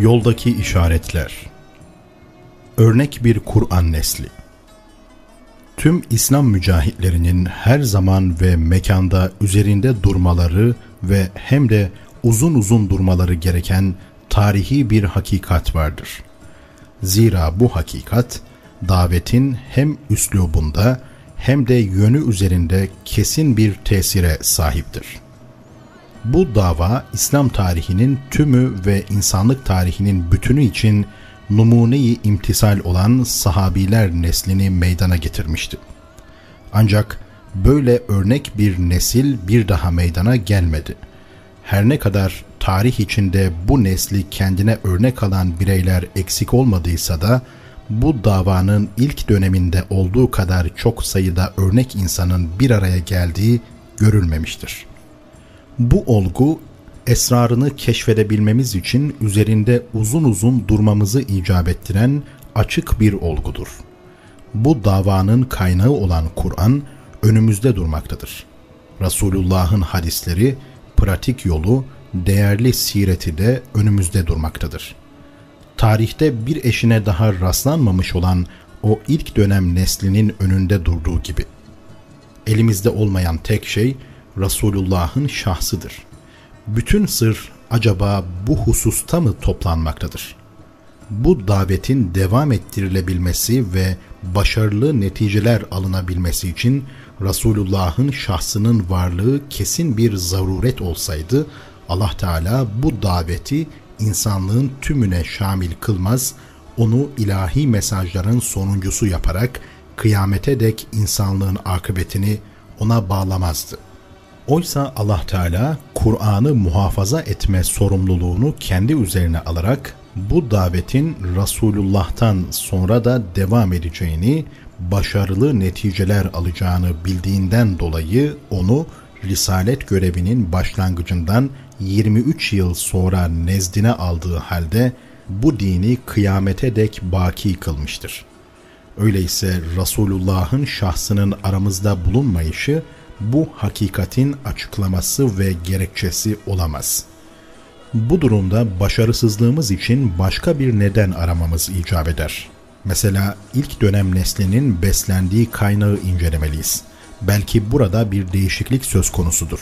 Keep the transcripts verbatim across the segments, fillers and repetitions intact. Yoldaki İşaretler. Örnek bir Kur'an nesli. Tüm İslam mücahitlerinin her zaman ve mekanda üzerinde durmaları ve hem de uzun uzun durmaları gereken tarihi bir hakikat vardır. Zira bu hakikat, davetin hem üslubunda hem de yönü üzerinde kesin bir tesire sahiptir. Bu dava İslam tarihinin tümü ve insanlık tarihinin bütünü için numune-i imtisal olan sahabiler neslini meydana getirmişti. Ancak böyle örnek bir nesil bir daha meydana gelmedi. Her ne kadar tarih içinde bu nesli kendine örnek alan bireyler eksik olmadıysa da bu davanın ilk döneminde olduğu kadar çok sayıda örnek insanın bir araya geldiği görülmemiştir. Bu olgu, esrarını keşfedebilmemiz için üzerinde uzun uzun durmamızı icap ettiren açık bir olgudur. Bu davanın kaynağı olan Kur'an önümüzde durmaktadır. Resulullah'ın hadisleri, pratik yolu, değerli sireti de önümüzde durmaktadır. Tarihte bir eşine daha rastlanmamış olan o ilk dönem neslinin önünde durduğu gibi. Elimizde olmayan tek şey Resulullah'ın şahsıdır. Bütün sır acaba bu hususta mı toplanmaktadır? Bu davetin devam ettirilebilmesi ve başarılı neticeler alınabilmesi için Resulullah'ın şahsının varlığı kesin bir zaruret olsaydı, Allah Teala bu daveti insanlığın tümüne şamil kılmaz, onu ilahi mesajların sonuncusu yaparak kıyamete dek insanlığın akıbetini ona bağlamazdı. Oysa Allah Teala Kur'an'ı muhafaza etme sorumluluğunu kendi üzerine alarak bu davetin Resulullah'tan sonra da devam edeceğini, başarılı neticeler alacağını bildiğinden dolayı onu risalet görevinin başlangıcından yirmi üç yıl sonra nezdine aldığı halde bu dini kıyamete dek baki kılmıştır. Öyleyse Resulullah'ın şahsının aramızda bulunmayışı bu hakikatin açıklaması ve gerekçesi olamaz. Bu durumda başarısızlığımız için başka bir neden aramamız icap eder. Mesela ilk dönem neslinin beslendiği kaynağı incelemeliyiz. Belki burada bir değişiklik söz konusudur.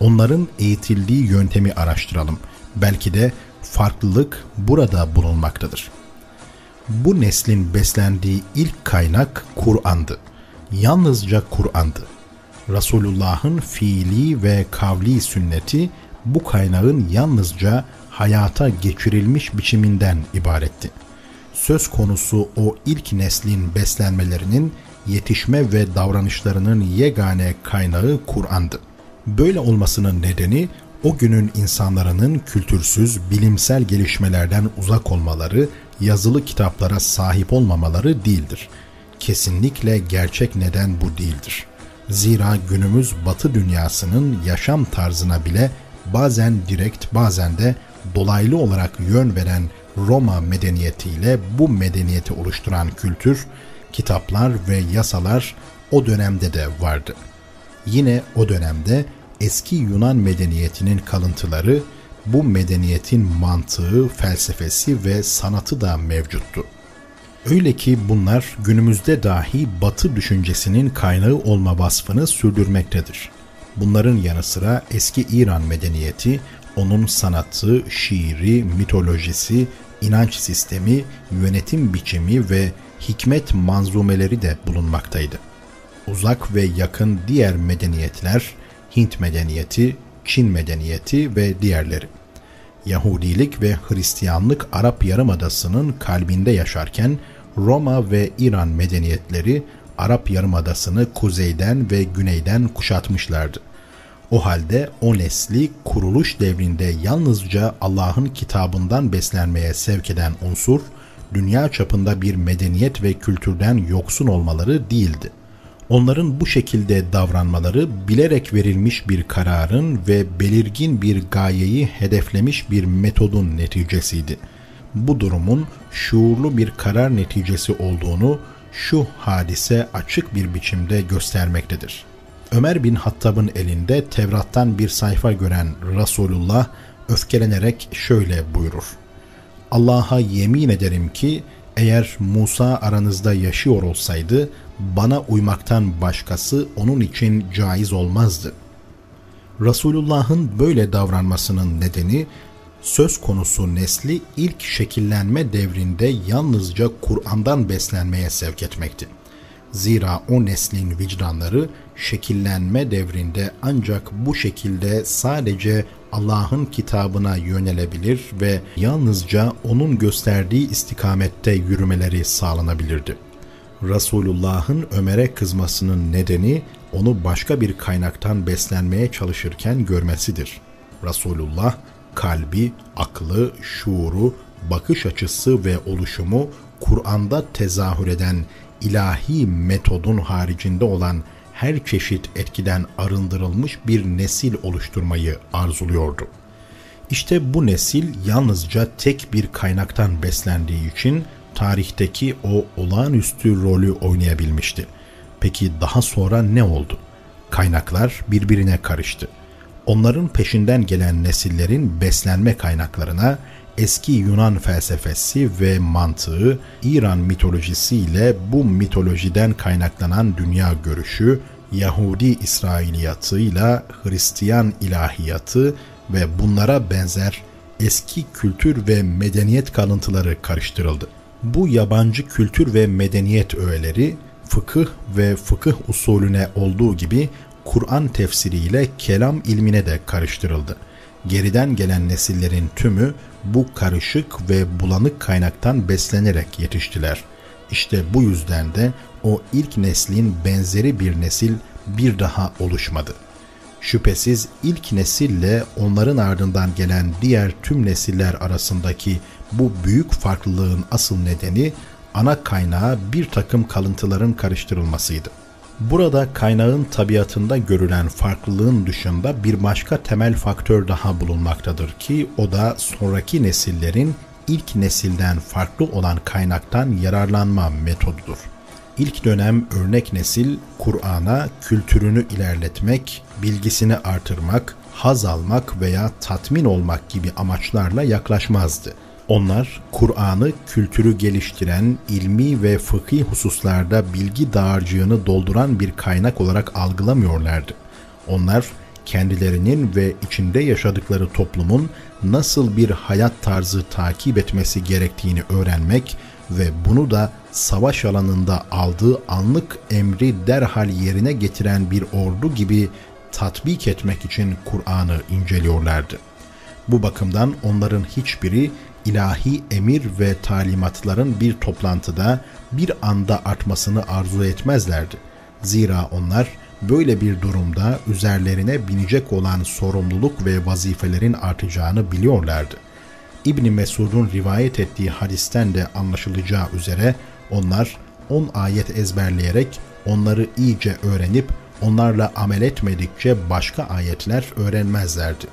Onların eğitildiği yöntemi araştıralım. Belki de farklılık burada bulunmaktadır. Bu neslin beslendiği ilk kaynak Kur'an'dı. Yalnızca Kur'an'dı. Resulullah'ın fiili ve kavli sünneti bu kaynağın yalnızca hayata geçirilmiş biçiminden ibaretti. Söz konusu o ilk neslin beslenmelerinin yetişme ve davranışlarının yegane kaynağı Kur'an'dı. Böyle olmasının nedeni o günün insanlarının kültürsüz, bilimsel gelişmelerden uzak olmaları, yazılı kitaplara sahip olmamaları değildir. Kesinlikle gerçek neden bu değildir. Zira günümüz Batı dünyasının yaşam tarzına bile bazen direkt bazen de dolaylı olarak yön veren Roma medeniyetiyle bu medeniyeti oluşturan kültür, kitaplar ve yasalar o dönemde de vardı. Yine o dönemde eski Yunan medeniyetinin kalıntıları, bu medeniyetin mantığı, felsefesi ve sanatı da mevcuttu. Öyle ki bunlar günümüzde dahi Batı düşüncesinin kaynağı olma vasfını sürdürmektedir. Bunların yanı sıra eski İran medeniyeti, onun sanatı, şiiri, mitolojisi, inanç sistemi, yönetim biçimi ve hikmet manzumeleri de bulunmaktaydı. Uzak ve yakın diğer medeniyetler, Hint medeniyeti, Çin medeniyeti ve diğerleri. Yahudilik ve Hristiyanlık Arap Yarımadası'nın kalbinde yaşarken Roma ve İran medeniyetleri Arap Yarımadası'nı kuzeyden ve güneyden kuşatmışlardı. O halde o nesli kuruluş devrinde yalnızca Allah'ın kitabından beslenmeye sevk eden unsur, dünya çapında bir medeniyet ve kültürden yoksun olmaları değildi. Onların bu şekilde davranmaları bilerek verilmiş bir kararın ve belirgin bir gayeyi hedeflemiş bir metodun neticesiydi. Bu durumun şuurlu bir karar neticesi olduğunu şu hadise açık bir biçimde göstermektedir. Ömer bin Hattab'ın elinde Tevrat'tan bir sayfa gören Resulullah öfkelenerek şöyle buyurur: Allah'a yemin ederim ki eğer Musa aranızda yaşıyor olsaydı bana uymaktan başkası onun için caiz olmazdı. Resulullah'ın böyle davranmasının nedeni söz konusu nesli ilk şekillenme devrinde yalnızca Kur'an'dan beslenmeye sevk etmekti. Zira o neslin vicdanları şekillenme devrinde ancak bu şekilde sadece Allah'ın kitabına yönelebilir ve yalnızca onun gösterdiği istikamette yürümeleri sağlanabilirdi. Resulullah'ın Ömer'e kızmasının nedeni onu başka bir kaynaktan beslenmeye çalışırken görmesidir. Resulullah kalbi, aklı, şuuru, bakış açısı ve oluşumu Kur'an'da tezahür eden ilahi metodun haricinde olan her çeşit etkiden arındırılmış bir nesil oluşturmayı arzuluyordu. İşte bu nesil yalnızca tek bir kaynaktan beslendiği için tarihteki o olağanüstü rolü oynayabilmişti. Peki daha sonra ne oldu? Kaynaklar birbirine karıştı. Onların peşinden gelen nesillerin beslenme kaynaklarına eski Yunan felsefesi ve mantığı, İran mitolojisiyle bu mitolojiden kaynaklanan dünya görüşü, Yahudi İsrailiyatıyla Hristiyan ilahiyatı ve bunlara benzer eski kültür ve medeniyet kalıntıları karıştırıldı. Bu yabancı kültür ve medeniyet öğeleri, fıkıh ve fıkıh usulüne olduğu gibi Kur'an tefsiriyle kelam ilmine de karıştırıldı. Geriden gelen nesillerin tümü bu karışık ve bulanık kaynaktan beslenerek yetiştiler. İşte bu yüzden de o ilk neslin benzeri bir nesil bir daha oluşmadı. Şüphesiz ilk nesille onların ardından gelen diğer tüm nesiller arasındaki bu büyük farklılığın asıl nedeni ana kaynağa bir takım kalıntıların karıştırılmasıydı. Burada kaynağın tabiatında görülen farklılığın dışında bir başka temel faktör daha bulunmaktadır ki o da sonraki nesillerin ilk nesilden farklı olan kaynaktan yararlanma metodudur. İlk dönem örnek nesil Kur'an'a kültürünü ilerletmek, bilgisini artırmak, haz almak veya tatmin olmak gibi amaçlarla yaklaşmazdı. Onlar Kur'an'ı kültürü geliştiren, ilmi ve fıkhi hususlarda bilgi dağarcığını dolduran bir kaynak olarak algılamıyorlardı. Onlar kendilerinin ve içinde yaşadıkları toplumun nasıl bir hayat tarzı takip etmesi gerektiğini öğrenmek ve bunu da savaş alanında aldığı anlık emri derhal yerine getiren bir ordu gibi tatbik etmek için Kur'an'ı inceliyorlardı. Bu bakımdan onların hiçbiri ilahi emir ve talimatların bir toplantıda bir anda artmasını arzu etmezlerdi. Zira onlar böyle bir durumda üzerlerine binecek olan sorumluluk ve vazifelerin artacağını biliyorlardı. İbn Mesud'un rivayet ettiği hadisten de anlaşılacağı üzere onlar on ayet ezberleyerek onları iyice öğrenip onlarla amel etmedikçe başka ayetler öğrenmezlerdi.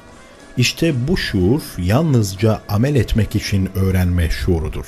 İşte bu şuur yalnızca amel etmek için öğrenme şuurudur.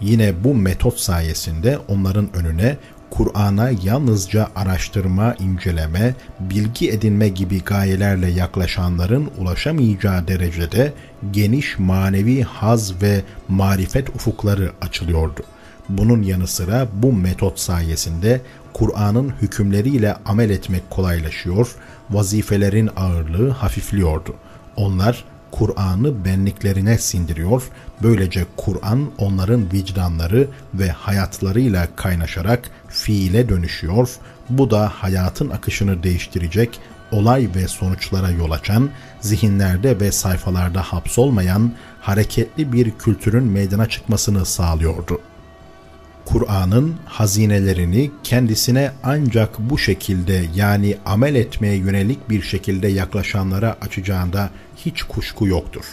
Yine bu metot sayesinde onların önüne Kur'an'a yalnızca araştırma, inceleme, bilgi edinme gibi gayelerle yaklaşanların ulaşamayacağı derecede geniş manevi haz ve marifet ufukları açılıyordu. Bunun yanı sıra bu metot sayesinde Kur'an'ın hükümleriyle amel etmek kolaylaşıyor, vazifelerin ağırlığı hafifliyordu. Onlar Kur'an'ı benliklerine sindiriyor, böylece Kur'an onların vicdanları ve hayatlarıyla kaynaşarak fiile dönüşüyor, bu da hayatın akışını değiştirecek, olay ve sonuçlara yol açan, zihinlerde ve sayfalarda hapsolmayan, hareketli bir kültürün meydana çıkmasını sağlıyordu. Kur'an'ın hazinelerini kendisine ancak bu şekilde yani amel etmeye yönelik bir şekilde yaklaşanlara açacağında hiç kuşku yoktur.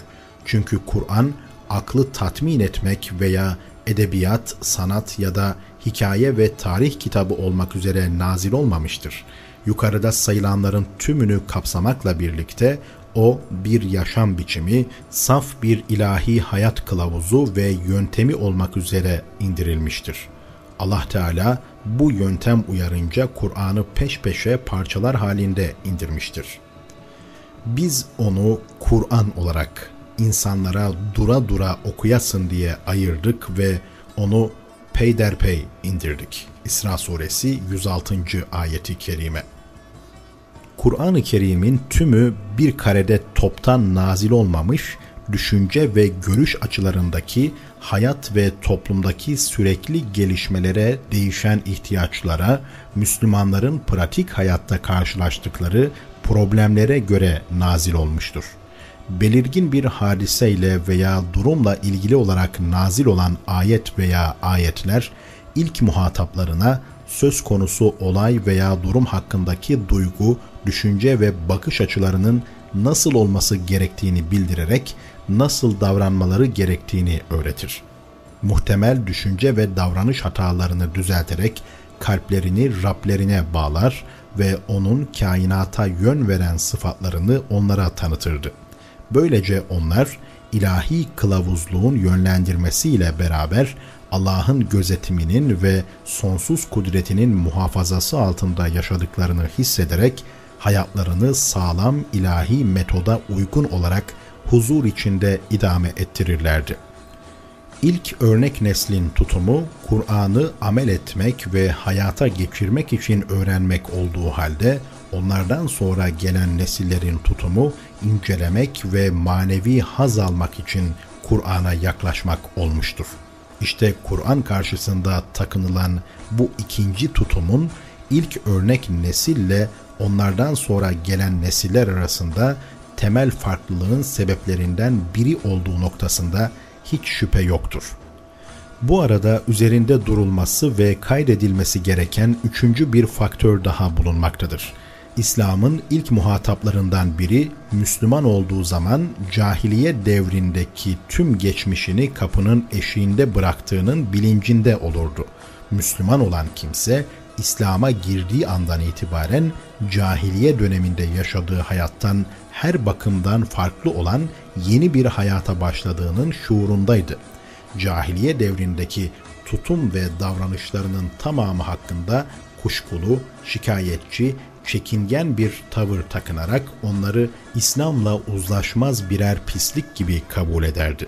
Çünkü Kur'an aklı tatmin etmek veya edebiyat, sanat ya da hikaye ve tarih kitabı olmak üzere nazil olmamıştır. Yukarıda sayılanların tümünü kapsamakla birlikte o bir yaşam biçimi, saf bir ilahi hayat kılavuzu ve yöntemi olmak üzere indirilmiştir. Allah Teala bu yöntem uyarınca Kur'an'ı peş peşe parçalar halinde indirmiştir. Biz onu Kur'an olarak, insanlara dura dura okuyasın diye ayırdık ve onu peyderpey indirdik. İsra suresi yüz altıncı ayeti kerime. Kur'an-ı Kerim'in tümü bir karede toptan nazil olmamış, düşünce ve görüş açılarındaki hayat ve toplumdaki sürekli gelişmelere, değişen ihtiyaçlara, Müslümanların pratik hayatta karşılaştıkları problemlere göre nazil olmuştur. Belirgin bir hadiseyle veya durumla ilgili olarak nazil olan ayet veya ayetler, ilk muhataplarına söz konusu olay veya durum hakkındaki duygu, düşünce ve bakış açılarının nasıl olması gerektiğini bildirerek nasıl davranmaları gerektiğini öğretir. Muhtemel düşünce ve davranış hatalarını düzelterek kalplerini Rablerine bağlar ve onun kainata yön veren sıfatlarını onlara tanıtırdı. Böylece onlar ilahi kılavuzluğun yönlendirmesiyle beraber Allah'ın gözetiminin ve sonsuz kudretinin muhafazası altında yaşadıklarını hissederek hayatlarını sağlam ilahi metoda uygun olarak huzur içinde idame ettirirlerdi. İlk örnek neslin tutumu, Kur'an'ı amel etmek ve hayata geçirmek için öğrenmek olduğu halde, onlardan sonra gelen nesillerin tutumu, incelemek ve manevi haz almak için Kur'an'a yaklaşmak olmuştur. İşte Kur'an karşısında takınılan bu ikinci tutumun, ilk örnek nesille onlardan sonra gelen nesiller arasında temel farklılığın sebeplerinden biri olduğu noktasında hiç şüphe yoktur. Bu arada üzerinde durulması ve kaydedilmesi gereken üçüncü bir faktör daha bulunmaktadır. İslam'ın ilk muhataplarından biri, Müslüman olduğu zaman cahiliye devrindeki tüm geçmişini kapının eşiğinde bıraktığının bilincinde olurdu. Müslüman olan kimse, İslam'a girdiği andan itibaren cahiliye döneminde yaşadığı hayattan her bakımdan farklı olan yeni bir hayata başladığının şuurundaydı. Cahiliye devrindeki tutum ve davranışlarının tamamı hakkında kuşkulu, şikayetçi, çekingen bir tavır takınarak onları İslam'la uzlaşmaz birer pislik gibi kabul ederdi.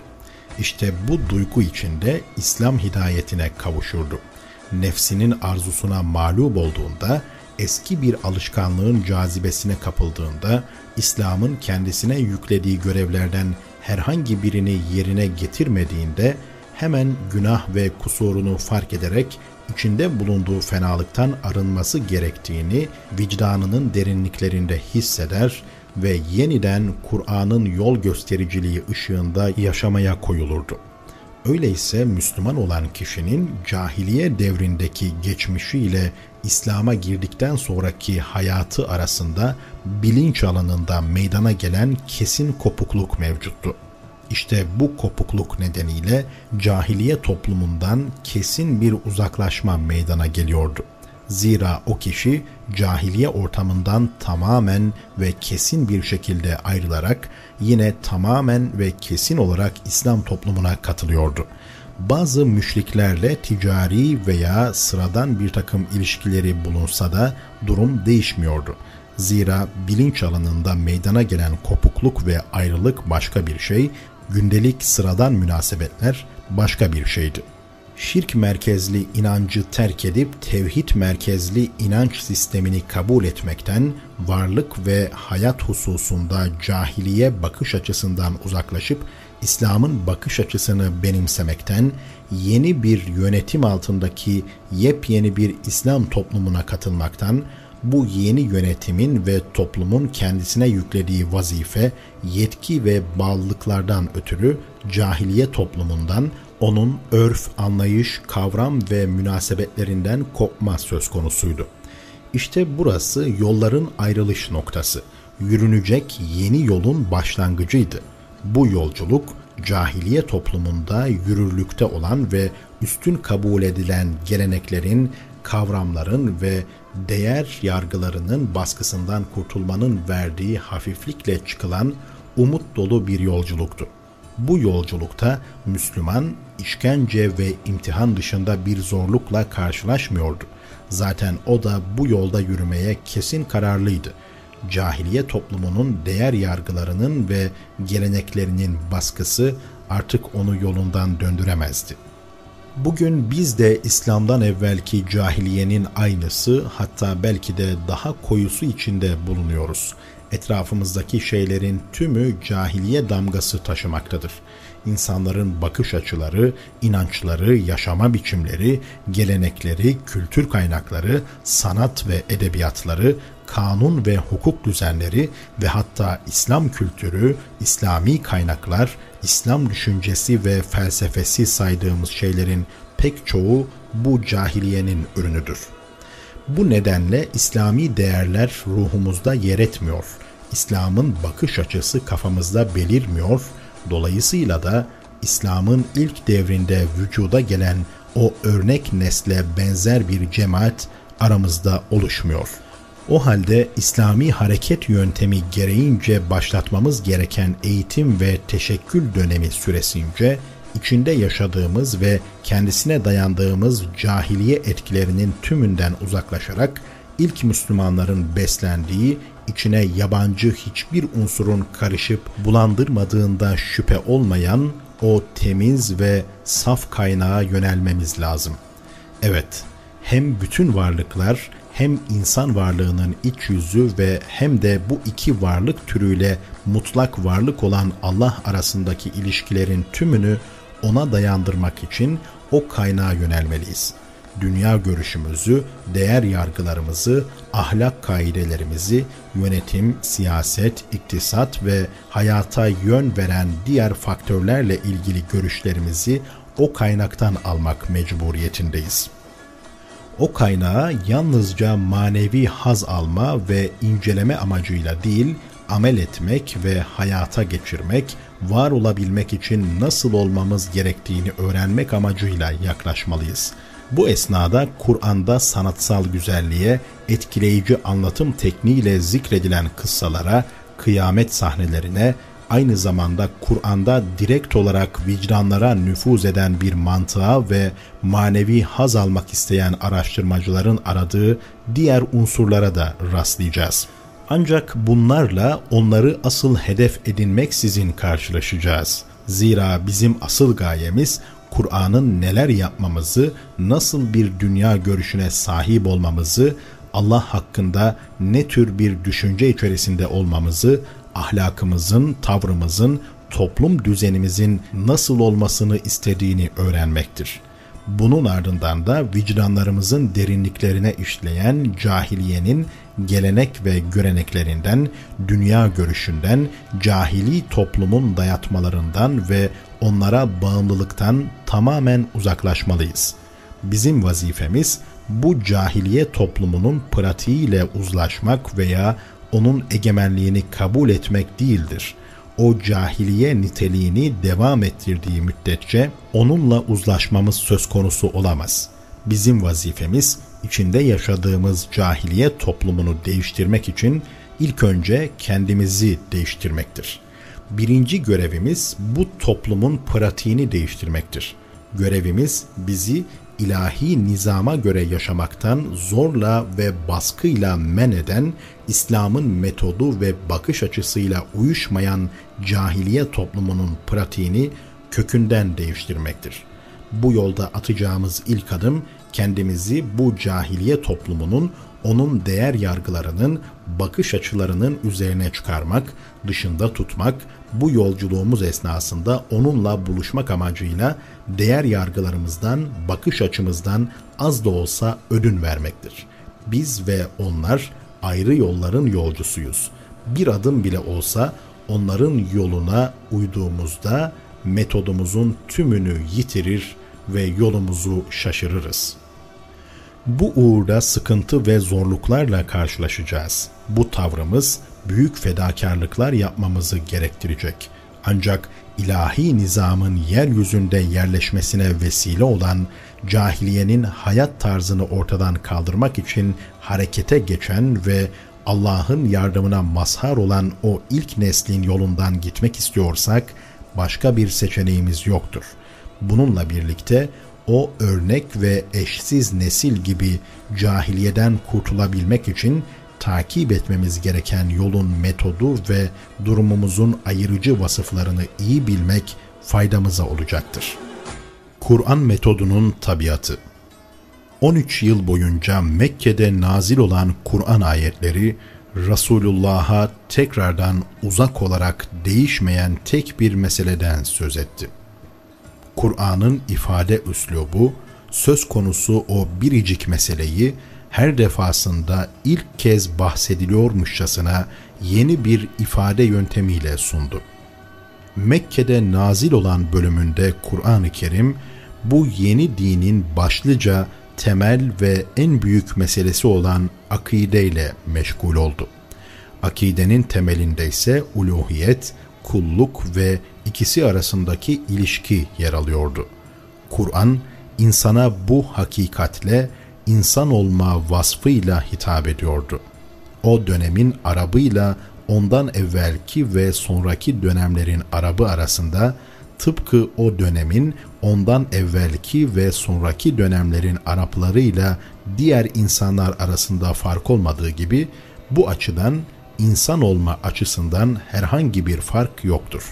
İşte bu duygu içinde İslam hidayetine kavuşurdu. Nefsinin arzusuna mağlup olduğunda, eski bir alışkanlığın cazibesine kapıldığında, İslam'ın kendisine yüklediği görevlerden herhangi birini yerine getirmediğinde, hemen günah ve kusurunu fark ederek içinde bulunduğu fenalıktan arınması gerektiğini vicdanının derinliklerinde hisseder ve yeniden Kur'an'ın yol göstericiliği ışığında yaşamaya koyulurdu. Öyleyse Müslüman olan kişinin cahiliye devrindeki geçmişiyle İslam'a girdikten sonraki hayatı arasında bilinç alanında meydana gelen kesin kopukluk mevcuttu. İşte bu kopukluk nedeniyle cahiliye toplumundan kesin bir uzaklaşma meydana geliyordu. Zira o kişi cahiliye ortamından tamamen ve kesin bir şekilde ayrılarak yine tamamen ve kesin olarak İslam toplumuna katılıyordu. Bazı müşriklerle ticari veya sıradan bir takım ilişkileri bulunsa da durum değişmiyordu. Zira bilinç alanında meydana gelen kopukluk ve ayrılık başka bir şey, gündelik sıradan münasebetler başka bir şeydi. Şirk merkezli inancı terk edip tevhid merkezli inanç sistemini kabul etmekten, varlık ve hayat hususunda cahiliye bakış açısından uzaklaşıp İslam'ın bakış açısını benimsemekten, yeni bir yönetim altındaki yepyeni bir İslam toplumuna katılmaktan, bu yeni yönetimin ve toplumun kendisine yüklediği vazife, yetki ve bağlılıklardan ötürü cahiliye toplumundan, onun örf, anlayış, kavram ve münasebetlerinden kopma söz konusuydu. İşte burası yolların ayrılış noktası, yürünecek yeni yolun başlangıcıydı. Bu yolculuk, cahiliye toplumunda yürürlükte olan ve üstün kabul edilen geleneklerin, kavramların ve değer yargılarının baskısından kurtulmanın verdiği hafiflikle çıkılan umut dolu bir yolculuktu. Bu yolculukta Müslüman işkence ve imtihan dışında bir zorlukla karşılaşmıyordu. Zaten o da bu yolda yürümeye kesin kararlıydı. cahiliye toplumunun değer yargılarının ve geleneklerinin baskısı artık onu yolundan döndüremezdi. Bugün biz de İslam'dan evvelki cahiliyenin aynısı, hatta belki de daha koyusu içinde bulunuyoruz. Etrafımızdaki şeylerin tümü cahiliye damgası taşımaktadır. İnsanların bakış açıları, inançları, yaşama biçimleri, gelenekleri, kültür kaynakları, sanat ve edebiyatları, kanun ve hukuk düzenleri ve hatta İslam kültürü, İslami kaynaklar, İslam düşüncesi ve felsefesi saydığımız şeylerin pek çoğu bu cahiliyenin ürünüdür. Bu nedenle İslami değerler ruhumuzda yer etmiyor, İslam'ın bakış açısı kafamızda belirmiyor, dolayısıyla da İslam'ın ilk devrinde vücuda gelen o örnek nesle benzer bir cemaat aramızda oluşmuyor. O halde İslami hareket yöntemi gereğince başlatmamız gereken eğitim ve teşekkül dönemi süresince içinde yaşadığımız ve kendisine dayandığımız cahiliye etkilerinin tümünden uzaklaşarak ilk Müslümanların beslendiği, içine yabancı hiçbir unsurun karışıp bulandırmadığında şüphe olmayan o temiz ve saf kaynağa yönelmemiz lazım. Evet, hem bütün varlıklar, hem insan varlığının iç yüzü ve hem de bu iki varlık türüyle mutlak varlık olan Allah arasındaki ilişkilerin tümünü ona dayandırmak için o kaynağa yönelmeliyiz. Dünya görüşümüzü, değer yargılarımızı, ahlak kaidelerimizi, yönetim, siyaset, iktisat ve hayata yön veren diğer faktörlerle ilgili görüşlerimizi o kaynaktan almak mecburiyetindeyiz. O kaynağa yalnızca manevi haz alma ve inceleme amacıyla değil, amel etmek ve hayata geçirmek, var olabilmek için nasıl olmamız gerektiğini öğrenmek amacıyla yaklaşmalıyız. Bu esnada Kur'an'da sanatsal güzelliğe, etkileyici anlatım tekniğiyle zikredilen kıssalara, kıyamet sahnelerine, aynı zamanda Kur'an'da direkt olarak vicdanlara nüfuz eden bir mantığa ve manevi haz almak isteyen araştırmacıların aradığı diğer unsurlara da rastlayacağız. Ancak bunlarla onları asıl hedef edinmeksizin karşılaşacağız. Zira bizim asıl gayemiz Kur'an'ın neler yapmamızı, nasıl bir dünya görüşüne sahip olmamızı, Allah hakkında ne tür bir düşünce içerisinde olmamızı, ahlakımızın, tavrımızın, toplum düzenimizin nasıl olmasını istediğini öğrenmektir. Bunun ardından da vicdanlarımızın derinliklerine işleyen cahiliyenin gelenek ve göreneklerinden, dünya görüşünden, cahili toplumun dayatmalarından ve onlara bağımlılıktan tamamen uzaklaşmalıyız. Bizim vazifemiz bu cahiliye toplumunun pratiğiyle uzlaşmak veya onun egemenliğini kabul etmek değildir. O cahiliye niteliğini devam ettirdiği müddetçe onunla uzlaşmamız söz konusu olamaz. Bizim vazifemiz içinde yaşadığımız cahiliye toplumunu değiştirmek için ilk önce kendimizi değiştirmektir. Birinci görevimiz bu toplumun pratiğini değiştirmektir. Görevimiz bizi ilahi nizama göre yaşamaktan zorla ve baskıyla men eden, İslam'ın metodu ve bakış açısıyla uyuşmayan cahiliye toplumunun pratiğini kökünden değiştirmektir. Bu yolda atacağımız ilk adım, kendimizi bu cahiliye toplumunun, onun değer yargılarının, bakış açılarının üzerine çıkarmak, dışında tutmak, bu yolculuğumuz esnasında onunla buluşmak amacıyla değer yargılarımızdan, bakış açımızdan az da olsa ödün vermektir. Biz ve onlar ayrı yolların yolcusuyuz. Bir adım bile olsa onların yoluna uyduğumuzda metodumuzun tümünü yitirir ve yolumuzu şaşırırız. Bu uğurda sıkıntı ve zorluklarla karşılaşacağız. Bu tavrımız büyük fedakarlıklar yapmamızı gerektirecek. Ancak ilahi nizamın yeryüzünde yerleşmesine vesile olan, cahiliyenin hayat tarzını ortadan kaldırmak için harekete geçen ve Allah'ın yardımına mazhar olan o ilk neslin yolundan gitmek istiyorsak başka bir seçeneğimiz yoktur. Bununla birlikte o örnek ve eşsiz nesil gibi cahiliyeden kurtulabilmek için takip etmemiz gereken yolun metodu ve durumumuzun ayırıcı vasıflarını iyi bilmek faydamıza olacaktır. Kur'an metodunun tabiatı. on üç yıl boyunca Mekke'de nazil olan Kur'an ayetleri, Resulullah'a tekrardan uzak olarak değişmeyen tek bir meseleden söz etti. Kur'an'ın ifade üslubu, söz konusu o biricik meseleyi her defasında ilk kez bahsediliyormuşçasına yeni bir ifade yöntemiyle sundu. Mekke'de nazil olan bölümünde Kur'an-ı Kerim, bu yeni dinin başlıca temel ve en büyük meselesi olan akideyle meşgul oldu. Akidenin temelinde ise uluhiyet, kulluk ve ikisi arasındaki ilişki yer alıyordu. Kur'an, insana bu hakikatle, insan olma vasfıyla hitap ediyordu. O dönemin Arabıyla ondan evvelki ve sonraki dönemlerin Arabı arasında, tıpkı o dönemin ondan evvelki ve sonraki dönemlerin Araplarıyla diğer insanlar arasında fark olmadığı gibi, bu açıdan insan olma açısından herhangi bir fark yoktur.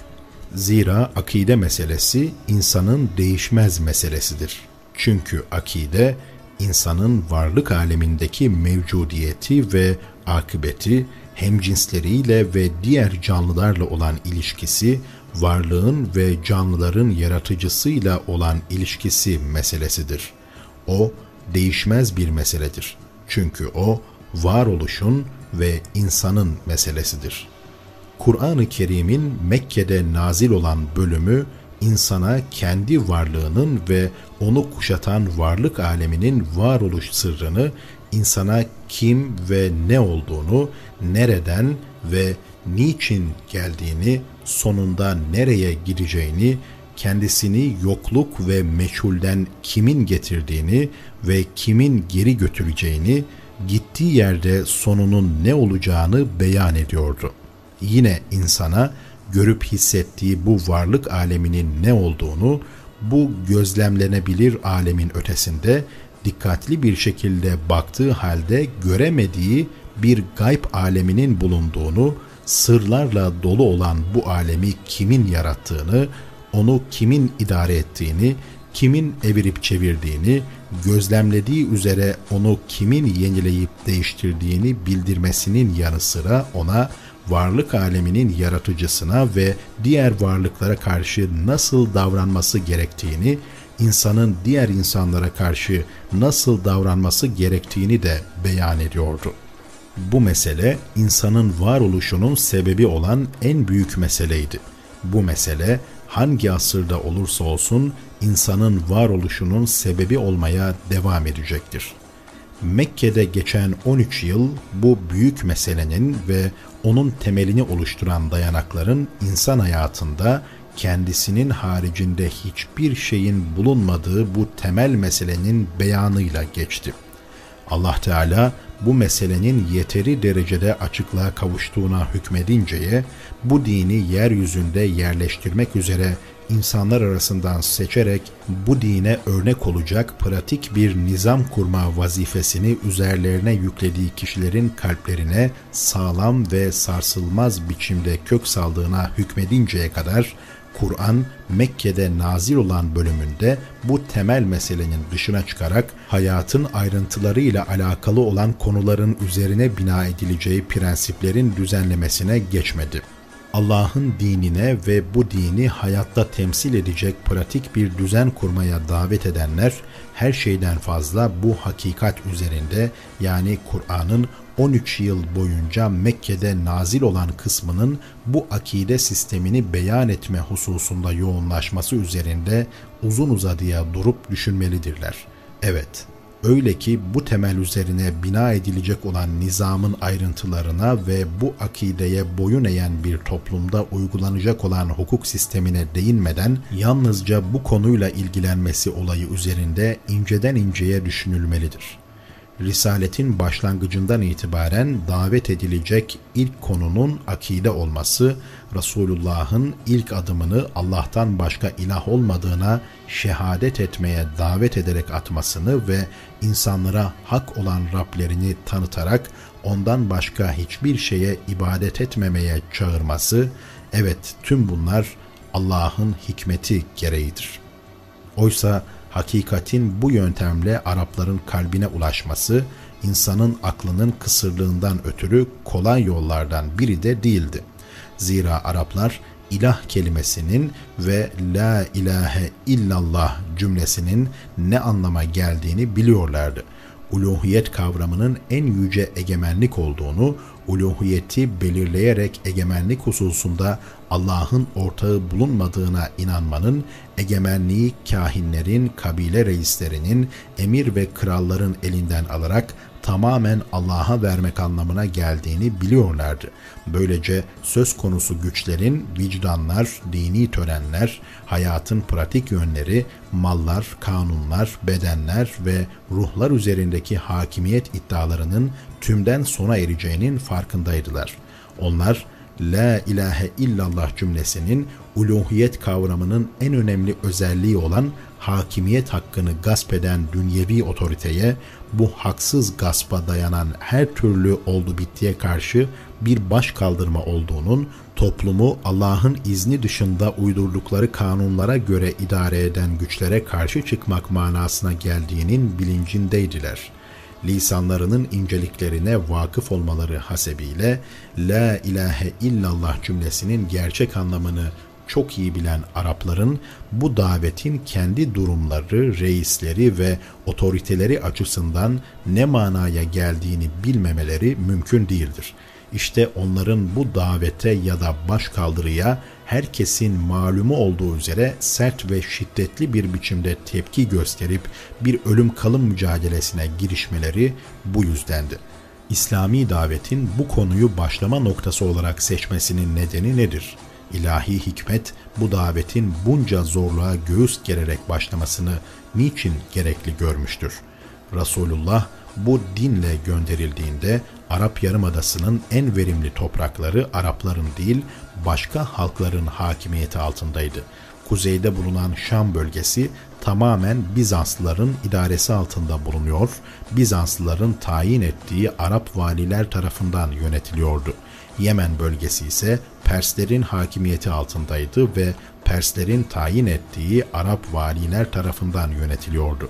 Zira akide meselesi insanın değişmez meselesidir. Çünkü akide, insanın varlık alemindeki mevcudiyeti ve akıbeti, hemcinsleriyle ve diğer canlılarla olan ilişkisi, varlığın ve canlıların yaratıcısıyla olan ilişkisi meselesidir. O, değişmez bir meseledir. Çünkü o, varoluşun ve insanın meselesidir. Kur'an-ı Kerim'in Mekke'de nazil olan bölümü, insana kendi varlığının ve onu kuşatan varlık aleminin varoluş sırrını, insana kim ve ne olduğunu, nereden ve niçin geldiğini, sonunda nereye gideceğini, kendisini yokluk ve meçhulden kimin getirdiğini ve kimin geri götüreceğini, gittiği yerde sonunun ne olacağını beyan ediyordu. Yine insana görüp hissettiği bu varlık aleminin ne olduğunu, bu gözlemlenebilir alemin ötesinde dikkatli bir şekilde baktığı halde göremediği bir gayb aleminin bulunduğunu, sırlarla dolu olan bu alemi kimin yarattığını, onu kimin idare ettiğini, kimin evirip çevirdiğini, gözlemlediği üzere onu kimin yenileyip değiştirdiğini bildirmesinin yanı sıra ona, varlık aleminin yaratıcısına ve diğer varlıklara karşı nasıl davranması gerektiğini, insanın diğer insanlara karşı nasıl davranması gerektiğini de beyan ediyordu. Bu mesele, insanın varoluşunun sebebi olan en büyük meseleydi. Bu mesele, hangi asırda olursa olsun, insanın varoluşunun sebebi olmaya devam edecektir. Mekke'de geçen on üç yıl, bu büyük meselenin ve onun temelini oluşturan dayanakların insan hayatında kendisinin haricinde hiçbir şeyin bulunmadığı bu temel meselenin beyanıyla geçti. Allah Teala bu meselenin yeteri derecede açıklığa kavuştuğuna hükmedinceye, bu dini yeryüzünde yerleştirmek üzere insanlar arasından seçerek bu dine örnek olacak pratik bir nizam kurma vazifesini üzerlerine yüklediği kişilerin kalplerine sağlam ve sarsılmaz biçimde kök saldığına hükmedinceye kadar, Kur'an Mekke'de nazil olan bölümünde bu temel meselenin dışına çıkarak hayatın ayrıntılarıyla alakalı olan konuların üzerine bina edileceği prensiplerin düzenlemesine geçmedi. Allah'ın dinine ve bu dini hayatta temsil edecek pratik bir düzen kurmaya davet edenler, her şeyden fazla bu hakikat üzerinde, yani Kur'an'ın on üç yıl boyunca Mekke'de nazil olan kısmının bu akide sistemini beyan etme hususunda yoğunlaşması üzerinde uzun uzadıya durup düşünmelidirler. Evet, öyle ki bu temel üzerine bina edilecek olan nizamın ayrıntılarına ve bu akideye boyun eğen bir toplumda uygulanacak olan hukuk sistemine değinmeden, yalnızca bu konuyla ilgilenmesi olayı üzerinde inceden inceye düşünülmelidir. Risaletin başlangıcından itibaren davet edilecek ilk konunun akide olması, Resulullah'ın ilk adımını Allah'tan başka ilah olmadığına şehadet etmeye davet ederek atmasını ve insanlara hak olan Rablerini tanıtarak ondan başka hiçbir şeye ibadet etmemeye çağırması, evet tüm bunlar Allah'ın hikmeti gereğidir. Oysa hakikatin bu yöntemle Arapların kalbine ulaşması, insanın aklının kısırlığından ötürü kolay yollardan biri de değildi. Zira Araplar, ilah kelimesinin ve la ilahe illallah cümlesinin ne anlama geldiğini biliyorlardı. Uluhiyet kavramının en yüce egemenlik olduğunu, uluhiyeti belirleyerek egemenlik hususunda Allah'ın ortağı bulunmadığına inanmanın, egemenliği kâhinlerin, kabile reislerinin, emir ve kralların elinden alarak tamamen Allah'a vermek anlamına geldiğini biliyorlardı. Böylece söz konusu güçlerin vicdanlar, dini törenler, hayatın pratik yönleri, mallar, kanunlar, bedenler ve ruhlar üzerindeki hakimiyet iddialarının tümden sona ereceğinin farkındaydılar. Onlar, La ilahe illallah cümlesinin uluhiyet kavramının en önemli özelliği olan hakimiyet hakkını gasp eden dünyevi otoriteye, bu haksız gaspa dayanan her türlü oldu bittiye karşı bir baş kaldırma olduğunun, toplumu Allah'ın izni dışında uydurdukları kanunlara göre idare eden güçlere karşı çıkmak manasına geldiğinin bilincindeydiler. Lisanlarının inceliklerine vakıf olmaları hasebiyle La ilahe illallah cümlesinin gerçek anlamını çok iyi bilen Arapların bu davetin kendi durumları, reisleri ve otoriteleri açısından ne manaya geldiğini bilmemeleri mümkün değildir. İşte onların bu davete ya da başkaldırıya herkesin malumu olduğu üzere sert ve şiddetli bir biçimde tepki gösterip bir ölüm kalım mücadelesine girişmeleri bu yüzdendi. İslami davetin bu konuyu başlama noktası olarak seçmesinin nedeni nedir? İlahi hikmet bu davetin bunca zorluğa göğüs gererek başlamasını niçin gerekli görmüştür? Resulullah bu dinle gönderildiğinde Arap Yarımadası'nın en verimli toprakları Arapların değil başka halkların hakimiyeti altındaydı. Kuzeyde bulunan Şam bölgesi tamamen Bizanslıların idaresi altında bulunuyor, Bizanslıların tayin ettiği Arap valiler tarafından yönetiliyordu. Yemen bölgesi ise Perslerin hakimiyeti altındaydı ve Perslerin tayin ettiği Arap valiler tarafından yönetiliyordu.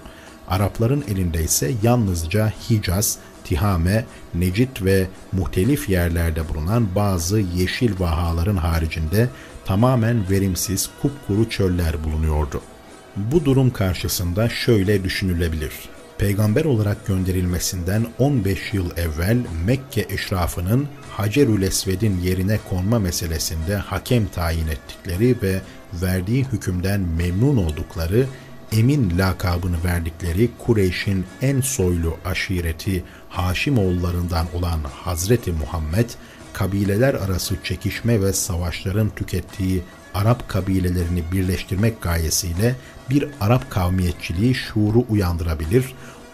Arapların elinde ise yalnızca Hicaz, Tihame, Necid ve muhtelif yerlerde bulunan bazı yeşil vahaların haricinde tamamen verimsiz kupkuru çöller bulunuyordu. Bu durum karşısında şöyle düşünülebilir. Peygamber olarak gönderilmesinden on beş yıl evvel Mekke eşrafının Hacerül Esved'in yerine konma meselesinde hakem tayin ettikleri ve verdiği hükümden memnun oldukları, Emin lakabını verdikleri Kureyş'in en soylu aşireti Haşimoğullarından olan Hazreti Muhammed, kabileler arası çekişme ve savaşların tükettiği Arap kabilelerini birleştirmek gayesiyle bir Arap kavmiyetçiliği şuuru uyandırabilir,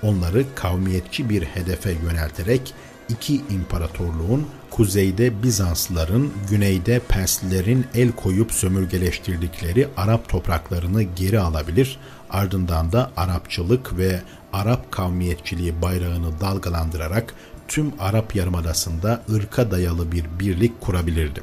onları kavmiyetçi bir hedefe yönelterek iki imparatorluğun, kuzeyde Bizanslıların, güneyde Perslilerin el koyup sömürgeleştirdikleri Arap topraklarını geri alabilir, ardından da Arapçılık ve Arap kavmiyetçiliği bayrağını dalgalandırarak tüm Arap Yarımadası'nda ırka dayalı bir birlik kurabilirdi.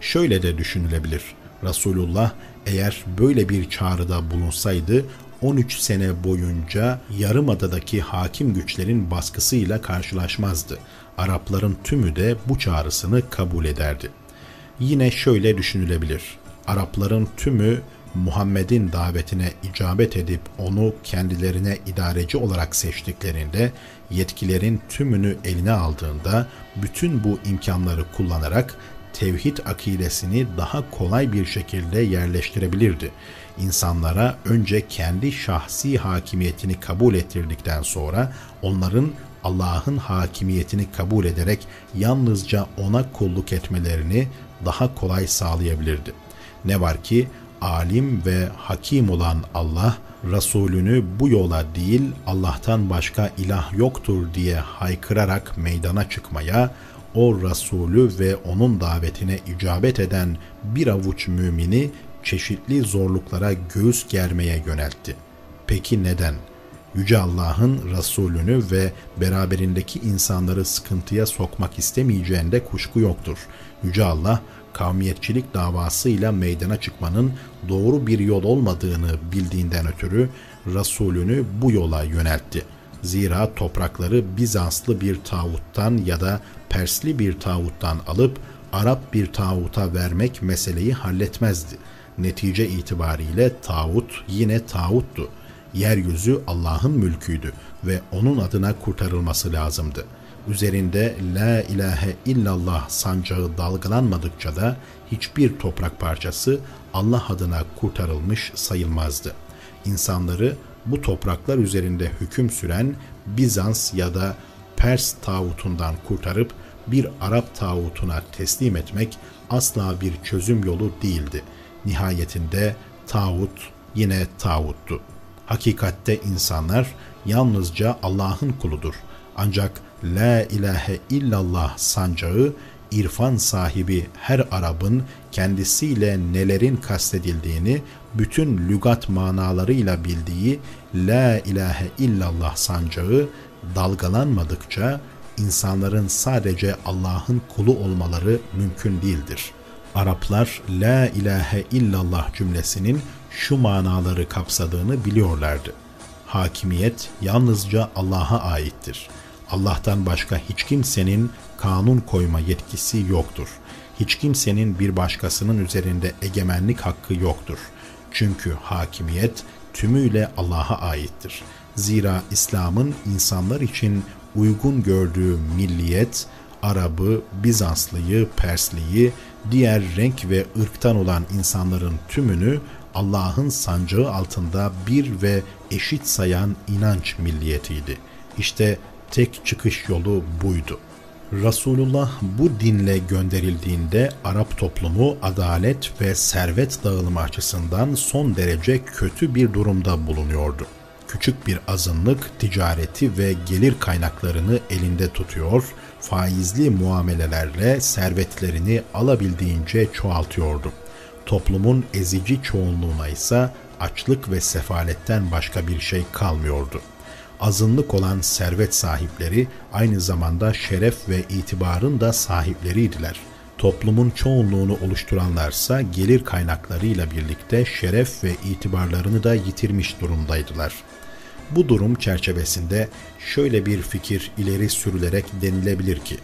Şöyle de düşünülebilir, Resulullah eğer böyle bir çağrıda bulunsaydı, on üç sene boyunca Yarımada'daki hakim güçlerin baskısıyla karşılaşmazdı. Arapların tümü de bu çağrısını kabul ederdi. Yine şöyle düşünülebilir, Arapların tümü Muhammed'in davetine icabet edip onu kendilerine idareci olarak seçtiklerinde, yetkilerin tümünü eline aldığında bütün bu imkanları kullanarak tevhid akidesini daha kolay bir şekilde yerleştirebilirdi. İnsanlara önce kendi şahsi hakimiyetini kabul ettirdikten sonra onların Allah'ın hakimiyetini kabul ederek yalnızca ona kulluk etmelerini daha kolay sağlayabilirdi. Ne var ki alim ve hakim olan Allah, Resulünü bu yola değil Allah'tan başka ilah yoktur diye haykırarak meydana çıkmaya, o Resulü ve onun davetine icabet eden bir avuç mümini çeşitli zorluklara göğüs germeye yöneltti. Peki neden? Yüce Allah'ın Resulünü ve beraberindeki insanları sıkıntıya sokmak istemeyeceğinde kuşku yoktur. Yüce Allah, kavmiyetçilik davasıyla meydana çıkmanın doğru bir yol olmadığını bildiğinden ötürü Resulünü bu yola yöneltti. Zira toprakları Bizanslı bir tağuttan ya da Persli bir tağuttan alıp Arap bir tağuta vermek meseleyi halletmezdi. Netice itibariyle tağut yine tağuttu. Yeryüzü Allah'ın mülküydü ve onun adına kurtarılması lazımdı. Üzerinde La ilahe illallah sancağı dalgalanmadıkça da hiçbir toprak parçası Allah adına kurtarılmış sayılmazdı. İnsanları bu topraklar üzerinde hüküm süren Bizans ya da Pers tağutundan kurtarıp bir Arap tağutuna teslim etmek asla bir çözüm yolu değildi. Nihayetinde tağut yine tağuttu. Hakikatte insanlar yalnızca Allah'ın kuludur. Ancak La ilahe illallah sancağı, irfan sahibi her Arap'ın kendisiyle nelerin kastedildiğini bütün lügat manalarıyla bildiği La ilahe illallah sancağı dalgalanmadıkça insanların sadece Allah'ın kulu olmaları mümkün değildir. Araplar La ilahe illallah cümlesinin şu manaları kapsadığını biliyorlardı. Hakimiyet yalnızca Allah'a aittir. Allah'tan başka hiç kimsenin kanun koyma yetkisi yoktur. Hiç kimsenin bir başkasının üzerinde egemenlik hakkı yoktur. Çünkü hakimiyet tümüyle Allah'a aittir. Zira İslam'ın insanlar için uygun gördüğü milliyet, Arabı, Bizanslıyı, Persliyi, diğer renk ve ırktan olan insanların tümünü Allah'ın sancağı altında bir ve eşit sayan inanç milliyetiydi. İşte tek çıkış yolu buydu. Resulullah bu dinle gönderildiğinde Arap toplumu adalet ve servet dağılımı açısından son derece kötü bir durumda bulunuyordu. Küçük bir azınlık ticareti ve gelir kaynaklarını elinde tutuyor, faizli muamelelerle servetlerini alabildiğince çoğaltıyordu. Toplumun ezici çoğunluğuna ise açlık ve sefaletten başka bir şey kalmıyordu. Azınlık olan servet sahipleri aynı zamanda şeref ve itibarın da sahipleriydiler. Toplumun çoğunluğunu oluşturanlarsa gelir kaynaklarıyla birlikte şeref ve itibarlarını da yitirmiş durumdaydılar. Bu durum çerçevesinde şöyle bir fikir ileri sürülerek denilebilir ki,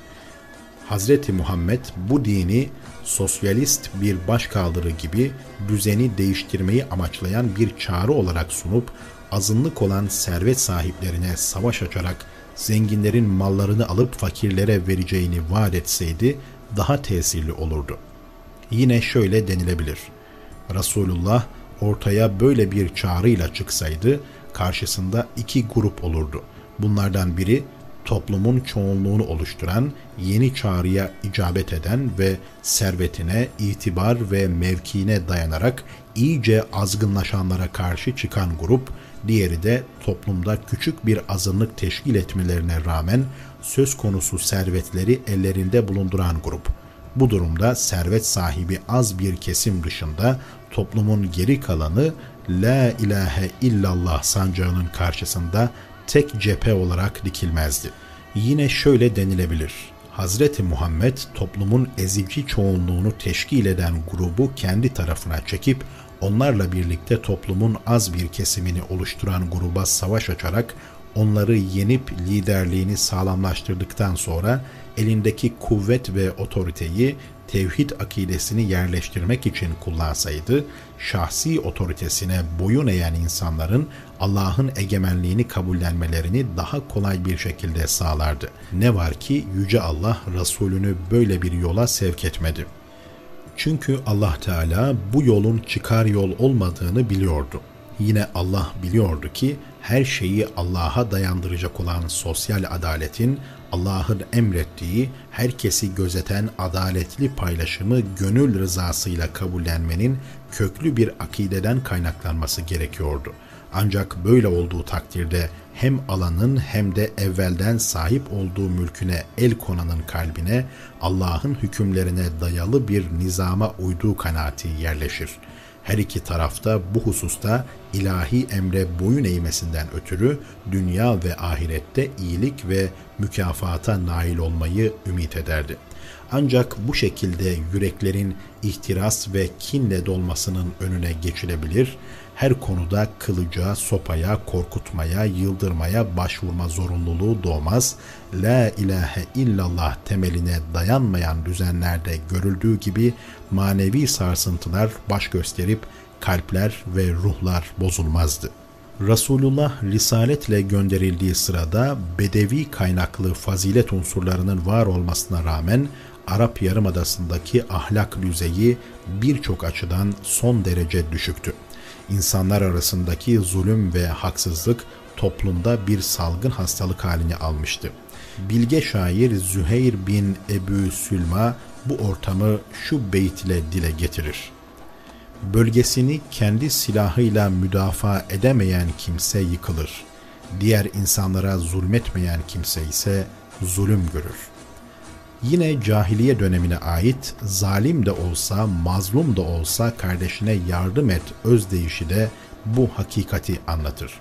Hazreti Muhammed bu dini sosyalist bir başkaldırı gibi düzeni değiştirmeyi amaçlayan bir çağrı olarak sunup, azınlık olan servet sahiplerine savaş açarak zenginlerin mallarını alıp fakirlere vereceğini vaat etseydi daha tesirli olurdu. Yine şöyle denilebilir. Resulullah ortaya böyle bir çağrıyla çıksaydı karşısında iki grup olurdu. Bunlardan biri toplumun çoğunluğunu oluşturan, yeni çağrıya icabet eden ve servetine, itibar ve mevkiine dayanarak iyice azgınlaşanlara karşı çıkan grup, diğeri de toplumda küçük bir azınlık teşkil etmelerine rağmen söz konusu servetleri ellerinde bulunduran grup. Bu durumda servet sahibi az bir kesim dışında toplumun geri kalanı La ilahe illallah sancağının karşısında tek cephe olarak dikilmezdi. Yine şöyle denilebilir. Hazreti Muhammed toplumun ezici çoğunluğunu teşkil eden grubu kendi tarafına çekip onlarla birlikte toplumun az bir kesimini oluşturan gruba savaş açarak onları yenip liderliğini sağlamlaştırdıktan sonra elindeki kuvvet ve otoriteyi tevhid akidesini yerleştirmek için kullansaydı, şahsi otoritesine boyun eğen insanların Allah'ın egemenliğini kabullenmelerini daha kolay bir şekilde sağlardı. Ne var ki Yüce Allah Resulünü böyle bir yola sevk etmedi. Çünkü Allah Teala bu yolun çıkar yol olmadığını biliyordu. Yine Allah biliyordu ki her şeyi Allah'a dayandıracak olan sosyal adaletin, Allah'ın emrettiği, herkesi gözeten adaletli paylaşımı gönül rızasıyla kabullenmenin köklü bir akideden kaynaklanması gerekiyordu. Ancak böyle olduğu takdirde hem alanın hem de evvelden sahip olduğu mülküne el konanın kalbine Allah'ın hükümlerine dayalı bir nizama uyduğu kanaati yerleşir. Her iki tarafta bu hususta ilahi emre boyun eğmesinden ötürü dünya ve ahirette iyilik ve mükafata nail olmayı ümit ederdi. Ancak bu şekilde yüreklerin ihtiras ve kinle dolmasının önüne geçilebilir, her konuda kılıca, sopaya, korkutmaya, yıldırmaya başvurma zorunluluğu doğmaz, la ilahe illallah temeline dayanmayan düzenlerde görüldüğü gibi manevi sarsıntılar baş gösterip kalpler ve ruhlar bozulmazdı. Resulullah risaletle gönderildiği sırada Bedevi kaynaklı fazilet unsurlarının var olmasına rağmen Arap Yarımadası'ndaki ahlak düzeyi birçok açıdan son derece düşüktü. İnsanlar arasındaki zulüm ve haksızlık toplumda bir salgın hastalık halini almıştı. Bilge şair Züheyr bin Ebu Sülma bu ortamı şu beyt ile dile getirir. Bölgesini kendi silahıyla müdafaa edemeyen kimse yıkılır. Diğer insanlara zulmetmeyen kimse ise zulüm görür. Yine cahiliye dönemine ait zalim de olsa, mazlum da olsa kardeşine yardım et özdeyişi de bu hakikati anlatır.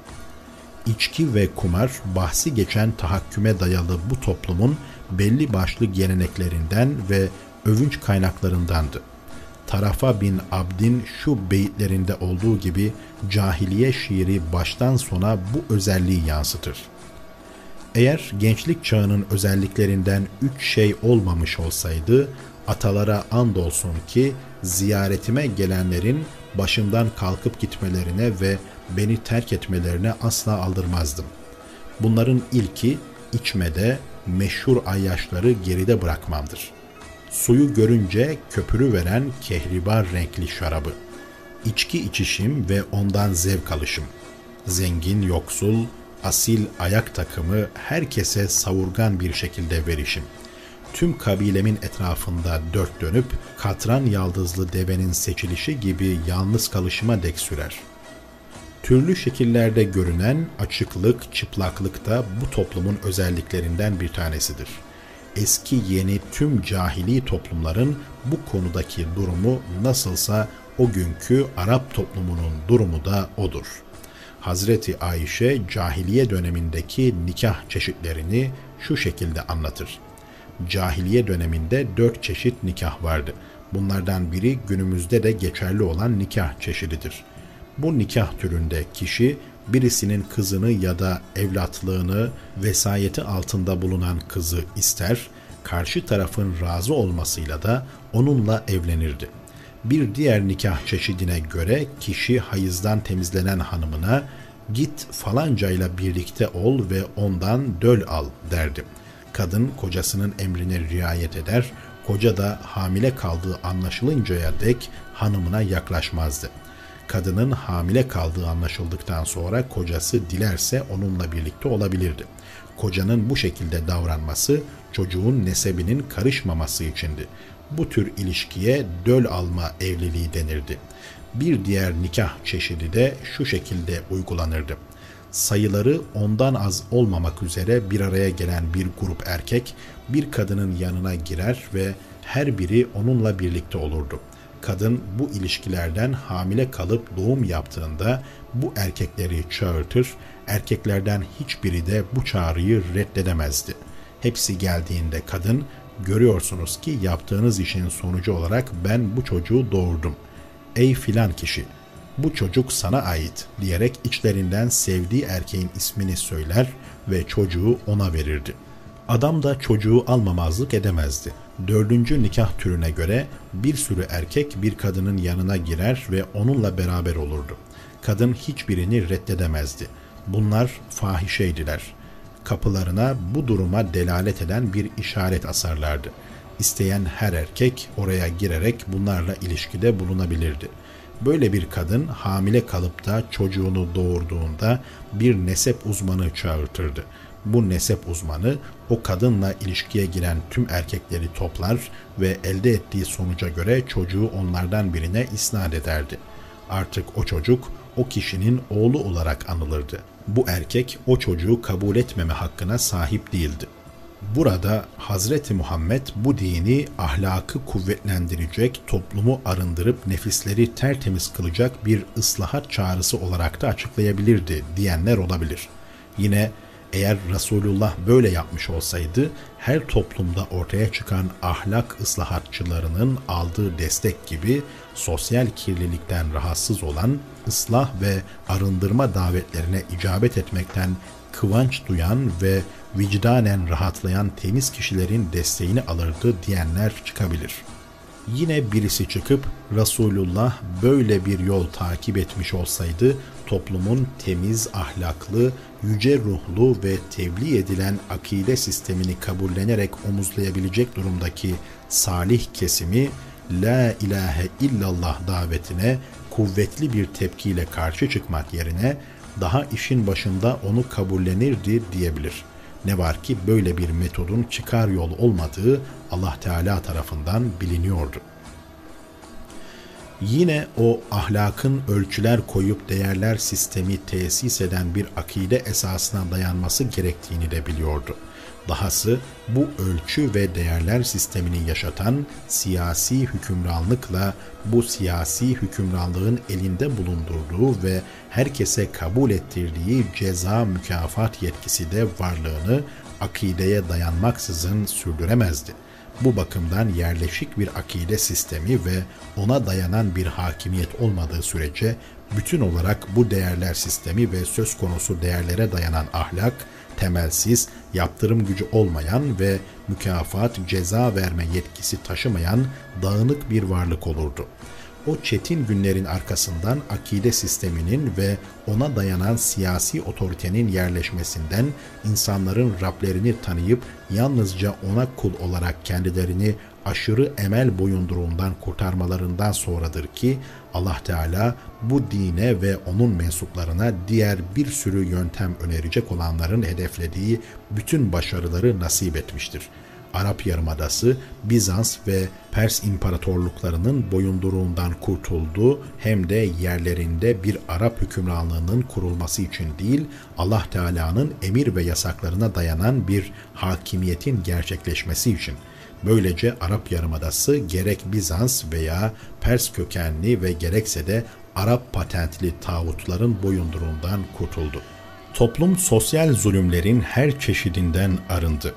İçki ve kumar bahsi geçen tahakküme dayalı bu toplumun belli başlı geleneklerinden ve övünç kaynaklarındandı. Tarafa bin Abd'in şu beyitlerinde olduğu gibi cahiliye şiiri baştan sona bu özelliği yansıtır. Eğer gençlik çağının özelliklerinden üç şey olmamış olsaydı, atalara andolsun ki ziyaretime gelenlerin başımdan kalkıp gitmelerine ve beni terk etmelerine asla aldırmazdım. Bunların ilki içmede meşhur ayyaşları geride bırakmamdır. Suyu görünce köpürüveren kehribar renkli şarabı, içki içişim ve ondan zevk alışım, zengin yoksul, asil ayak takımı herkese savurgan bir şekilde verişim. Tüm kabilemin etrafında dört dönüp katran yaldızlı devenin seçilişi gibi yalnız kalışıma dek sürer. Türlü şekillerde görünen açıklık, çıplaklık da bu toplumun özelliklerinden bir tanesidir. Eski yeni tüm cahili toplumların bu konudaki durumu nasılsa o günkü Arap toplumunun durumu da odur. Hazreti Ayşe cahiliye dönemindeki nikah çeşitlerini şu şekilde anlatır. Cahiliye döneminde dört çeşit nikah vardı. Bunlardan biri günümüzde de geçerli olan nikah çeşididir. Bu nikah türünde kişi birisinin kızını ya da evlatlığını vesayeti altında bulunan kızı ister, karşı tarafın razı olmasıyla da onunla evlenirdi. Bir diğer nikah çeşidine göre kişi hayızdan temizlenen hanımına git falancayla birlikte ol ve ondan döl al derdi. Kadın kocasının emrine riayet eder, koca da hamile kaldığı anlaşılıncaya dek hanımına yaklaşmazdı. Kadının hamile kaldığı anlaşıldıktan sonra kocası dilerse onunla birlikte olabilirdi. Kocanın bu şekilde davranması çocuğun nesebinin karışmaması içindi. Bu tür ilişkiye döl alma evliliği denirdi. Bir diğer nikah çeşidi de şu şekilde uygulanırdı. Sayıları ondan az olmamak üzere bir araya gelen bir grup erkek bir kadının yanına girer ve her biri onunla birlikte olurdu. Kadın bu ilişkilerden hamile kalıp doğum yaptığında bu erkekleri çağırtır, erkeklerden hiçbiri de bu çağrıyı reddedemezdi. Hepsi geldiğinde kadın, görüyorsunuz ki yaptığınız işin sonucu olarak ben bu çocuğu doğurdum. Ey filan kişi, bu çocuk sana ait diyerek içlerinden sevdiği erkeğin ismini söyler ve çocuğu ona verirdi. Adam da çocuğu almamazlık edemezdi. Dördüncü nikah türüne göre bir sürü erkek bir kadının yanına girer ve onunla beraber olurdu. Kadın hiçbirini reddedemezdi. Bunlar fahişeydiler. Kapılarına bu duruma delalet eden bir işaret asarlardı. İsteyen her erkek oraya girerek bunlarla ilişkide bulunabilirdi. Böyle bir kadın hamile kalıp da çocuğunu doğurduğunda bir nesep uzmanı çağırtırdı. Bu nesep uzmanı o kadınla ilişkiye giren tüm erkekleri toplar ve elde ettiği sonuca göre çocuğu onlardan birine isnat ederdi. Artık o çocuk o kişinin oğlu olarak anılırdı. Bu erkek o çocuğu kabul etmeme hakkına sahip değildi. Burada Hazreti Muhammed bu dini ahlakı kuvvetlendirecek, toplumu arındırıp nefisleri tertemiz kılacak bir ıslahat çağrısı olarak da açıklayabilirdi diyenler olabilir. Yine eğer Resulullah böyle yapmış olsaydı her toplumda ortaya çıkan ahlak ıslahatçılarının aldığı destek gibi sosyal kirlilikten rahatsız olan, ıslah ve arındırma davetlerine icabet etmekten kıvanç duyan ve vicdanen rahatlayan temiz kişilerin desteğini alırdı diyenler çıkabilir. Yine birisi çıkıp Resulullah böyle bir yol takip etmiş olsaydı toplumun temiz, ahlaklı, yüce ruhlu ve tebliğ edilen akide sistemini kabullenerek omuzlayabilecek durumdaki salih kesimi La ilahe illallah davetine kuvvetli bir tepkiyle karşı çıkmak yerine daha işin başında onu kabullenirdi diyebilir. Ne var ki böyle bir metodun çıkar yol olmadığı Allah Teala tarafından biliniyordu. Yine o ahlakın ölçüler koyup değerler sistemi tesis eden bir akide esasına dayanması gerektiğini de biliyordu. Dahası bu ölçü ve değerler sistemini yaşatan siyasi hükümranlıkla bu siyasi hükümranlığın elinde bulundurduğu ve herkese kabul ettirdiği ceza mükafat yetkisi de varlığını akideye dayanmaksızın sürdüremezdi. Bu bakımdan yerleşik bir akide sistemi ve ona dayanan bir hakimiyet olmadığı sürece bütün olarak bu değerler sistemi ve söz konusu değerlere dayanan ahlak, temelsiz, yaptırım gücü olmayan ve mükafat, ceza verme yetkisi taşımayan dağınık bir varlık olurdu. O çetin günlerin arkasından akide sisteminin ve ona dayanan siyasi otoritenin yerleşmesinden insanların Rablerini tanıyıp yalnızca ona kul olarak kendilerini aşırı emel boyunduruğundan kurtarmalarından sonradır ki Allah Teala bu dine ve onun mensuplarına diğer bir sürü yöntem önerecek olanların hedeflediği bütün başarıları nasip etmiştir. Arap Yarımadası, Bizans ve Pers imparatorluklarının boyunduruğundan kurtuldu, hem de yerlerinde bir Arap hükümranlığının kurulması için değil, Allah Teala'nın emir ve yasaklarına dayanan bir hakimiyetin gerçekleşmesi için. Böylece Arap Yarımadası gerek Bizans veya Pers kökenli ve gerekse de Arap patentli tağutların boyunduruğundan kurtuldu. Toplum sosyal zulümlerin her çeşidinden arındı.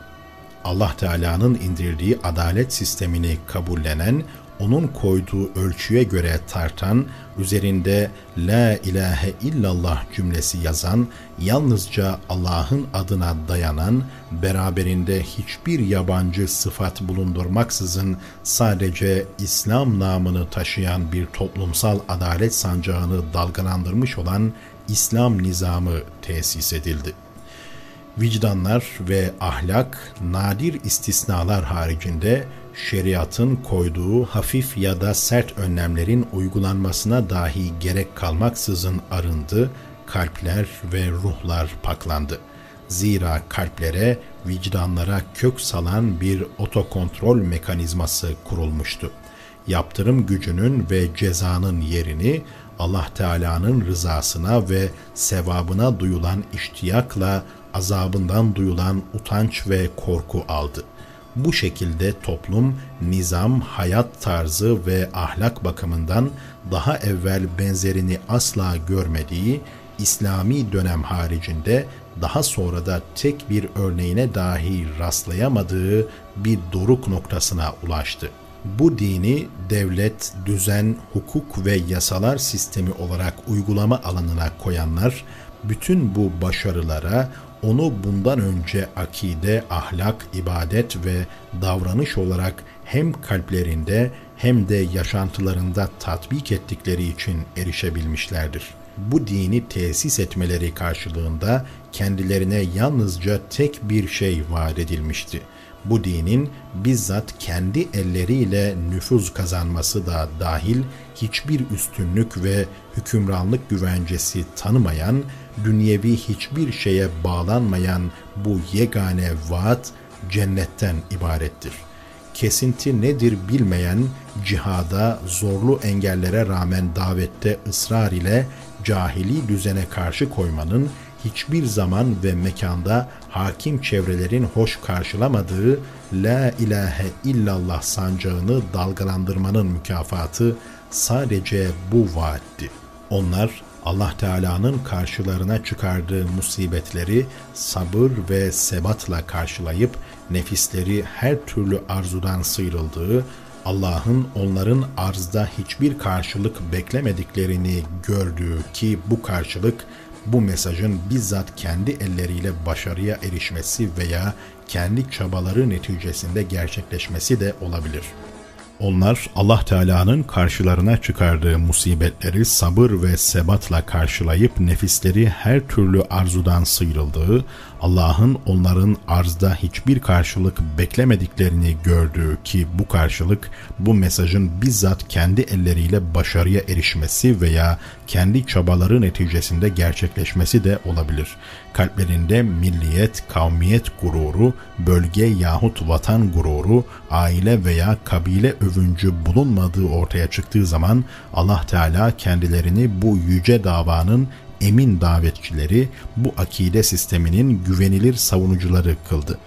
Allah Teala'nın indirdiği adalet sistemini kabullenen, onun koyduğu ölçüye göre tartan, üzerinde La ilahe illallah cümlesi yazan, yalnızca Allah'ın adına dayanan, beraberinde hiçbir yabancı sıfat bulundurmaksızın sadece İslam namını taşıyan bir toplumsal adalet sancağını dalgalandırmış olan İslam nizamı tesis edildi. Vicdanlar ve ahlak, nadir istisnalar haricinde şeriatın koyduğu hafif ya da sert önlemlerin uygulanmasına dahi gerek kalmaksızın arındı, kalpler ve ruhlar paklandı. Zira kalplere, vicdanlara kök salan bir otokontrol mekanizması kurulmuştu. Yaptırım gücünün ve cezanın yerini Allah Teala'nın rızasına ve sevabına duyulan iştiyakla azabından duyulan utanç ve korku aldı. Bu şekilde toplum, nizam, hayat tarzı ve ahlak bakımından daha evvel benzerini asla görmediği, İslami dönem haricinde daha sonra da tek bir örneğine dahi rastlayamadığı bir doruk noktasına ulaştı. Bu dini devlet, düzen, hukuk ve yasalar sistemi olarak uygulama alanına koyanlar, bütün bu başarılara, onu bundan önce akide, ahlak, ibadet ve davranış olarak hem kalplerinde hem de yaşantılarında tatbik ettikleri için erişebilmişlerdir. Bu dini tesis etmeleri karşılığında kendilerine yalnızca tek bir şey vaat edilmişti. bu dinin bizzat kendi elleriyle nüfuz kazanması da dahil hiçbir üstünlük ve hükümranlık güvencesi tanımayan, dünyevi hiçbir şeye bağlanmayan bu yegane vaat cennetten ibarettir. Kesinti nedir bilmeyen, cihada zorlu engellere rağmen davette ısrar ile cahili düzene karşı koymanın hiçbir zaman ve mekanda hakim çevrelerin hoş karşılamadığı La ilahe illallah sancağını dalgalandırmanın mükafatı sadece bu vaatti. Onlar Allah Teala'nın karşılarına çıkardığı musibetleri sabır ve sebatla karşılayıp nefisleri her türlü arzudan sıyrıldığı, Allah'ın onların arzda hiçbir karşılık beklemediklerini gördüğü ki bu karşılık bu mesajın bizzat kendi elleriyle başarıya erişmesi veya kendi çabaları neticesinde gerçekleşmesi de olabilir. Onlar Allah Teala'nın karşılarına çıkardığı musibetleri sabır ve sebatla karşılayıp nefisleri her türlü arzudan sıyrıldığı, Allah'ın onların arzda hiçbir karşılık beklemediklerini gördüğü ki bu karşılık bu mesajın bizzat kendi elleriyle başarıya erişmesi veya kendi çabaları neticesinde gerçekleşmesi de olabilir. Kalplerinde milliyet, kavmiyet gururu, bölge yahut vatan gururu, aile veya kabile övüncü bulunmadığı ortaya çıktığı zaman Allah Teala kendilerini bu yüce davanın emin davetçileri, bu akide sisteminin güvenilir savunucuları kıldı.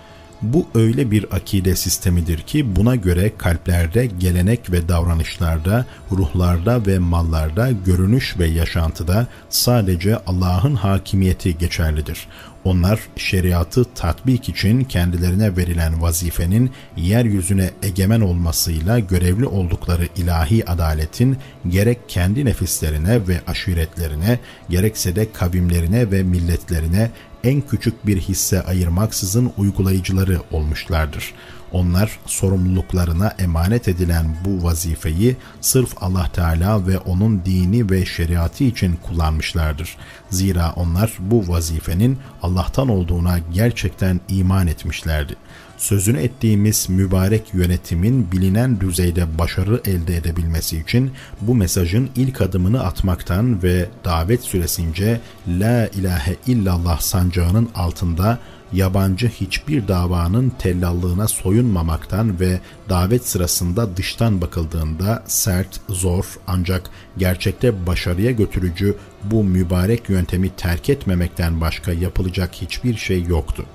Bu öyle bir akide sistemidir ki buna göre kalplerde, gelenek ve davranışlarda, ruhlarda ve mallarda, görünüş ve yaşantıda sadece Allah'ın hakimiyeti geçerlidir. Onlar şeriatı tatbik için kendilerine verilen vazifenin yeryüzüne egemen olmasıyla görevli oldukları ilahi adaletin gerek kendi nefislerine ve aşiretlerine, gerekse de kavimlerine ve milletlerine en küçük bir hisse ayırmaksızın uygulayıcıları olmuşlardır. Onlar sorumluluklarına emanet edilen bu vazifeyi sırf Allah Teala ve onun dini ve şeriatı için kullanmışlardır. Zira onlar bu vazifenin Allah'tan olduğuna gerçekten iman etmişlerdi. Sözünü ettiğimiz mübarek yönetimin bilinen düzeyde başarı elde edebilmesi için bu mesajın ilk adımını atmaktan ve davet süresince La ilahe illallah sancağının altında yabancı hiçbir davanın tellallığına soyunmamaktan ve davet sırasında dıştan bakıldığında sert, zor ancak gerçekte başarıya götürücü bu mübarek yöntemi terk etmemekten başka yapılacak hiçbir şey yoktu.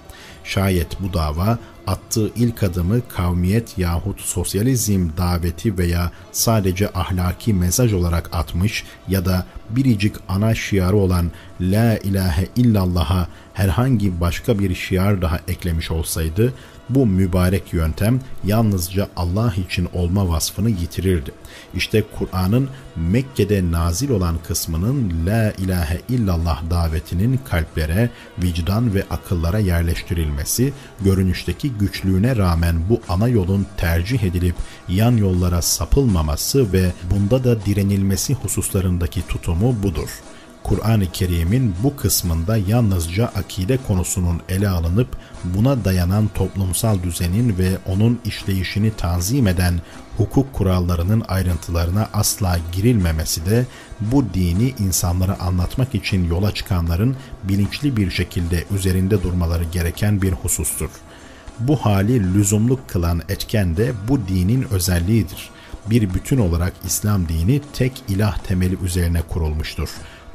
Şayet bu dava attığı ilk adımı kavmiyet yahut sosyalizm daveti veya sadece ahlaki mesaj olarak atmış ya da biricik ana şiarı olan La ilahe illallah'a herhangi başka bir şiar daha eklemiş olsaydı, bu mübarek yöntem yalnızca Allah için olma vasfını yitirirdi. İşte Kur'an'ın Mekke'de nazil olan kısmının La ilahe illallah davetinin kalplere, vicdan ve akıllara yerleştirilmesi, görünüşteki güçlüğüne rağmen bu ana yolun tercih edilip yan yollara sapılmaması ve bunda da direnilmesi hususlarındaki tutumu budur. Kur'an-ı Kerim'in bu kısmında yalnızca akide konusunun ele alınıp buna dayanan toplumsal düzenin ve onun işleyişini tanzim eden hukuk kurallarının ayrıntılarına asla girilmemesi de bu dini insanlara anlatmak için yola çıkanların bilinçli bir şekilde üzerinde durmaları gereken bir husustur. Bu hali lüzumlu kılan etken de bu dinin özelliğidir. Bir bütün olarak İslam dini tek ilah temeli üzerine kurulmuştur.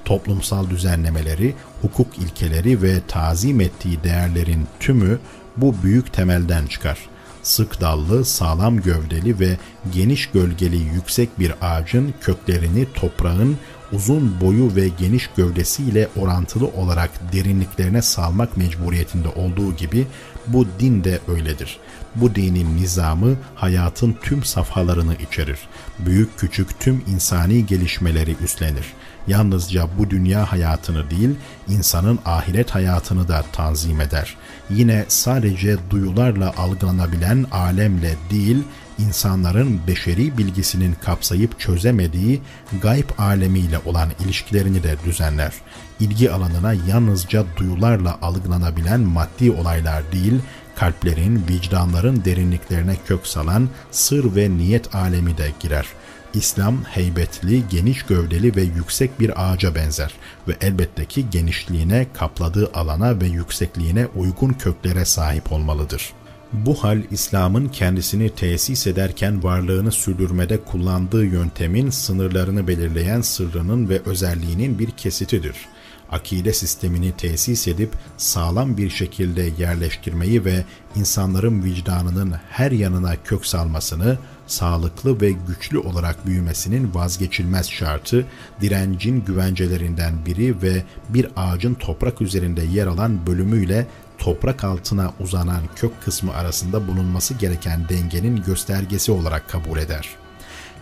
Toplumsal düzenlemeleri, hukuk ilkeleri ve tazim ettiği değerlerin tümü bu büyük temelden çıkar. Sık dallı, sağlam gövdeli ve geniş gölgeli yüksek bir ağacın köklerini toprağın uzun boyu ve geniş gövdesiyle orantılı olarak derinliklerine salmak mecburiyetinde olduğu gibi bu din de öyledir. Bu dinin nizamı hayatın tüm safhalarını içerir. Büyük küçük tüm insani gelişmeleri üstlenir. Yalnızca bu dünya hayatını değil, insanın ahiret hayatını da tanzim eder. Yine sadece duyularla algılanabilen alemle değil, insanların beşeri bilgisinin kapsayıp çözemediği gayb alemiyle olan ilişkilerini de düzenler. İlgi alanına yalnızca duyularla algılanabilen maddi olaylar değil, kalplerin, vicdanların derinliklerine kök salan sır ve niyet alemi de girer. İslam heybetli, geniş gövdeli ve yüksek bir ağaca benzer ve elbette ki genişliğine, kapladığı alana ve yüksekliğine uygun köklere sahip olmalıdır. Bu hal, İslam'ın kendisini tesis ederken varlığını sürdürmede kullandığı yöntemin sınırlarını belirleyen sırrının ve özelliğinin bir kesitidir. Akide sistemini tesis edip sağlam bir şekilde yerleştirmeyi ve insanların vicdanının her yanına kök salmasını, sağlıklı ve güçlü olarak büyümesinin vazgeçilmez şartı, direncin güvencelerinden biri ve bir ağacın toprak üzerinde yer alan bölümüyle toprak altına uzanan kök kısmı arasında bulunması gereken dengenin göstergesi olarak kabul eder.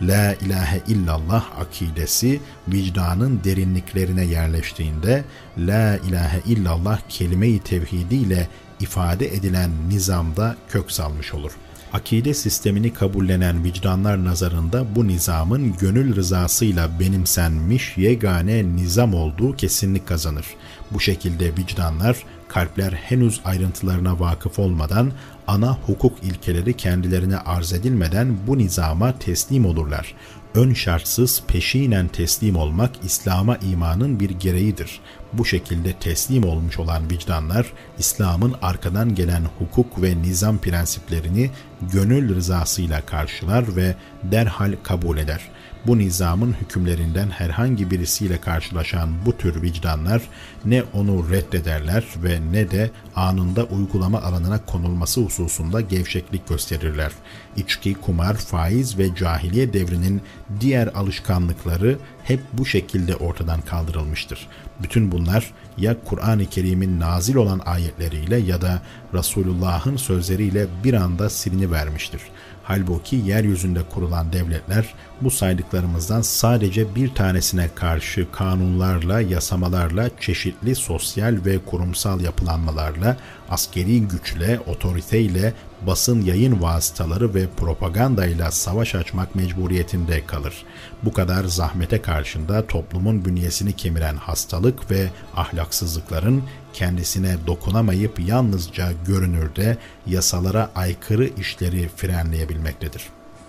La ilahe illallah akidesi vicdanın derinliklerine yerleştiğinde, La ilahe illallah kelime-i tevhidiyle ifade edilen nizamda kök salmış olur. Akide sistemini kabullenen vicdanlar nazarında bu nizamın gönül rızasıyla benimsenmiş yegane nizam olduğu kesinlik kazanır. Bu şekilde vicdanlar, kalpler henüz ayrıntılarına vakıf olmadan, ana hukuk ilkeleri kendilerine arz edilmeden bu nizama teslim olurlar. Ön şartsız, peşinen teslim olmak İslam'a imanın bir gereğidir. Bu şekilde teslim olmuş olan vicdanlar, İslam'ın arkadan gelen hukuk ve nizam prensiplerini gönül rızasıyla karşılar ve derhal kabul eder. Bu nizamın hükümlerinden herhangi birisiyle karşılaşan bu tür vicdanlar ne onu reddederler ve ne de anında uygulama alanına konulması hususunda gevşeklik gösterirler. İçki, kumar, faiz ve cahiliye devrinin diğer alışkanlıkları hep bu şekilde ortadan kaldırılmıştır. Bütün bunlar ya Kur'an-ı Kerim'in nazil olan ayetleriyle ya da Resulullah'ın sözleriyle bir anda silinivermiştir. Halbuki yeryüzünde kurulan devletler bu saydıklarımızdan sadece bir tanesine karşı kanunlarla, yasamalarla, çeşitli sosyal ve kurumsal yapılanmalarla, askeri güçle, otoriteyle, basın yayın vasıtaları ve propagandayla savaş açmak mecburiyetinde kalır. Bu kadar zahmete karşında toplumun bünyesini kemiren hastalık ve ahlaksızlıkların kendisine dokunamayıp yalnızca görünürde yasalara aykırı işleri frenleyebilmektedir.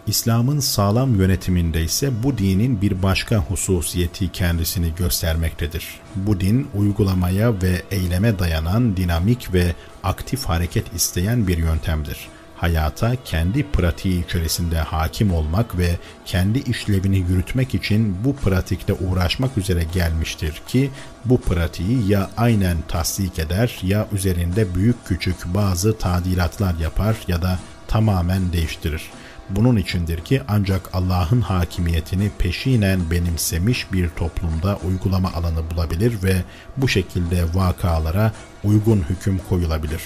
İslam'ın sağlam yönetiminde ise bu dinin bir başka hususiyeti kendisini göstermektedir. Bu din, uygulamaya ve eyleme dayanan dinamik ve aktif hareket isteyen bir yöntemdir. Hayata kendi pratiği içerisinde hakim olmak ve kendi işlevini yürütmek için bu pratikte uğraşmak üzere gelmiştir ki, bu pratiği ya aynen tasdik eder ya üzerinde büyük küçük bazı tadilatlar yapar ya da tamamen değiştirir. Bunun içindir ki ancak Allah'ın hakimiyetini peşinen benimsemiş bir toplumda uygulama alanı bulabilir ve bu şekilde vakalara uygun hüküm koyulabilir.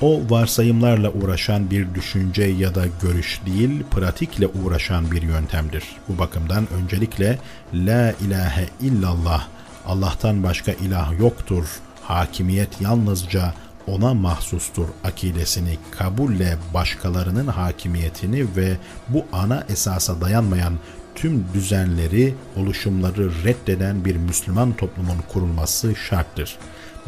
O, varsayımlarla uğraşan bir düşünce ya da görüş değil, pratikle uğraşan bir yöntemdir. Bu bakımdan öncelikle La ilahe illallah, Allah'tan başka ilah yoktur, hakimiyet yalnızca ona mahsustur akidesini kabulle başkalarının hakimiyetini ve bu ana esasa dayanmayan tüm düzenleri, oluşumları reddeden bir Müslüman toplumun kurulması şarttır.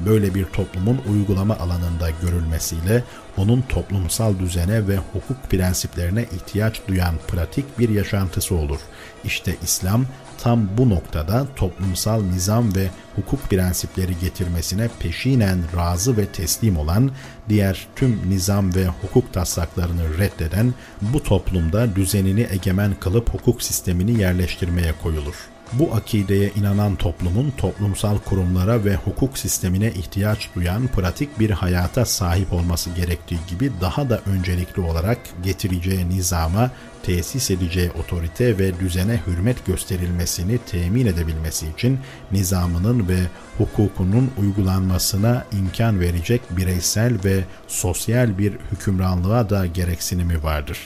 Böyle bir toplumun uygulama alanında görülmesiyle onun toplumsal düzene ve hukuk prensiplerine ihtiyaç duyan pratik bir yaşantısı olur. İşte İslam tam bu noktada toplumsal nizam ve hukuk prensipleri getirmesine peşinen razı ve teslim olan, diğer tüm nizam ve hukuk taslaklarını reddeden, bu toplumda düzenini egemen kılıp hukuk sistemini yerleştirmeye koyulur. Bu akideye inanan toplumun toplumsal kurumlara ve hukuk sistemine ihtiyaç duyan pratik bir hayata sahip olması gerektiği gibi daha da öncelikli olarak getireceği nizama, tesis edeceği otorite ve düzene hürmet gösterilmesini temin edebilmesi için nizamının ve hukukunun uygulanmasına imkan verecek bireysel ve sosyal bir hükümranlığa da gereksinimi vardır.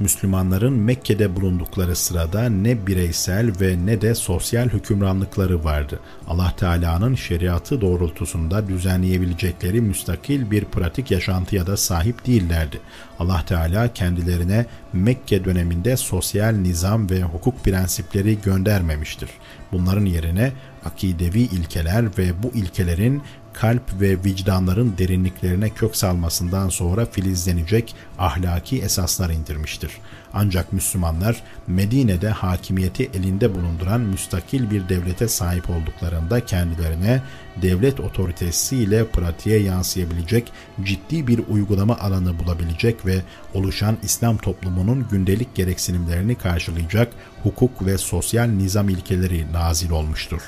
Müslümanların Mekke'de bulundukları sırada ne bireysel ve ne de sosyal hükümranlıkları vardı. Allah Teala'nın şeriatı doğrultusunda düzenleyebilecekleri müstakil bir pratik yaşantıya da sahip değillerdi. Allah Teala kendilerine Mekke döneminde sosyal nizam ve hukuk prensipleri göndermemiştir. Bunların yerine akidevi ilkeler ve bu ilkelerin kalp ve vicdanların derinliklerine kök salmasından sonra filizlenecek ahlaki esaslar indirmiştir. Ancak Müslümanlar Medine'de hakimiyeti elinde bulunduran müstakil bir devlete sahip olduklarında kendilerine devlet otoritesiyle pratiğe yansıyabilecek ciddi bir uygulama alanı bulabilecek ve oluşan İslam toplumunun gündelik gereksinimlerini karşılayacak hukuk ve sosyal nizam ilkeleri nazil olmuştur.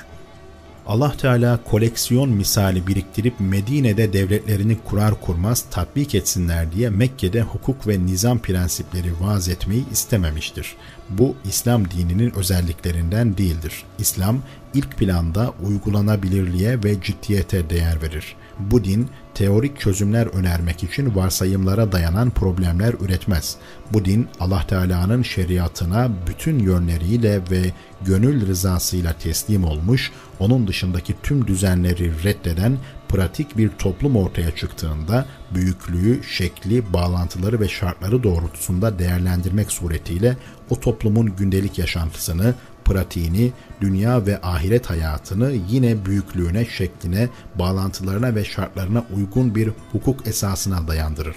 Allah Teala koleksiyon misali biriktirip Medine'de devletlerini kurar kurmaz tatbik etsinler diye Mekke'de hukuk ve nizam prensipleri vaaz etmeyi istememiştir. Bu İslam dininin özelliklerinden değildir. İslam ilk planda uygulanabilirliğe ve ciddiyete değer verir. Bu din teorik çözümler önermek için varsayımlara dayanan problemler üretmez. Bu din Allah Teala'nın şeriatına bütün yönleriyle ve gönül rızasıyla teslim olmuş, onun dışındaki tüm düzenleri reddeden pratik bir toplum ortaya çıktığında büyüklüğü, şekli, bağlantıları ve şartları doğrultusunda değerlendirmek suretiyle o toplumun gündelik yaşantısını, pratiğini, dünya ve ahiret hayatını yine büyüklüğüne, şekline, bağlantılarına ve şartlarına uygun bir hukuk esasına dayandırır.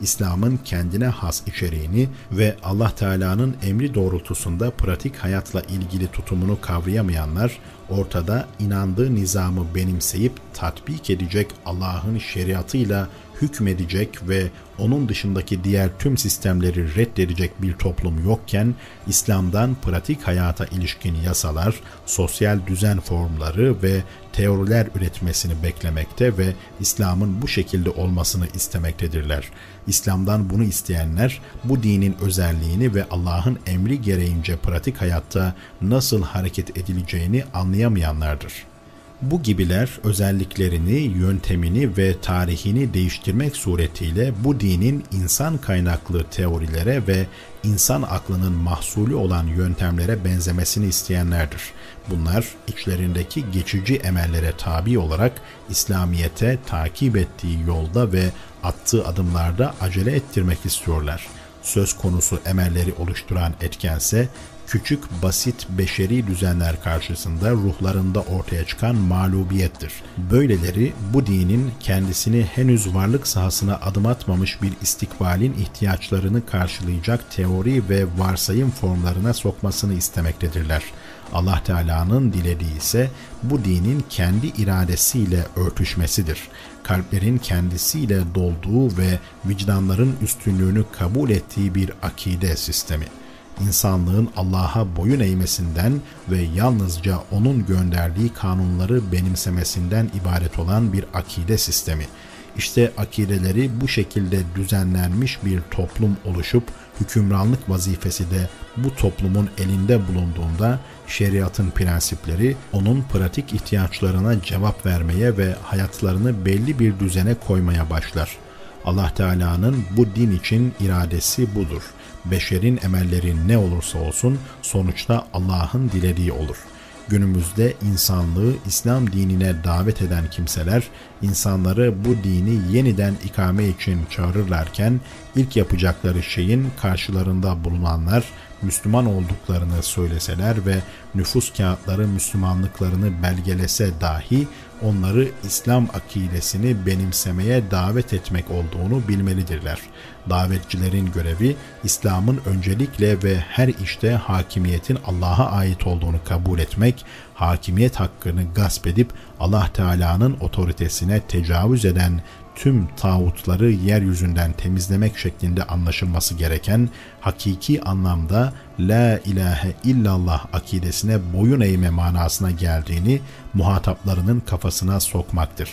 İslam'ın kendine has içeriğini ve Allah Teala'nın emri doğrultusunda pratik hayatla ilgili tutumunu kavrayamayanlar, ortada inandığı nizamı benimseyip tatbik edecek Allah'ın şeriatıyla hükmedecek ve onun dışındaki diğer tüm sistemleri reddedecek bir toplum yokken, İslam'dan pratik hayata ilişkin yasalar, sosyal düzen formları ve teoriler üretmesini beklemekte ve İslam'ın bu şekilde olmasını istemektedirler. İslam'dan bunu isteyenler, bu dinin özelliğini ve Allah'ın emri gereğince pratik hayatta nasıl hareket edileceğini anlayamayanlardır. Bu gibiler özelliklerini, yöntemini ve tarihini değiştirmek suretiyle bu dinin insan kaynaklı teorilere ve insan aklının mahsulü olan yöntemlere benzemesini isteyenlerdir. Bunlar içlerindeki geçici emellere tabi olarak İslamiyet'e takip ettiği yolda ve attığı adımlarda acele ettirmek istiyorlar. Söz konusu emelleri oluşturan etkense, küçük, basit, beşeri düzenler karşısında ruhlarında ortaya çıkan mağlubiyettir. Böyleleri bu dinin kendisini henüz varlık sahasına adım atmamış bir istikbalin ihtiyaçlarını karşılayacak teori ve varsayım formlarına sokmasını istemektedirler. Allah Teala'nın dilediği ise bu dinin kendi iradesiyle örtüşmesidir. Kalplerin kendisiyle dolduğu ve vicdanların üstünlüğünü kabul ettiği bir akide sistemi. İnsanlığın Allah'a boyun eğmesinden ve yalnızca O'nun gönderdiği kanunları benimsemesinden ibaret olan bir akide sistemi. İşte akideleri bu şekilde düzenlenmiş bir toplum oluşup hükümranlık vazifesi de bu toplumun elinde bulunduğunda şeriatın prensipleri onun pratik ihtiyaçlarına cevap vermeye ve hayatlarını belli bir düzene koymaya başlar. Allah Teala'nın bu din için iradesi budur. Beşerin emelleri ne olursa olsun sonuçta Allah'ın dilediği olur. Günümüzde insanlığı İslam dinine davet eden kimseler, insanları bu dini yeniden ikame için çağırırlarken ilk yapacakları şeyin karşılarında bulunanlar Müslüman olduklarını söyleseler ve nüfus kağıtları Müslümanlıklarını belgelese dahi onları İslam akidesini benimsemeye davet etmek olduğunu bilmelidirler. Davetçilerin görevi İslam'ın öncelikle ve her işte hakimiyetin Allah'a ait olduğunu kabul etmek, hakimiyet hakkını gasp edip Allah Teala'nın otoritesine tecavüz eden tüm tağutları yeryüzünden temizlemek şeklinde anlaşılması gereken hakiki anlamda La ilahe illallah akidesine boyun eğme manasına geldiğini muhataplarının kafasına sokmaktır.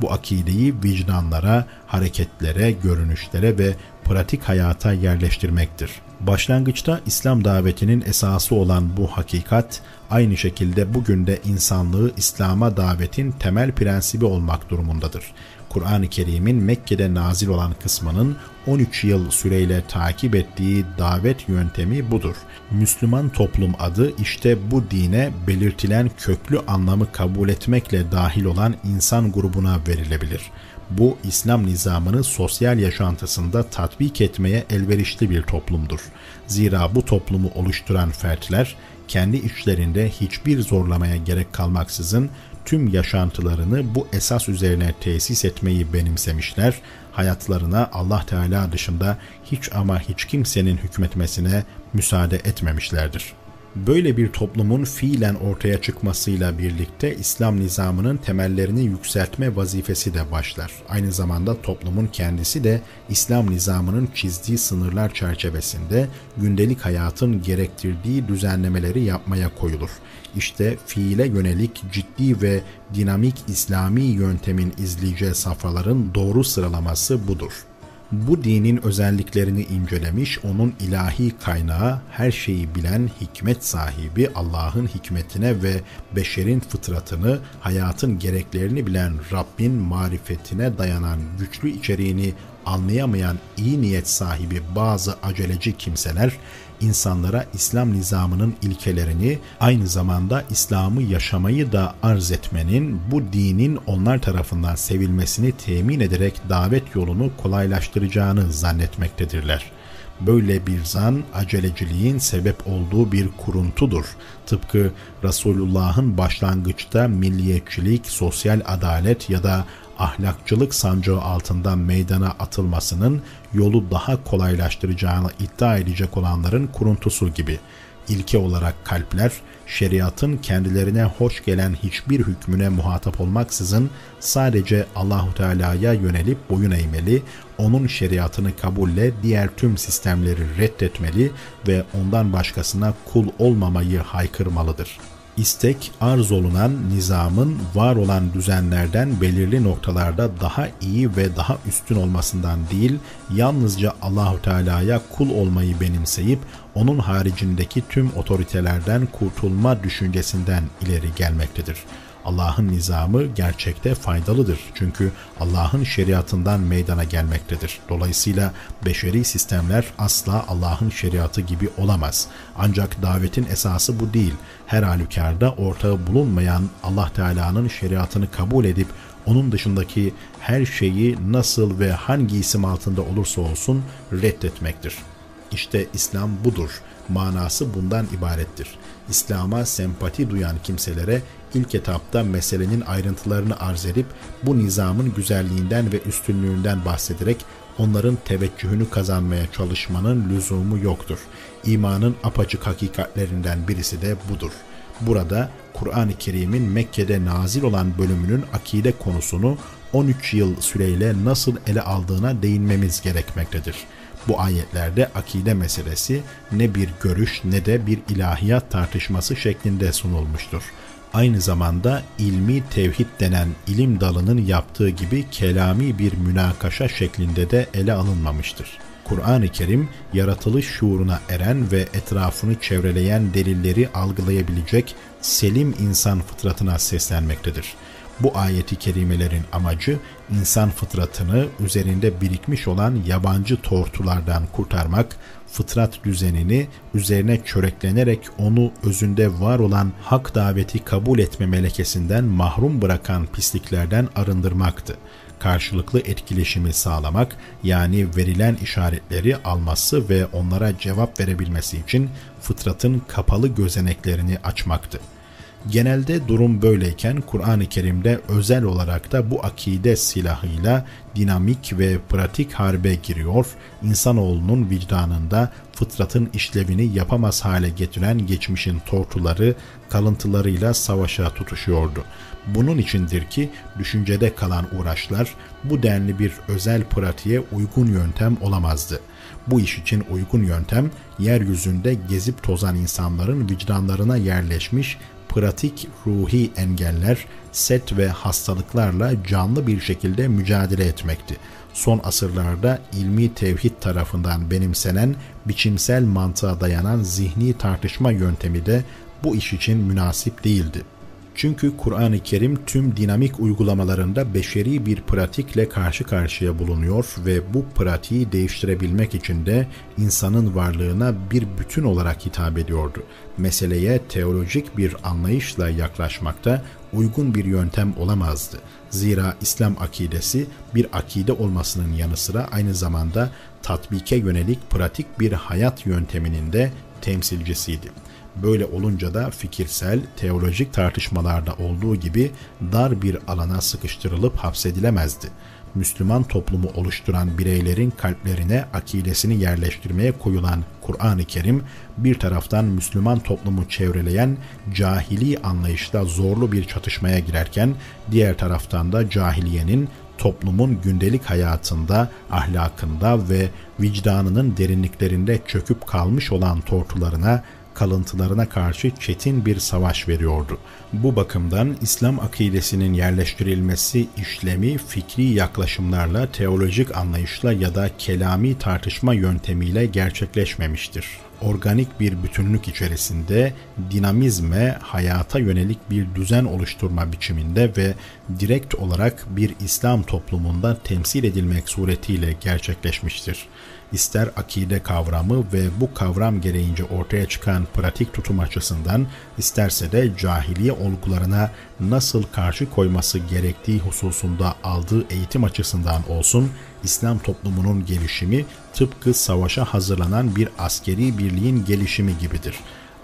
Bu akideyi vicdanlara, hareketlere, görünüşlere ve pratik hayata yerleştirmektir. Başlangıçta İslam davetinin esası olan bu hakikat, aynı şekilde bugün de insanlığı İslam'a davetin temel prensibi olmak durumundadır. Kur'an-ı Kerim'in Mekke'de nazil olan kısmının on üç yıl süreyle takip ettiği davet yöntemi budur. Müslüman toplum adı işte bu dine belirtilen köklü anlamı kabul etmekle dahil olan insan grubuna verilebilir. Bu İslam nizamını sosyal yaşantısında tatbik etmeye elverişli bir toplumdur. Zira bu toplumu oluşturan fertler kendi içlerinde hiçbir zorlamaya gerek kalmaksızın tüm yaşantılarını bu esas üzerine tesis etmeyi benimsemişler, hayatlarına Allah Teala dışında hiç ama hiç kimsenin hükmetmesine müsaade etmemişlerdir. Böyle bir toplumun fiilen ortaya çıkmasıyla birlikte İslam nizamının temellerini yükseltme vazifesi de başlar. Aynı zamanda toplumun kendisi de İslam nizamının çizdiği sınırlar çerçevesinde gündelik hayatın gerektirdiği düzenlemeleri yapmaya koyulur. İşte fiile yönelik ciddi ve dinamik İslami yöntemin izleyeceği safhaların doğru sıralaması budur. Bu dinin özelliklerini incelemiş, onun ilahi kaynağı, her şeyi bilen hikmet sahibi Allah'ın hikmetine ve beşerin fıtratını, hayatın gereklerini bilen Rabbin marifetine dayanan güçlü içeriğini anlayamayan iyi niyet sahibi bazı aceleci kimseler, insanlara İslam nizamının ilkelerini, aynı zamanda İslam'ı yaşamayı da arz etmenin, bu dinin onlar tarafından sevilmesini temin ederek davet yolunu kolaylaştıracağını zannetmektedirler. Böyle bir zan, aceleciliğin sebep olduğu bir kuruntudur. Tıpkı Resulullah'ın başlangıçta milliyetçilik, sosyal adalet ya da ahlakçılık sancağı altından meydana atılmasının yolu daha kolaylaştıracağını iddia edecek olanların kuruntusu gibi. İlke olarak kalpler, şeriatın kendilerine hoş gelen hiçbir hükmüne muhatap olmaksızın sadece Allahu Teala'ya yönelip boyun eğmeli, onun şeriatını kabulle diğer tüm sistemleri reddetmeli ve ondan başkasına kul olmamayı haykırmalıdır. İstek, arz olunan nizamın var olan düzenlerden belirli noktalarda daha iyi ve daha üstün olmasından değil, yalnızca Allahu Teala'ya kul olmayı benimseyip onun haricindeki tüm otoritelerden kurtulma düşüncesinden ileri gelmektedir. Allah'ın nizamı gerçekte faydalıdır. Çünkü Allah'ın şeriatından meydana gelmektedir. Dolayısıyla beşeri sistemler asla Allah'ın şeriatı gibi olamaz. Ancak davetin esası bu değil. Her halükarda ortağı bulunmayan Allah Teala'nın şeriatını kabul edip onun dışındaki her şeyi nasıl ve hangi isim altında olursa olsun reddetmektir. İşte İslam budur. Manası bundan ibarettir. İslam'a sempati duyan kimselere ilk etapta meselenin ayrıntılarını arz edip bu nizamın güzelliğinden ve üstünlüğünden bahsederek onların teveccühünü kazanmaya çalışmanın lüzumu yoktur. İmanın apaçık hakikatlerinden birisi de budur. Burada Kur'an-ı Kerim'in Mekke'de nazil olan bölümünün akide konusunu on üç yıl süreyle nasıl ele aldığına değinmemiz gerekmektedir. Bu ayetlerde akide meselesi ne bir görüş ne de bir ilahiyat tartışması şeklinde sunulmuştur. Aynı zamanda ilmi tevhid denen ilim dalının yaptığı gibi kelami bir münakaşa şeklinde de ele alınmamıştır. Kur'an-ı Kerim, yaratılış şuuruna eren ve etrafını çevreleyen delilleri algılayabilecek selim insan fıtratına seslenmektedir. Bu ayeti kerimelerin amacı insan fıtratını üzerinde birikmiş olan yabancı tortulardan kurtarmak, fıtrat düzenini üzerine çöreklenerek onu özünde var olan hak daveti kabul etme melekesinden mahrum bırakan pisliklerden arındırmaktı. Karşılıklı etkileşimi sağlamak, yani verilen işaretleri alması ve onlara cevap verebilmesi için fıtratın kapalı gözeneklerini açmaktı. Genelde durum böyleyken Kur'an-ı Kerim'de özel olarak da bu akide silahıyla dinamik ve pratik harbe giriyor, insanoğlunun vicdanında fıtratın işlevini yapamaz hale getiren geçmişin tortuları, kalıntılarıyla savaşa tutuşuyordu. Bunun içindir ki düşüncede kalan uğraşlar bu denli bir özel pratiğe uygun yöntem olamazdı. Bu iş için uygun yöntem, yeryüzünde gezip tozan insanların vicdanlarına yerleşmiş pratik ruhi engeller, set ve hastalıklarla canlı bir şekilde mücadele etmekti. Son asırlarda ilmi tevhid tarafından benimsenen, biçimsel mantığa dayanan zihni tartışma yöntemi de bu iş için münasip değildi. Çünkü Kur'an-ı Kerim tüm dinamik uygulamalarında beşeri bir pratikle karşı karşıya bulunuyor ve bu pratiği değiştirebilmek için de insanın varlığına bir bütün olarak hitap ediyordu. Meseleye teolojik bir anlayışla yaklaşmakta uygun bir yöntem olamazdı. Zira İslam akidesi bir akide olmasının yanı sıra aynı zamanda tatbike yönelik pratik bir hayat yönteminin de temsilcisiydi. Böyle olunca da fikirsel, teolojik tartışmalarda olduğu gibi dar bir alana sıkıştırılıp hapsedilemezdi. Müslüman toplumu oluşturan bireylerin kalplerine akidesini yerleştirmeye koyulan Kur'an-ı Kerim, bir taraftan Müslüman toplumu çevreleyen cahili anlayışla zorlu bir çatışmaya girerken, diğer taraftan da cahiliyenin toplumun gündelik hayatında, ahlakında ve vicdanının derinliklerinde çöküp kalmış olan tortularına, kalıntılarına karşı çetin bir savaş veriyordu. Bu bakımdan İslam akidesinin yerleştirilmesi işlemi fikri yaklaşımlarla, teolojik anlayışla ya da kelami tartışma yöntemiyle gerçekleşmemiştir. Organik bir bütünlük içerisinde dinamizme, hayata yönelik bir düzen oluşturma biçiminde ve direkt olarak bir İslam toplumunda temsil edilmek suretiyle gerçekleşmiştir. İster akide kavramı ve bu kavram gereğince ortaya çıkan pratik tutum açısından, isterse de cahiliye olgularına nasıl karşı koyması gerektiği hususunda aldığı eğitim açısından olsun, İslam toplumunun gelişimi tıpkı savaşa hazırlanan bir askeri birliğin gelişimi gibidir.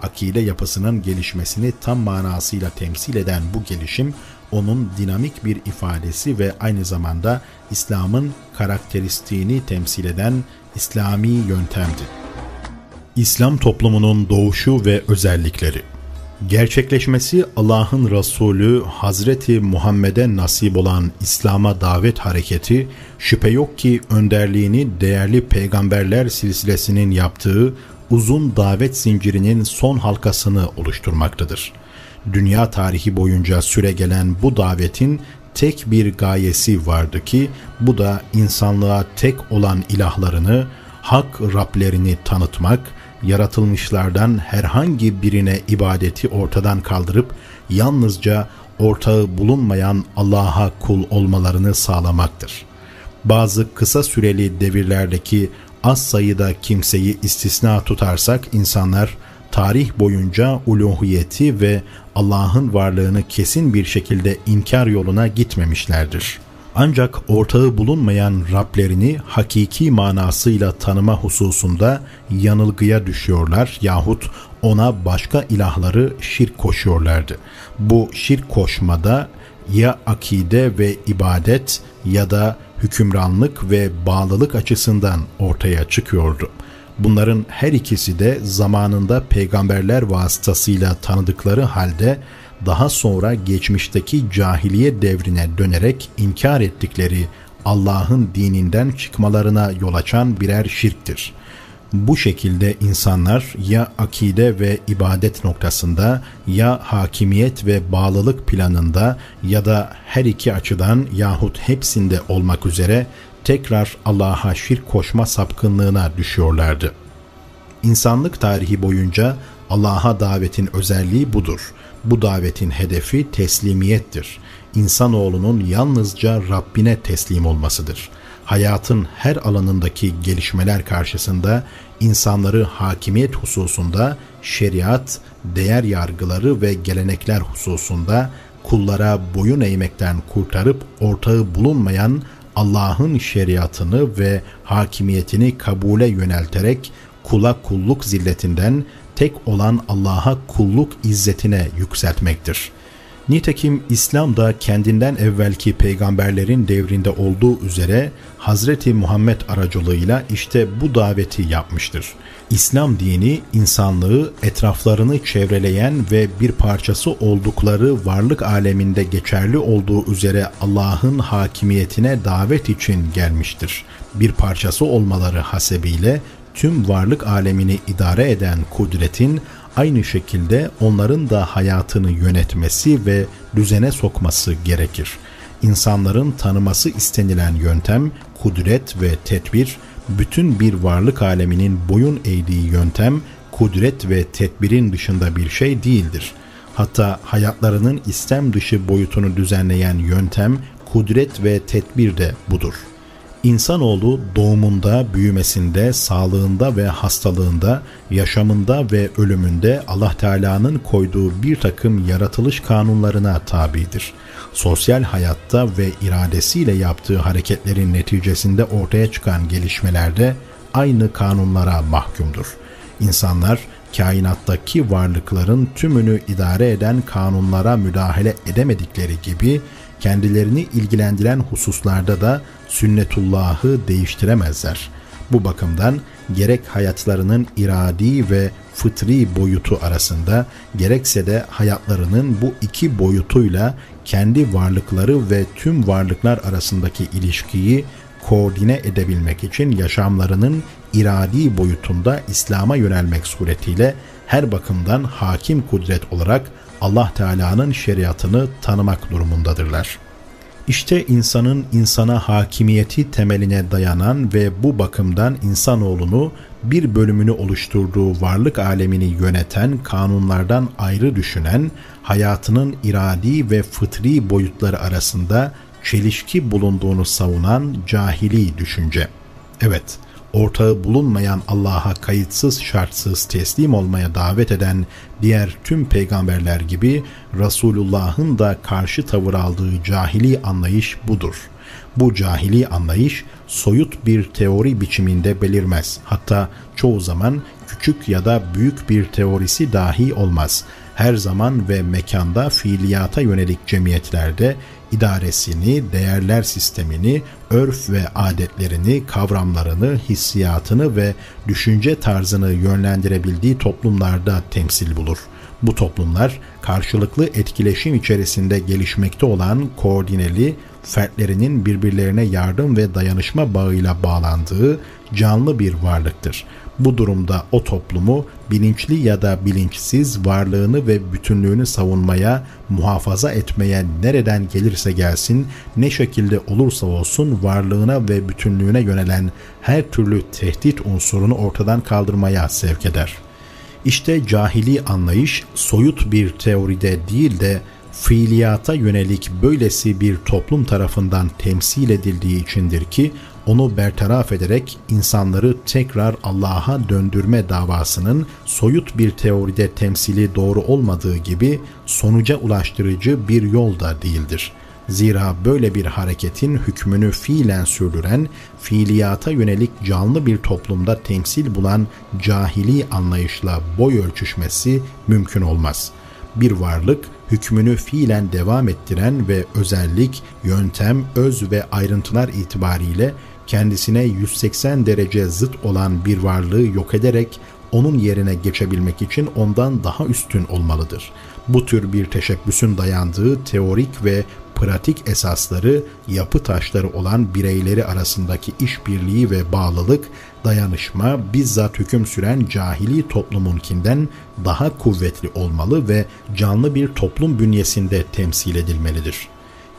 Akide yapısının gelişmesini tam manasıyla temsil eden bu gelişim, onun dinamik bir ifadesi ve aynı zamanda İslam'ın karakteristiğini temsil eden İslami yöntemdi. İslam toplumunun doğuşu ve özellikleri. Gerçekleşmesi Allah'ın Resulü Hazreti Muhammed'e nasip olan İslam'a davet hareketi, şüphe yok ki önderliğini değerli peygamberler silsilesinin yaptığı uzun davet zincirinin son halkasını oluşturmaktadır. Dünya tarihi boyunca süregelen bu davetin tek bir gayesi vardı ki bu da insanlığa tek olan ilahlarını, hak Rablerini tanıtmak, yaratılmışlardan herhangi birine ibadeti ortadan kaldırıp yalnızca ortağı bulunmayan Allah'a kul olmalarını sağlamaktır. Bazı kısa süreli devirlerdeki az sayıda kimseyi istisna tutarsak insanlar, tarih boyunca uluhiyeti ve Allah'ın varlığını kesin bir şekilde inkar yoluna gitmemişlerdir. Ancak ortağı bulunmayan Rablerini hakiki manasıyla tanıma hususunda yanılgıya düşüyorlar yahut ona başka ilahları şirk koşuyorlardı. Bu şirk koşmada ya akide ve ibadet ya da hükümranlık ve bağlılık açısından ortaya çıkıyordu. Bunların her ikisi de zamanında peygamberler vasıtasıyla tanıdıkları halde daha sonra geçmişteki cahiliye devrine dönerek inkar ettikleri Allah'ın dininden çıkmalarına yol açan birer şirktir. Bu şekilde insanlar ya akide ve ibadet noktasında ya hakimiyet ve bağlılık planında ya da her iki açıdan yahut hepsinde olmak üzere tekrar Allah'a şirk koşma sapkınlığına düşüyorlardı. İnsanlık tarihi boyunca Allah'a davetin özelliği budur. Bu davetin hedefi teslimiyettir. İnsanoğlunun yalnızca Rabbine teslim olmasıdır. Hayatın her alanındaki gelişmeler karşısında insanları hakimiyet hususunda, şeriat, değer yargıları ve gelenekler hususunda kullara boyun eğmekten kurtarıp ortağı bulunmayan Allah'ın şeriatını ve hakimiyetini kabule yönelterek kula kulluk zilletinden tek olan Allah'a kulluk izzetine yükseltmektir. Nitekim İslam da kendinden evvelki peygamberlerin devrinde olduğu üzere Hazreti Muhammed aracılığıyla işte bu daveti yapmıştır. İslam dini insanlığı etraflarını çevreleyen ve bir parçası oldukları varlık aleminde geçerli olduğu üzere Allah'ın hakimiyetine davet için gelmiştir. Bir parçası olmaları hasebiyle tüm varlık alemini idare eden kudretin aynı şekilde onların da hayatını yönetmesi ve düzene sokması gerekir. İnsanların tanıması istenilen yöntem, kudret ve tedbir, bütün bir varlık aleminin boyun eğdiği yöntem, kudret ve tedbirin dışında bir şey değildir. Hatta hayatlarının istem dışı boyutunu düzenleyen yöntem, kudret ve tedbir de budur. İnsanoğlu doğumunda, büyümesinde, sağlığında ve hastalığında, yaşamında ve ölümünde Allah Teala'nın koyduğu bir takım yaratılış kanunlarına tabidir. Sosyal hayatta ve iradesiyle yaptığı hareketlerin neticesinde ortaya çıkan gelişmelerde aynı kanunlara mahkumdur. İnsanlar kainattaki varlıkların tümünü idare eden kanunlara müdahale edemedikleri gibi kendilerini ilgilendiren hususlarda da sünnetullahı değiştiremezler. Bu bakımdan gerek hayatlarının iradi ve fıtri boyutu arasında, gerekse de hayatlarının bu iki boyutuyla kendi varlıkları ve tüm varlıklar arasındaki ilişkiyi koordine edebilmek için yaşamlarının iradi boyutunda İslam'a yönelmek suretiyle her bakımdan hakim kudret olarak Allah Teala'nın şeriatını tanımak durumundadırlar. İşte insanın insana hakimiyeti temeline dayanan ve bu bakımdan insanoğlunu bir bölümünü oluşturduğu varlık alemini yöneten kanunlardan ayrı düşünen, hayatının iradi ve fıtri boyutları arasında çelişki bulunduğunu savunan cahili düşünce. Evet, ortağı bulunmayan Allah'a kayıtsız şartsız teslim olmaya davet eden diğer tüm peygamberler gibi Resulullah'ın da karşı tavır aldığı cahili anlayış budur. Bu cahili anlayış soyut bir teori biçiminde belirmez. Hatta çoğu zaman küçük ya da büyük bir teorisi dahi olmaz. Her zaman ve mekanda fiiliyata yönelik cemiyetlerde idaresini, değerler sistemini, örf ve adetlerini, kavramlarını, hissiyatını ve düşünce tarzını yönlendirebildiği toplumlarda temsil bulur. Bu toplumlar karşılıklı etkileşim içerisinde gelişmekte olan koordineli, fertlerinin birbirlerine yardım ve dayanışma bağıyla bağlandığı canlı bir varlıktır. Bu durumda o toplumu bilinçli ya da bilinçsiz varlığını ve bütünlüğünü savunmaya, muhafaza etmeye nereden gelirse gelsin, ne şekilde olursa olsun varlığına ve bütünlüğüne yönelen her türlü tehdit unsurunu ortadan kaldırmaya sevk eder. İşte cahili anlayış soyut bir teoride değil de fiiliyata yönelik böylesi bir toplum tarafından temsil edildiği içindir ki onu bertaraf ederek insanları tekrar Allah'a döndürme davasının soyut bir teoride temsili doğru olmadığı gibi sonuca ulaştırıcı bir yol da değildir. Zira böyle bir hareketin hükmünü fiilen sürdüren, fiiliyata yönelik canlı bir toplumda temsil bulan cahili anlayışla boy ölçüşmesi mümkün olmaz. Bir varlık, hükmünü fiilen devam ettiren ve özellik, yöntem, öz ve ayrıntılar itibariyle kendisine yüz seksen derece zıt olan bir varlığı yok ederek onun yerine geçebilmek için ondan daha üstün olmalıdır. Bu tür bir teşebbüsün dayandığı teorik ve pratik esasları, yapı taşları olan bireyleri arasındaki işbirliği ve bağlılık, dayanışma bizzat hüküm süren cahili toplumunkinden daha kuvvetli olmalı ve canlı bir toplum bünyesinde temsil edilmelidir.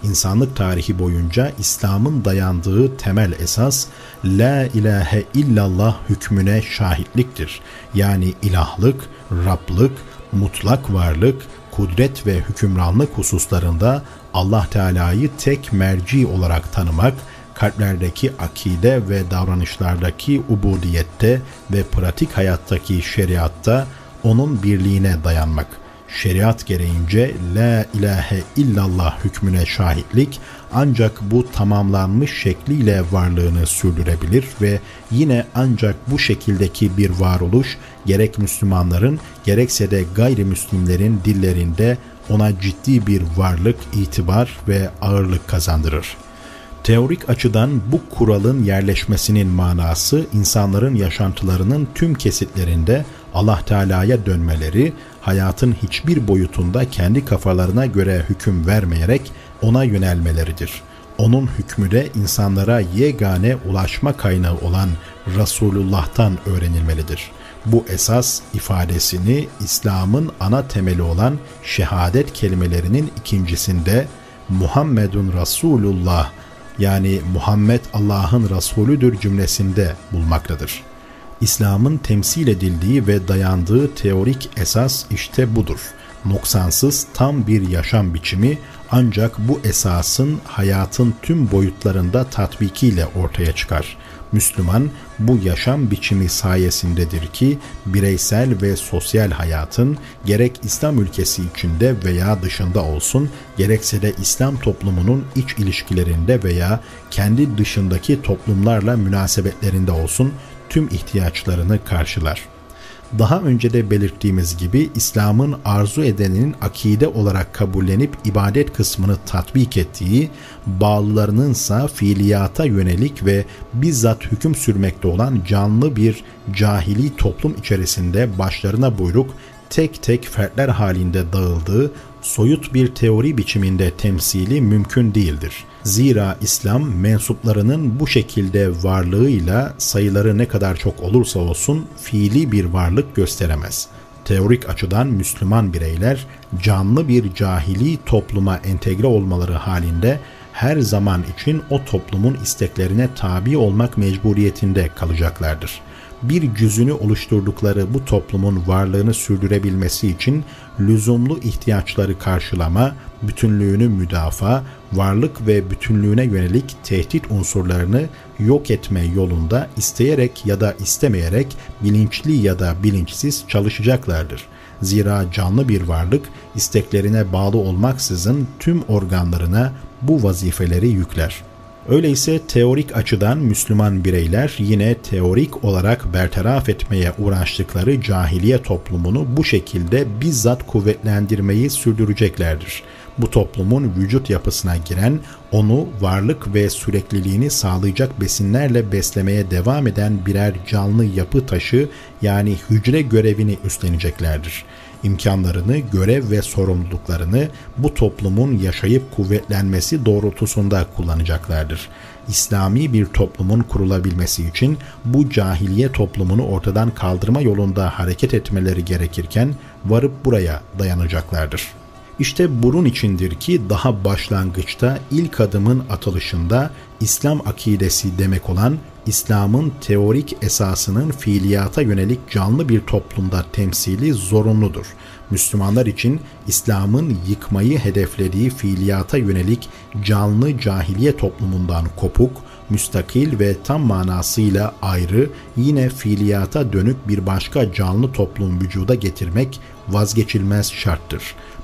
İnsanlık tarihi boyunca İslam'ın dayandığı temel esas, La ilahe illallah hükmüne şahitliktir. Yani ilahlık, Rab'lık, mutlak varlık, kudret ve hükümranlık hususlarında Allah Teala'yı tek merci olarak tanımak, kalplerdeki akide ve davranışlardaki ubudiyette ve pratik hayattaki şeriatta onun birliğine dayanmak. Şeriat gereğince La ilahe illallah hükmüne şahitlik ancak bu tamamlanmış şekliyle varlığını sürdürebilir ve yine ancak bu şekildeki bir varoluş gerek Müslümanların gerekse de gayrimüslimlerin dillerinde ona ciddi bir varlık, itibar ve ağırlık kazandırır. Teorik açıdan bu kuralın yerleşmesinin manası insanların yaşantılarının tüm kesitlerinde Allah Teala'ya dönmeleri, hayatın hiçbir boyutunda kendi kafalarına göre hüküm vermeyerek ona yönelmeleridir. Onun hükmü de insanlara yegane ulaşma kaynağı olan Resulullah'tan öğrenilmelidir. Bu esas ifadesini İslam'ın ana temeli olan şehadet kelimelerinin ikincisinde Muhammedun Resulullah yani Muhammed Allah'ın Resulüdür cümlesinde bulmaktadır. İslam'ın temsil edildiği ve dayandığı teorik esas işte budur. Noksansız tam bir yaşam biçimi ancak bu esasın hayatın tüm boyutlarında tatbikiyle ortaya çıkar. Müslüman bu yaşam biçimi sayesindedir ki bireysel ve sosyal hayatın gerek İslam ülkesi içinde veya dışında olsun, gerekse de İslam toplumunun iç ilişkilerinde veya kendi dışındaki toplumlarla münasebetlerinde olsun tüm ihtiyaçlarını karşılar. Daha önce de belirttiğimiz gibi İslam'ın arzu edeninin akide olarak kabullenip ibadet kısmını tatbik ettiği, bağlılarınınsa fiiliyata yönelik ve bizzat hüküm sürmekte olan canlı bir cahili toplum içerisinde başlarına buyruk tek tek fertler halinde dağıldığı soyut bir teori biçiminde temsili mümkün değildir. Zira İslam mensuplarının bu şekilde varlığıyla sayıları ne kadar çok olursa olsun fiili bir varlık gösteremez. Teorik açıdan Müslüman bireyler canlı bir cahili topluma entegre olmaları halinde her zaman için o toplumun isteklerine tabi olmak mecburiyetinde kalacaklardır. Bir cüzünü oluşturdukları bu toplumun varlığını sürdürebilmesi için lüzumlu ihtiyaçları karşılama, bütünlüğünü müdafaa, varlık ve bütünlüğüne yönelik tehdit unsurlarını yok etme yolunda isteyerek ya da istemeyerek bilinçli ya da bilinçsiz çalışacaklardır. Zira canlı bir varlık isteklerine bağlı olmaksızın tüm organlarına bu vazifeleri yükler. Öyleyse teorik açıdan Müslüman bireyler yine teorik olarak bertaraf etmeye uğraştıkları cahiliye toplumunu bu şekilde bizzat kuvvetlendirmeyi sürdüreceklerdir. Bu toplumun vücut yapısına giren, onu varlık ve sürekliliğini sağlayacak besinlerle beslemeye devam eden birer canlı yapı taşı yani hücre görevini üstleneceklerdir. İmkanlarını, görev ve sorumluluklarını bu toplumun yaşayıp kuvvetlenmesi doğrultusunda kullanacaklardır. İslami bir toplumun kurulabilmesi için bu cahiliye toplumunu ortadan kaldırma yolunda hareket etmeleri gerekirken varıp buraya dayanacaklardır. İşte bunun içindir ki daha başlangıçta ilk adımın atılışında İslam akidesi demek olan İslam'ın teorik esasının fiiliyata yönelik canlı bir toplumda temsili zorunludur. Müslümanlar için İslam'ın yıkmayı hedeflediği fiiliyata yönelik canlı cahiliye toplumundan kopuk, müstakil ve tam manasıyla ayrı, yine fiiliyata dönük bir başka canlı toplum vücuda getirmek vazgeçilmez şarttır.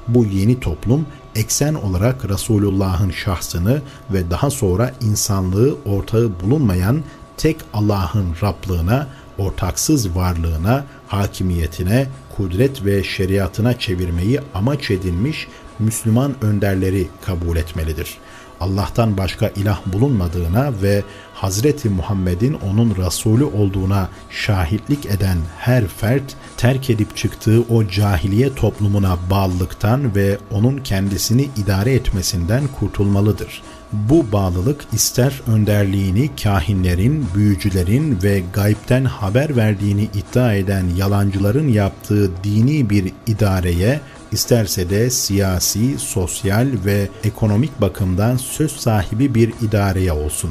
Bu yeni toplum eksen olarak Resulullah'ın şahsını ve daha sonra insanlığı ortağı bulunmayan tek Allah'ın Rablığına, ortaksız varlığına, hakimiyetine, kudret ve şeriatına çevirmeyi amaç edinmiş Müslüman önderleri kabul etmelidir. Allah'tan başka ilah bulunmadığına ve Hazreti Muhammed'in onun Resulü olduğuna şahitlik eden her fert, terk edip çıktığı o cahiliye toplumuna bağlılıktan ve onun kendisini idare etmesinden kurtulmalıdır. Bu bağlılık ister önderliğini kahinlerin, büyücülerin ve gaybden haber verdiğini iddia eden yalancıların yaptığı dini bir idareye, İsterse de siyasi, sosyal ve ekonomik bakımdan söz sahibi bir idareye olsun.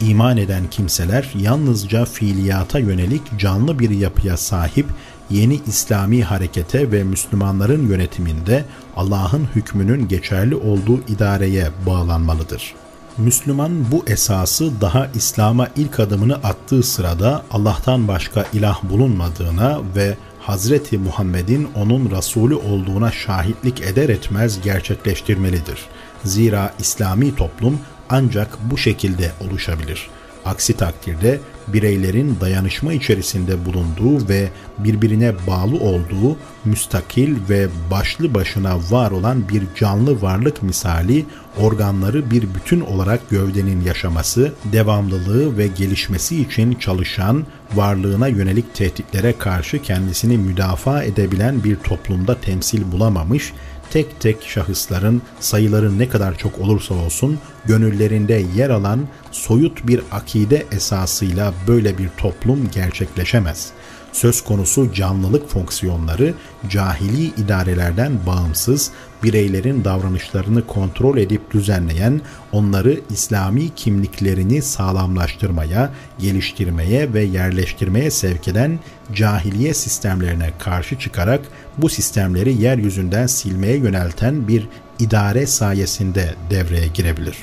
İman eden kimseler yalnızca fiiliyata yönelik canlı bir yapıya sahip, yeni İslami harekete ve Müslümanların yönetiminde Allah'ın hükmünün geçerli olduğu idareye bağlanmalıdır. Müslüman bu esası daha İslam'a ilk adımını attığı sırada Allah'tan başka ilah bulunmadığına ve Hazreti Muhammed'in onun Resulü olduğuna şahitlik eder etmez gerçekleştirmelidir. Zira İslami toplum ancak bu şekilde oluşabilir. Aksi takdirde bireylerin dayanışma içerisinde bulunduğu ve birbirine bağlı olduğu müstakil ve başlı başına var olan bir canlı varlık misali, organları bir bütün olarak gövdenin yaşaması, devamlılığı ve gelişmesi için çalışan, varlığına yönelik tehditlere karşı kendisini müdafaa edebilen bir toplumda temsil bulamamış, tek tek şahısların sayıları ne kadar çok olursa olsun gönüllerinde yer alan soyut bir akide esasıyla böyle bir toplum gerçekleşemez. Söz konusu canlılık fonksiyonları cahili idarelerden bağımsız, bireylerin davranışlarını kontrol edip düzenleyen, onları İslami kimliklerini sağlamlaştırmaya, geliştirmeye ve yerleştirmeye sevk eden cahiliye sistemlerine karşı çıkarak bu sistemleri yeryüzünden silmeye yönelten bir idare sayesinde devreye girebilir.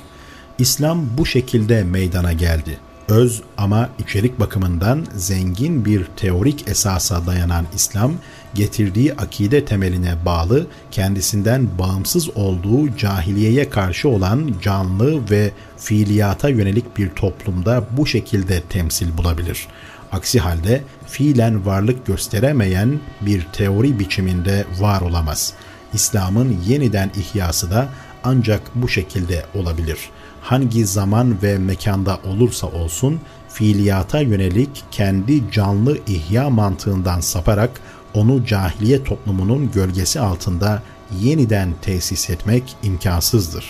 İslam bu şekilde meydana geldi. Öz ama içerik bakımından zengin bir teorik esasa dayanan İslam, getirdiği akide temeline bağlı, kendisinden bağımsız olduğu cahiliyeye karşı olan canlı ve fiiliyata yönelik bir toplumda bu şekilde temsil bulabilir. Aksi halde fiilen varlık gösteremeyen bir teori biçiminde var olamaz. İslam'ın yeniden ihyası da ancak bu şekilde olabilir. Hangi zaman ve mekanda olursa olsun fiiliyata yönelik kendi canlı ihya mantığından saparak onu cahiliye toplumunun gölgesi altında yeniden tesis etmek imkansızdır.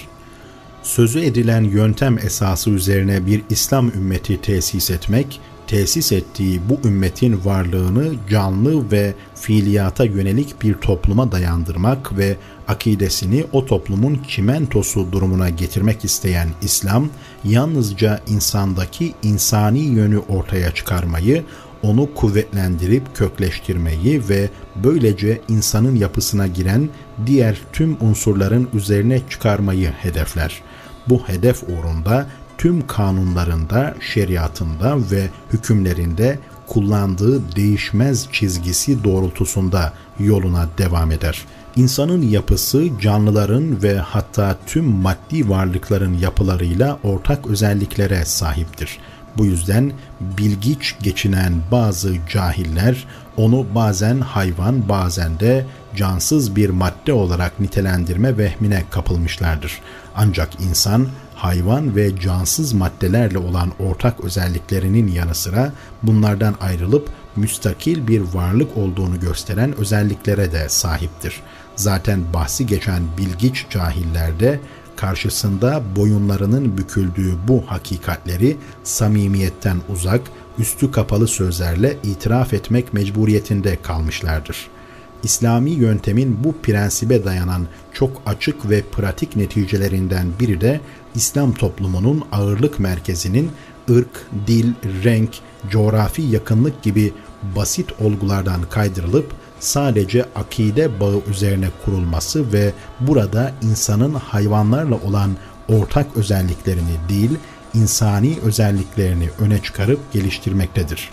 Sözü edilen yöntem esası üzerine bir İslam ümmeti tesis etmek, tesis ettiği bu ümmetin varlığını canlı ve fiiliyata yönelik bir topluma dayandırmak ve akidesini o toplumun çimentosu durumuna getirmek isteyen İslam, yalnızca insandaki insani yönü ortaya çıkarmayı, onu kuvvetlendirip kökleştirmeyi ve böylece insanın yapısına giren diğer tüm unsurların üzerine çıkarmayı hedefler. Bu hedef uğrunda tüm kanunlarında, şeriatında ve hükümlerinde kullandığı değişmez çizgisi doğrultusunda yoluna devam eder. İnsanın yapısı canlıların ve hatta tüm maddi varlıkların yapılarıyla ortak özelliklere sahiptir. Bu yüzden bilgiç geçinen bazı cahiller onu bazen hayvan bazen de cansız bir madde olarak nitelendirme vehmine kapılmışlardır. Ancak insan hayvan ve cansız maddelerle olan ortak özelliklerinin yanı sıra bunlardan ayrılıp müstakil bir varlık olduğunu gösteren özelliklere de sahiptir. Zaten bahsi geçen bilgiç cahillerde karşısında boyunlarının büküldüğü bu hakikatleri samimiyetten uzak, üstü kapalı sözlerle itiraf etmek mecburiyetinde kalmışlardır. İslami yöntemin bu prensibe dayanan çok açık ve pratik neticelerinden biri de İslam toplumunun ağırlık merkezinin ırk, dil, renk, coğrafi yakınlık gibi basit olgulardan kaydırılıp sadece akide bağı üzerine kurulması ve burada insanın hayvanlarla olan ortak özelliklerini değil, insani özelliklerini öne çıkarıp geliştirmektedir.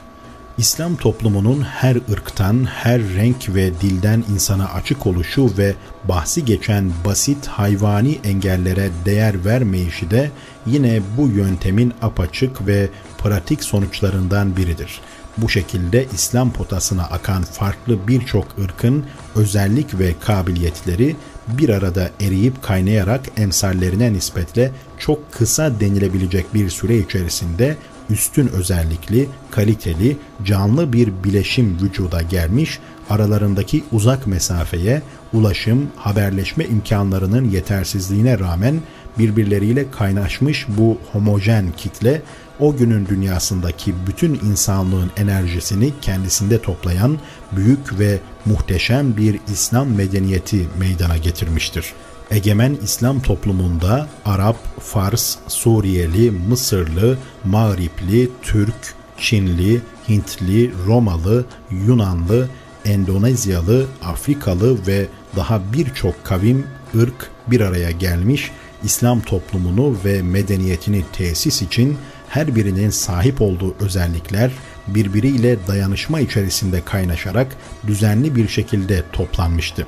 İslam toplumunun her ırktan, her renk ve dilden insana açık oluşu ve bahsi geçen basit hayvani engellere değer vermeyişi de yine bu yöntemin apaçık ve pratik sonuçlarından biridir. Bu şekilde İslam potasına akan farklı birçok ırkın özellik ve kabiliyetleri bir arada eriyip kaynayarak emsallerine nispetle çok kısa denilebilecek bir süre içerisinde üstün özellikli, kaliteli, canlı bir bileşim vücuda gelmiş, aralarındaki uzak mesafeye, ulaşım, haberleşme imkanlarının yetersizliğine rağmen birbirleriyle kaynaşmış bu homojen kitle, o günün dünyasındaki bütün insanlığın enerjisini kendisinde toplayan büyük ve muhteşem bir İslam medeniyeti meydana getirmiştir. Egemen İslam toplumunda Arap, Fars, Suriyeli, Mısırlı, Mağripli, Türk, Çinli, Hintli, Romalı, Yunanlı, Endonezyalı, Afrikalı ve daha birçok kavim, ırk bir araya gelmiş, İslam toplumunu ve medeniyetini tesis için her birinin sahip olduğu özellikler birbiriyle dayanışma içerisinde kaynaşarak düzenli bir şekilde toplanmıştı.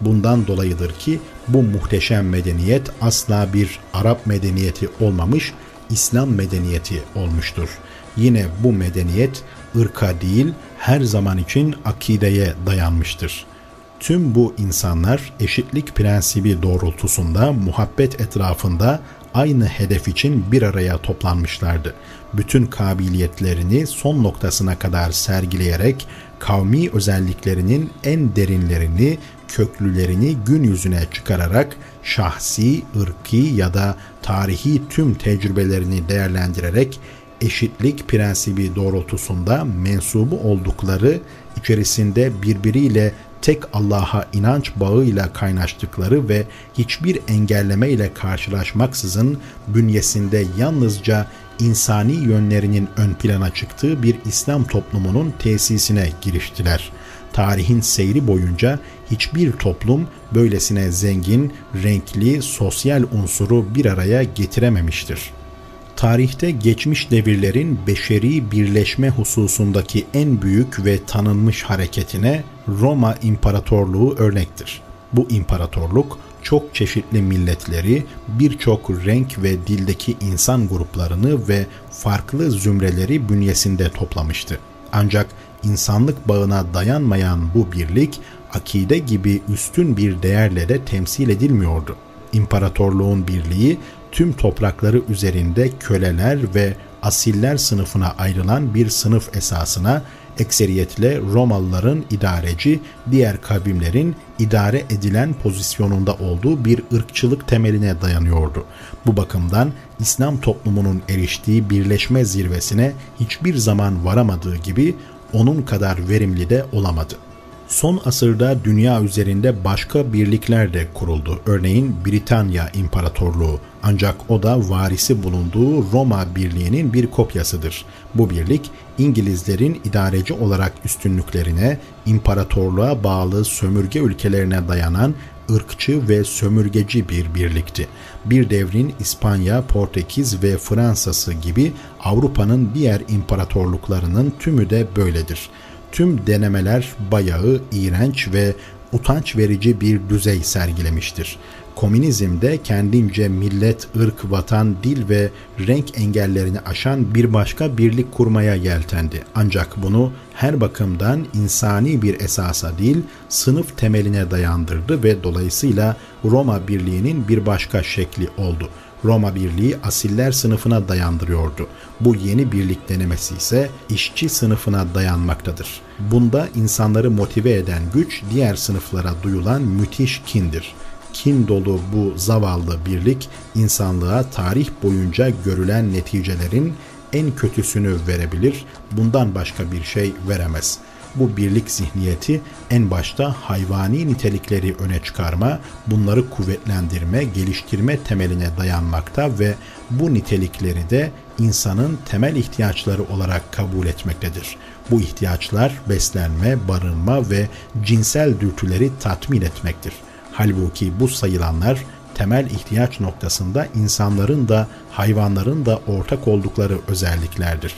Bundan dolayıdır ki bu muhteşem medeniyet asla bir Arap medeniyeti olmamış, İslam medeniyeti olmuştur. Yine bu medeniyet ırka değil, her zaman için akideye dayanmıştır. Tüm bu insanlar eşitlik prensibi doğrultusunda muhabbet etrafında aynı hedef için bir araya toplanmışlardı. Bütün kabiliyetlerini son noktasına kadar sergileyerek kavmi özelliklerinin en derinlerini, köklülerini gün yüzüne çıkararak şahsi, ırki ya da tarihi tüm tecrübelerini değerlendirerek eşitlik prensibi doğrultusunda mensubu oldukları, içerisinde birbiriyle tek Allah'a inanç bağıyla kaynaştıkları ve hiçbir engelleme ile karşılaşmaksızın bünyesinde yalnızca insani yönlerinin ön plana çıktığı bir İslam toplumunun tesisine giriştiler. Tarihin seyri boyunca hiçbir toplum böylesine zengin, renkli, sosyal unsuru bir araya getirememiştir. Tarihte geçmiş devirlerin beşeri birleşme hususundaki en büyük ve tanınmış hareketine Roma İmparatorluğu örnektir. Bu imparatorluk çok çeşitli milletleri, birçok renk ve dildeki insan gruplarını ve farklı zümreleri bünyesinde toplamıştı. Ancak insanlık bağına dayanmayan bu birlik, akide gibi üstün bir değerle de temsil edilmiyordu. İmparatorluğun birliği, tüm toprakları üzerinde köleler ve asiller sınıfına ayrılan bir sınıf esasına, ekseriyetle Romalıların idareci, diğer kavimlerin idare edilen pozisyonunda olduğu bir ırkçılık temeline dayanıyordu. Bu bakımdan İslam toplumunun eriştiği birleşme zirvesine hiçbir zaman varamadığı gibi onun kadar verimli de olamadı. Son asırda dünya üzerinde başka birlikler de kuruldu. Örneğin Britanya İmparatorluğu, ancak o da varisi bulunduğu Roma Birliği'nin bir kopyasıdır. Bu birlik, İngilizlerin idareci olarak üstünlüklerine, imparatorluğa bağlı sömürge ülkelerine dayanan ırkçı ve sömürgeci bir birlikti. Bir devrin İspanya, Portekiz ve Fransa'sı gibi Avrupa'nın diğer imparatorluklarının tümü de böyledir. Tüm denemeler bayağı iğrenç ve utanç verici bir düzey sergilemiştir. Komünizm de kendince millet, ırk, vatan, dil ve renk engellerini aşan bir başka birlik kurmaya yeltendi. Ancak bunu her bakımdan insani bir esasa değil, sınıf temeline dayandırdı ve dolayısıyla Roma Birliği'nin bir başka şekli oldu. Roma Birliği asiller sınıfına dayandırıyordu. Bu yeni birlik denemesi ise işçi sınıfına dayanmaktadır. Bunda insanları motive eden güç diğer sınıflara duyulan müthiş kindir. Kin dolu bu zavallı birlik insanlığa tarih boyunca görülen neticelerin en kötüsünü verebilir, bundan başka bir şey veremez. Bu birlik zihniyeti en başta hayvani nitelikleri öne çıkarma, bunları kuvvetlendirme, geliştirme temeline dayanmakta ve bu nitelikleri de insanın temel ihtiyaçları olarak kabul etmektedir. Bu ihtiyaçlar beslenme, barınma ve cinsel dürtüleri tatmin etmektir. Halbuki bu sayılanlar temel ihtiyaç noktasında insanların da hayvanların da ortak oldukları özelliklerdir.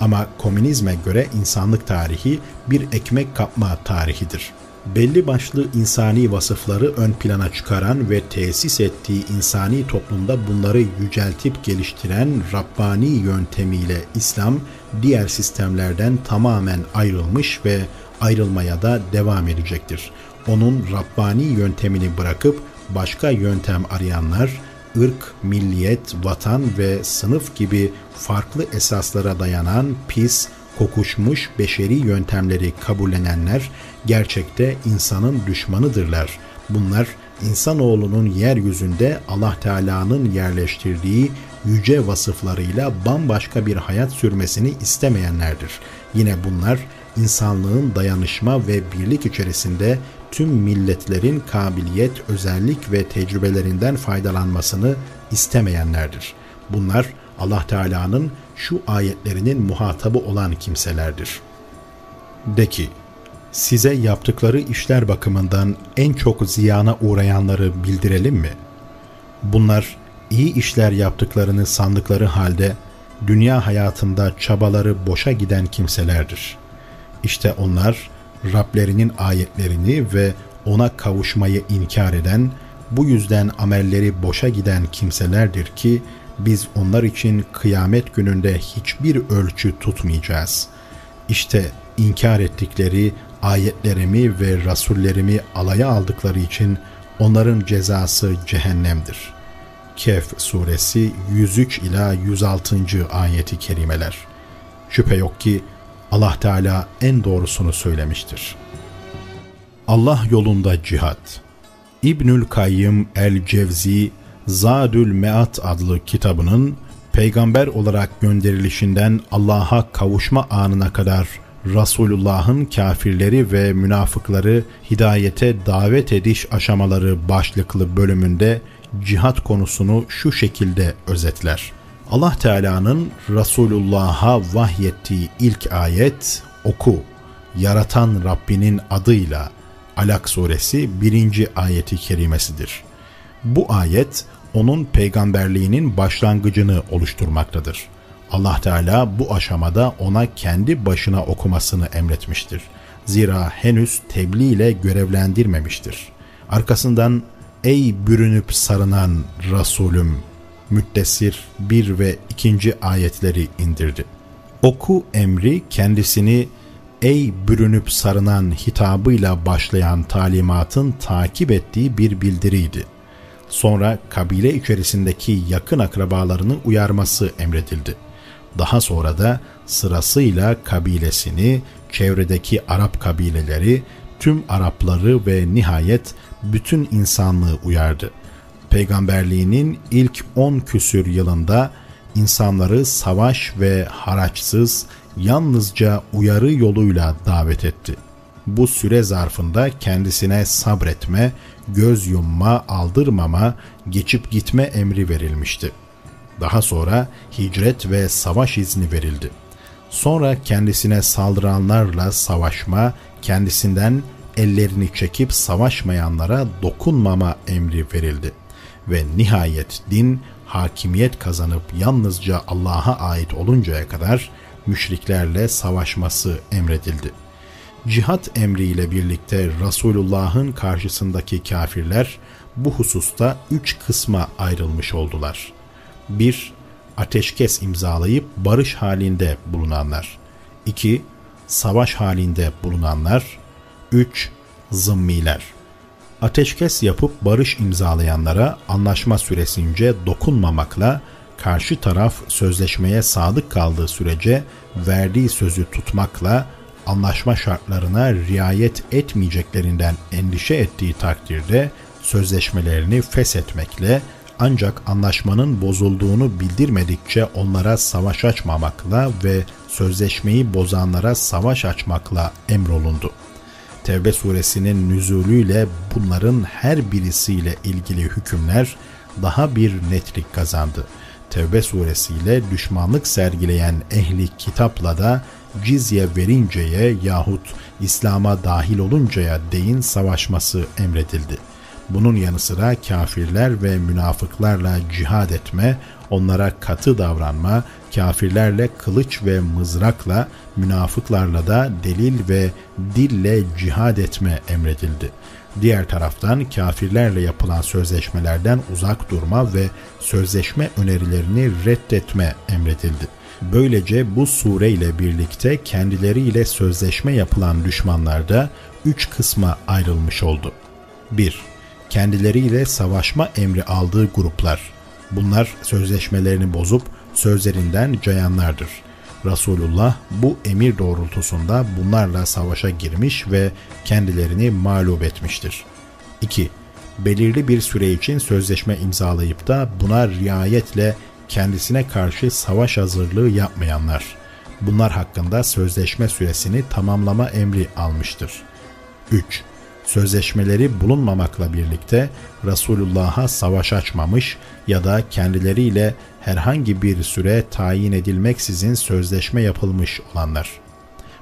Ama komünizme göre insanlık tarihi bir ekmek kapma tarihidir. Belli başlı insani vasıfları ön plana çıkaran ve tesis ettiği insani toplumda bunları yüceltip geliştiren Rabbani yöntemiyle İslam, diğer sistemlerden tamamen ayrılmış ve ayrılmaya da devam edecektir. Onun Rabbani yöntemini bırakıp başka yöntem arayanlar, ırk, milliyet, vatan ve sınıf gibi farklı esaslara dayanan pis, kokuşmuş beşeri yöntemleri kabullenenler gerçekte insanın düşmanıdırlar. Bunlar insanoğlunun yeryüzünde Allah Teala'nın yerleştirdiği yüce vasıflarıyla bambaşka bir hayat sürmesini istemeyenlerdir. Yine bunlar insanlığın dayanışma ve birlik içerisinde tüm milletlerin kabiliyet, özellik ve tecrübelerinden faydalanmasını istemeyenlerdir. Bunlar Allah Teala'nın şu ayetlerinin muhatabı olan kimselerdir. De ki, size yaptıkları işler bakımından en çok ziyana uğrayanları bildirelim mi? Bunlar iyi işler yaptıklarını sandıkları halde dünya hayatında çabaları boşa giden kimselerdir. İşte onlar, Rablerinin ayetlerini ve ona kavuşmayı inkar eden, bu yüzden amelleri boşa giden kimselerdir ki, biz onlar için kıyamet gününde hiçbir ölçü tutmayacağız. İşte inkar ettikleri, ayetlerimi ve rasullerimi alaya aldıkları için onların cezası cehennemdir. Kehf suresi yüz üç ila yüz altı. ayeti kerimeler. Şüphe yok ki, Allah Teala en doğrusunu söylemiştir. Allah yolunda cihat. İbnül Kayyım el-Cevzi Zadül Meat adlı kitabının peygamber olarak gönderilişinden Allah'a kavuşma anına kadar Resulullah'ın kafirleri ve münafıkları hidayete davet ediş aşamaları başlıklı bölümünde cihat konusunu şu şekilde özetler. Allah Teala'nın Resulullah'a vahyettiği ilk ayet, oku, yaratan Rabbinin adıyla, Alak suresi birinci ayeti kerimesidir. Bu ayet, onun peygamberliğinin başlangıcını oluşturmaktadır. Allah Teala bu aşamada ona kendi başına okumasını emretmiştir. Zira henüz tebliğ ile görevlendirmemiştir. Arkasından, ey bürünüp sarınan Resulüm, Müddessir bir ve ikinci ayetleri indirdi. oku emri kendisini ey bürünüp sarınan hitabıyla başlayan talimatın takip ettiği bir bildiriydi. Sonra kabile içerisindeki yakın akrabalarını uyarması emredildi. Daha sonra da sırasıyla kabilesini, çevredeki Arap kabileleri, tüm Arapları ve nihayet bütün insanlığı uyardı. Peygamberliğinin ilk on küsür yılında insanları savaş ve haraçsız, yalnızca uyarı yoluyla davet etti. Bu süre zarfında kendisine sabretme, göz yumma, aldırmama, geçip gitme emri verilmişti. Daha sonra hicret ve savaş izni verildi. Sonra kendisine saldıranlarla savaşma, kendisinden ellerini çekip savaşmayanlara dokunmama emri verildi. Ve nihayet din, hakimiyet kazanıp yalnızca Allah'a ait oluncaya kadar müşriklerle savaşması emredildi. Cihat emriyle birlikte Resulullah'ın karşısındaki kafirler bu hususta üç kısma ayrılmış oldular. bir Ateşkes imzalayıp barış halinde bulunanlar. iki Savaş halinde bulunanlar. üç Zımmiler. Ateşkes yapıp barış imzalayanlara anlaşma süresince dokunmamakla, karşı taraf sözleşmeye sadık kaldığı sürece verdiği sözü tutmakla, anlaşma şartlarına riayet etmeyeceklerinden endişe ettiği takdirde sözleşmelerini feshetmekle, ancak anlaşmanın bozulduğunu bildirmedikçe onlara savaş açmamakla ve sözleşmeyi bozanlara savaş açmakla emrolundu. Tevbe suresinin nüzulüyle bunların her birisiyle ilgili hükümler daha bir netlik kazandı. Tevbe suresiyle düşmanlık sergileyen ehli kitapla da cizye verinceye yahut İslam'a dahil oluncaya değin savaşması emredildi. Bunun yanı sıra kafirler ve münafıklarla cihad etme, onlara katı davranma, kafirlerle kılıç ve mızrakla, münafıklarla da delil ve dille cihad etme emredildi. Diğer taraftan kafirlerle yapılan sözleşmelerden uzak durma ve sözleşme önerilerini reddetme emredildi. Böylece bu sure ile birlikte kendileriyle sözleşme yapılan düşmanlar da üç kısma ayrılmış oldu. bir Kendileriyle savaşma emri aldığı gruplar. Bunlar sözleşmelerini bozup sözlerinden cayanlardır. Resulullah bu emir doğrultusunda bunlarla savaşa girmiş ve kendilerini mağlup etmiştir. iki Belirli bir süre için sözleşme imzalayıp da buna riayetle kendisine karşı savaş hazırlığı yapmayanlar. Bunlar hakkında sözleşme süresini tamamlama emri almıştır. üç Sözleşmeleri bulunmamakla birlikte Resulullah'a savaş açmamış ya da kendileriyle herhangi bir süre tayin edilmeksizin sözleşme yapılmış olanlar.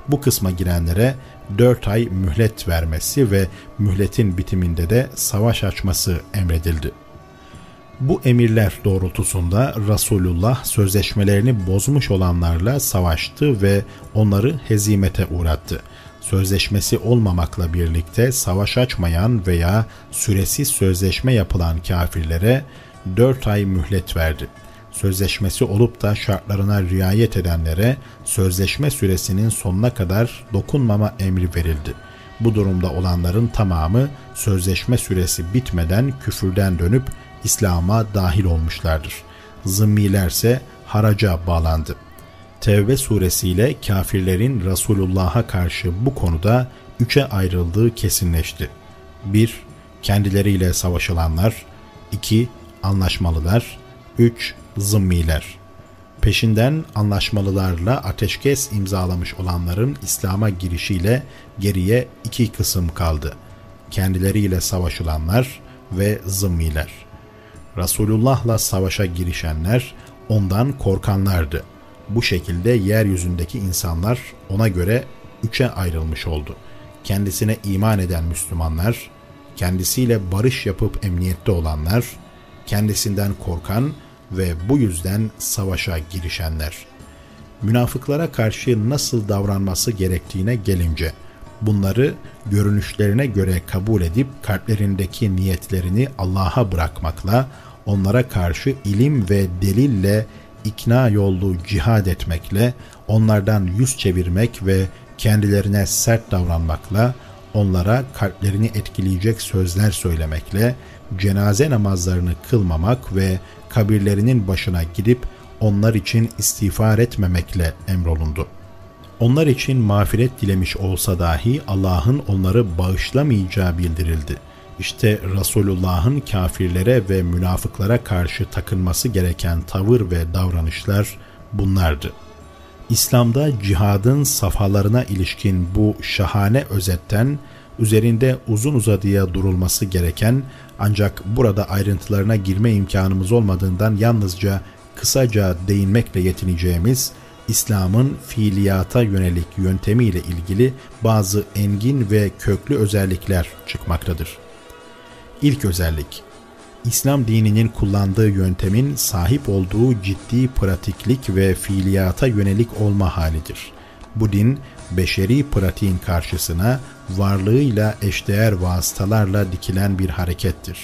Bu kısma girenlere dört ay mühlet vermesi ve mühletin bitiminde de savaş açması emredildi. Bu emirler doğrultusunda Resulullah sözleşmelerini bozmuş olanlarla savaştı ve onları hezimete uğrattı. Sözleşmesi olmamakla birlikte savaş açmayan veya süresiz sözleşme yapılan kafirlere dört ay mühlet verdi. Sözleşmesi olup da şartlarına riayet edenlere sözleşme süresinin sonuna kadar dokunmama emri verildi. Bu durumda olanların tamamı sözleşme süresi bitmeden küfürden dönüp İslam'a dahil olmuşlardır. Zımmilerse haraca bağlandı. Tevbe suresiyle kafirlerin Resulullah'a karşı bu konuda üçe ayrıldığı kesinleşti. bir Kendileriyle savaşılanlar. iki Anlaşmalılar. üç Zımmiler. Peşinden anlaşmalılarla ateşkes imzalamış olanların İslam'a girişiyle geriye iki kısım kaldı. Kendileriyle savaşılanlar ve zımmiler. Resulullah'la savaşa girişenler ondan korkanlardı. Bu şekilde yeryüzündeki insanlar ona göre üçe ayrılmış oldu. Kendisine iman eden Müslümanlar, kendisiyle barış yapıp emniyette olanlar, kendisinden korkan ve bu yüzden savaşa girişenler. Münafıklara karşı nasıl davranması gerektiğine gelince, bunları görünüşlerine göre kabul edip kalplerindeki niyetlerini Allah'a bırakmakla, onlara karşı ilim ve delille ikna yolu cihad etmekle, onlardan yüz çevirmek ve kendilerine sert davranmakla, onlara kalplerini etkileyecek sözler söylemekle, cenaze namazlarını kılmamak ve kabirlerinin başına gidip onlar için istiğfar etmemekle emrolundu. Onlar için mağfiret dilemiş olsa dahi Allah'ın onları bağışlamayacağı bildirildi. İşte Resulullah'ın kafirlere ve münafıklara karşı takınması gereken tavır ve davranışlar bunlardı. İslam'da cihadın safhalarına ilişkin bu şahane özetten, üzerinde uzun uzadıya durulması gereken ancak burada ayrıntılarına girme imkanımız olmadığından yalnızca kısaca değinmekle yetineceğimiz, İslam'ın fiiliyata yönelik yöntemiyle ilgili bazı engin ve köklü özellikler çıkmaktadır. İlk özellik, İslam dininin kullandığı yöntemin sahip olduğu ciddi pratiklik ve fiiliyata yönelik olma halidir. Bu din, beşeri pratiğin karşısına varlığıyla eşdeğer vasıtalarla dikilen bir harekettir.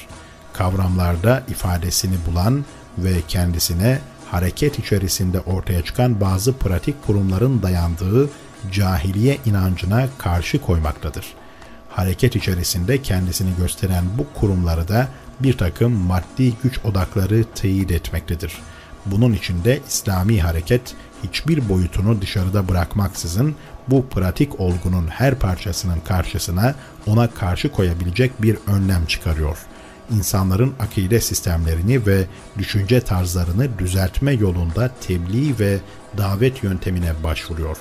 Kavramlarda ifadesini bulan ve kendisine hareket içerisinde ortaya çıkan bazı pratik kurumların dayandığı cahiliye inancına karşı koymaktadır. Hareket içerisinde kendisini gösteren bu kurumları da bir takım maddi güç odakları teyit etmektedir. Bunun için de İslami hareket hiçbir boyutunu dışarıda bırakmaksızın bu pratik olgunun her parçasının karşısına ona karşı koyabilecek bir önlem çıkarıyor. İnsanların akide sistemlerini ve düşünce tarzlarını düzeltme yolunda tebliğ ve davet yöntemine başvuruyor.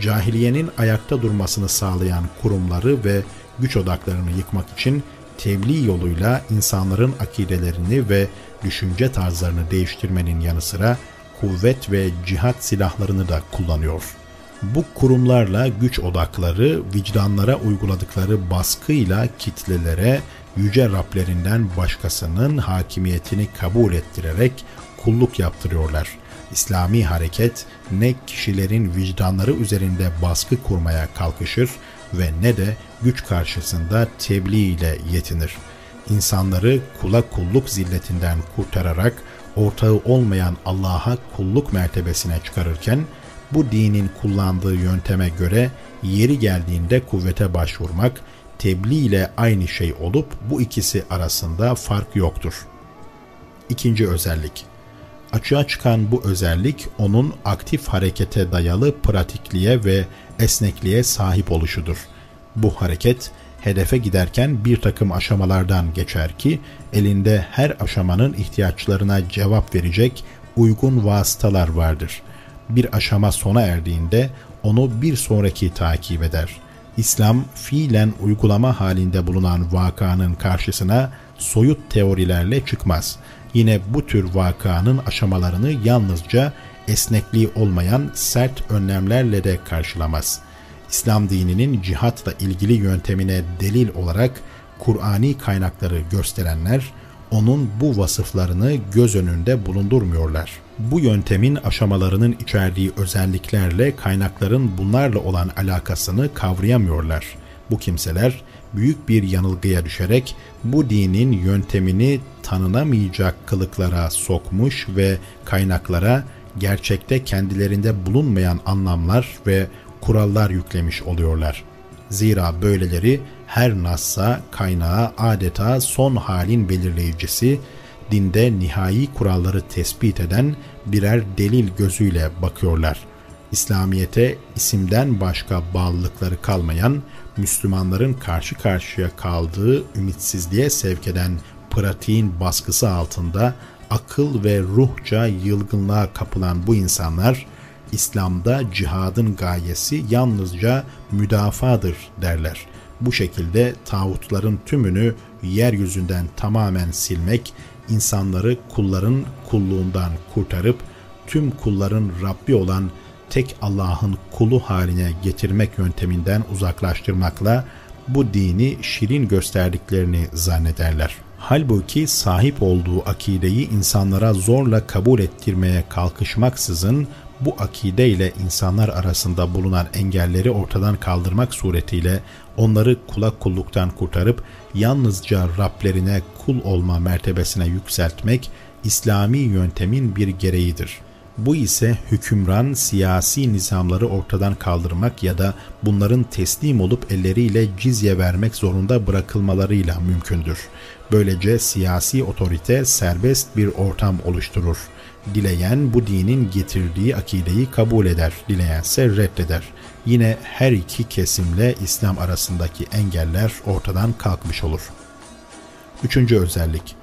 Cahiliyenin ayakta durmasını sağlayan kurumları ve güç odaklarını yıkmak için tebliğ yoluyla insanların akidelerini ve düşünce tarzlarını değiştirmenin yanı sıra kuvvet ve cihat silahlarını da kullanıyor. Bu kurumlarla güç odakları vicdanlara uyguladıkları baskıyla kitlelere yüce Rablerinden başkasının hakimiyetini kabul ettirerek kulluk yaptırıyorlar. İslami hareket ne kişilerin vicdanları üzerinde baskı kurmaya kalkışır ve ne de güç karşısında tebliğ ile yetinir. İnsanları kula kulluk zilletinden kurtararak ortağı olmayan Allah'a kulluk mertebesine çıkarırken, bu dinin kullandığı yönteme göre yeri geldiğinde kuvvete başvurmak, tebliğ ile aynı şey olup bu ikisi arasında fark yoktur. İkinci özellik. Açığa çıkan bu özellik onun aktif harekete dayalı pratikliğe ve esnekliğe sahip oluşudur. Bu hareket hedefe giderken bir takım aşamalardan geçer ki elinde her aşamanın ihtiyaçlarına cevap verecek uygun vasıtalar vardır. Bir aşama sona erdiğinde onu bir sonraki takip eder. İslam fiilen uygulama halinde bulunan vakanın karşısına soyut teorilerle çıkmaz. Yine bu tür vakanın aşamalarını yalnızca esnekliği olmayan sert önlemlerle de karşılamaz. İslam dininin cihatla ilgili yöntemine delil olarak Kur'ani kaynakları gösterenler, onun bu vasıflarını göz önünde bulundurmuyorlar. Bu yöntemin aşamalarının içerdiği özelliklerle kaynakların bunlarla olan alakasını kavrayamıyorlar. Bu kimseler büyük bir yanılgıya düşerek bu dinin yöntemini tanınamayacak kılıklara sokmuş ve kaynaklara gerçekte kendilerinde bulunmayan anlamlar ve kurallar yüklemiş oluyorlar. Zira böyleleri her nassa, kaynağa adeta son halin belirleyicisi, dinde nihai kuralları tespit eden birer delil gözüyle bakıyorlar. İslamiyet'e isimden başka bağlılıkları kalmayan, Müslümanların karşı karşıya kaldığı ümitsizliğe sevk eden pratiğin baskısı altında akıl ve ruhça yılgınlığa kapılan bu insanlar, İslam'da cihadın gayesi yalnızca müdafadır derler. Bu şekilde tağutların tümünü yeryüzünden tamamen silmek, insanları kulların kulluğundan kurtarıp tüm kulların Rabbi olan tek Allah'ın kulu haline getirmek yönteminden uzaklaştırmakla bu dini şirin gösterdiklerini zannederler. Halbuki sahip olduğu akideyi insanlara zorla kabul ettirmeye kalkışmaksızın, bu akide ile insanlar arasında bulunan engelleri ortadan kaldırmak suretiyle onları kula kulluktan kurtarıp yalnızca Rablerine kul olma mertebesine yükseltmek İslami yöntemin bir gereğidir. Bu ise hükümran siyasi nizamları ortadan kaldırmak ya da bunların teslim olup elleriyle cizye vermek zorunda bırakılmalarıyla mümkündür. Böylece siyasi otorite serbest bir ortam oluşturur. Dileyen bu dinin getirdiği akideyi kabul eder, dileyense reddeder. Yine her iki kesimle İslam arasındaki engeller ortadan kalkmış olur. Üçüncü özellik,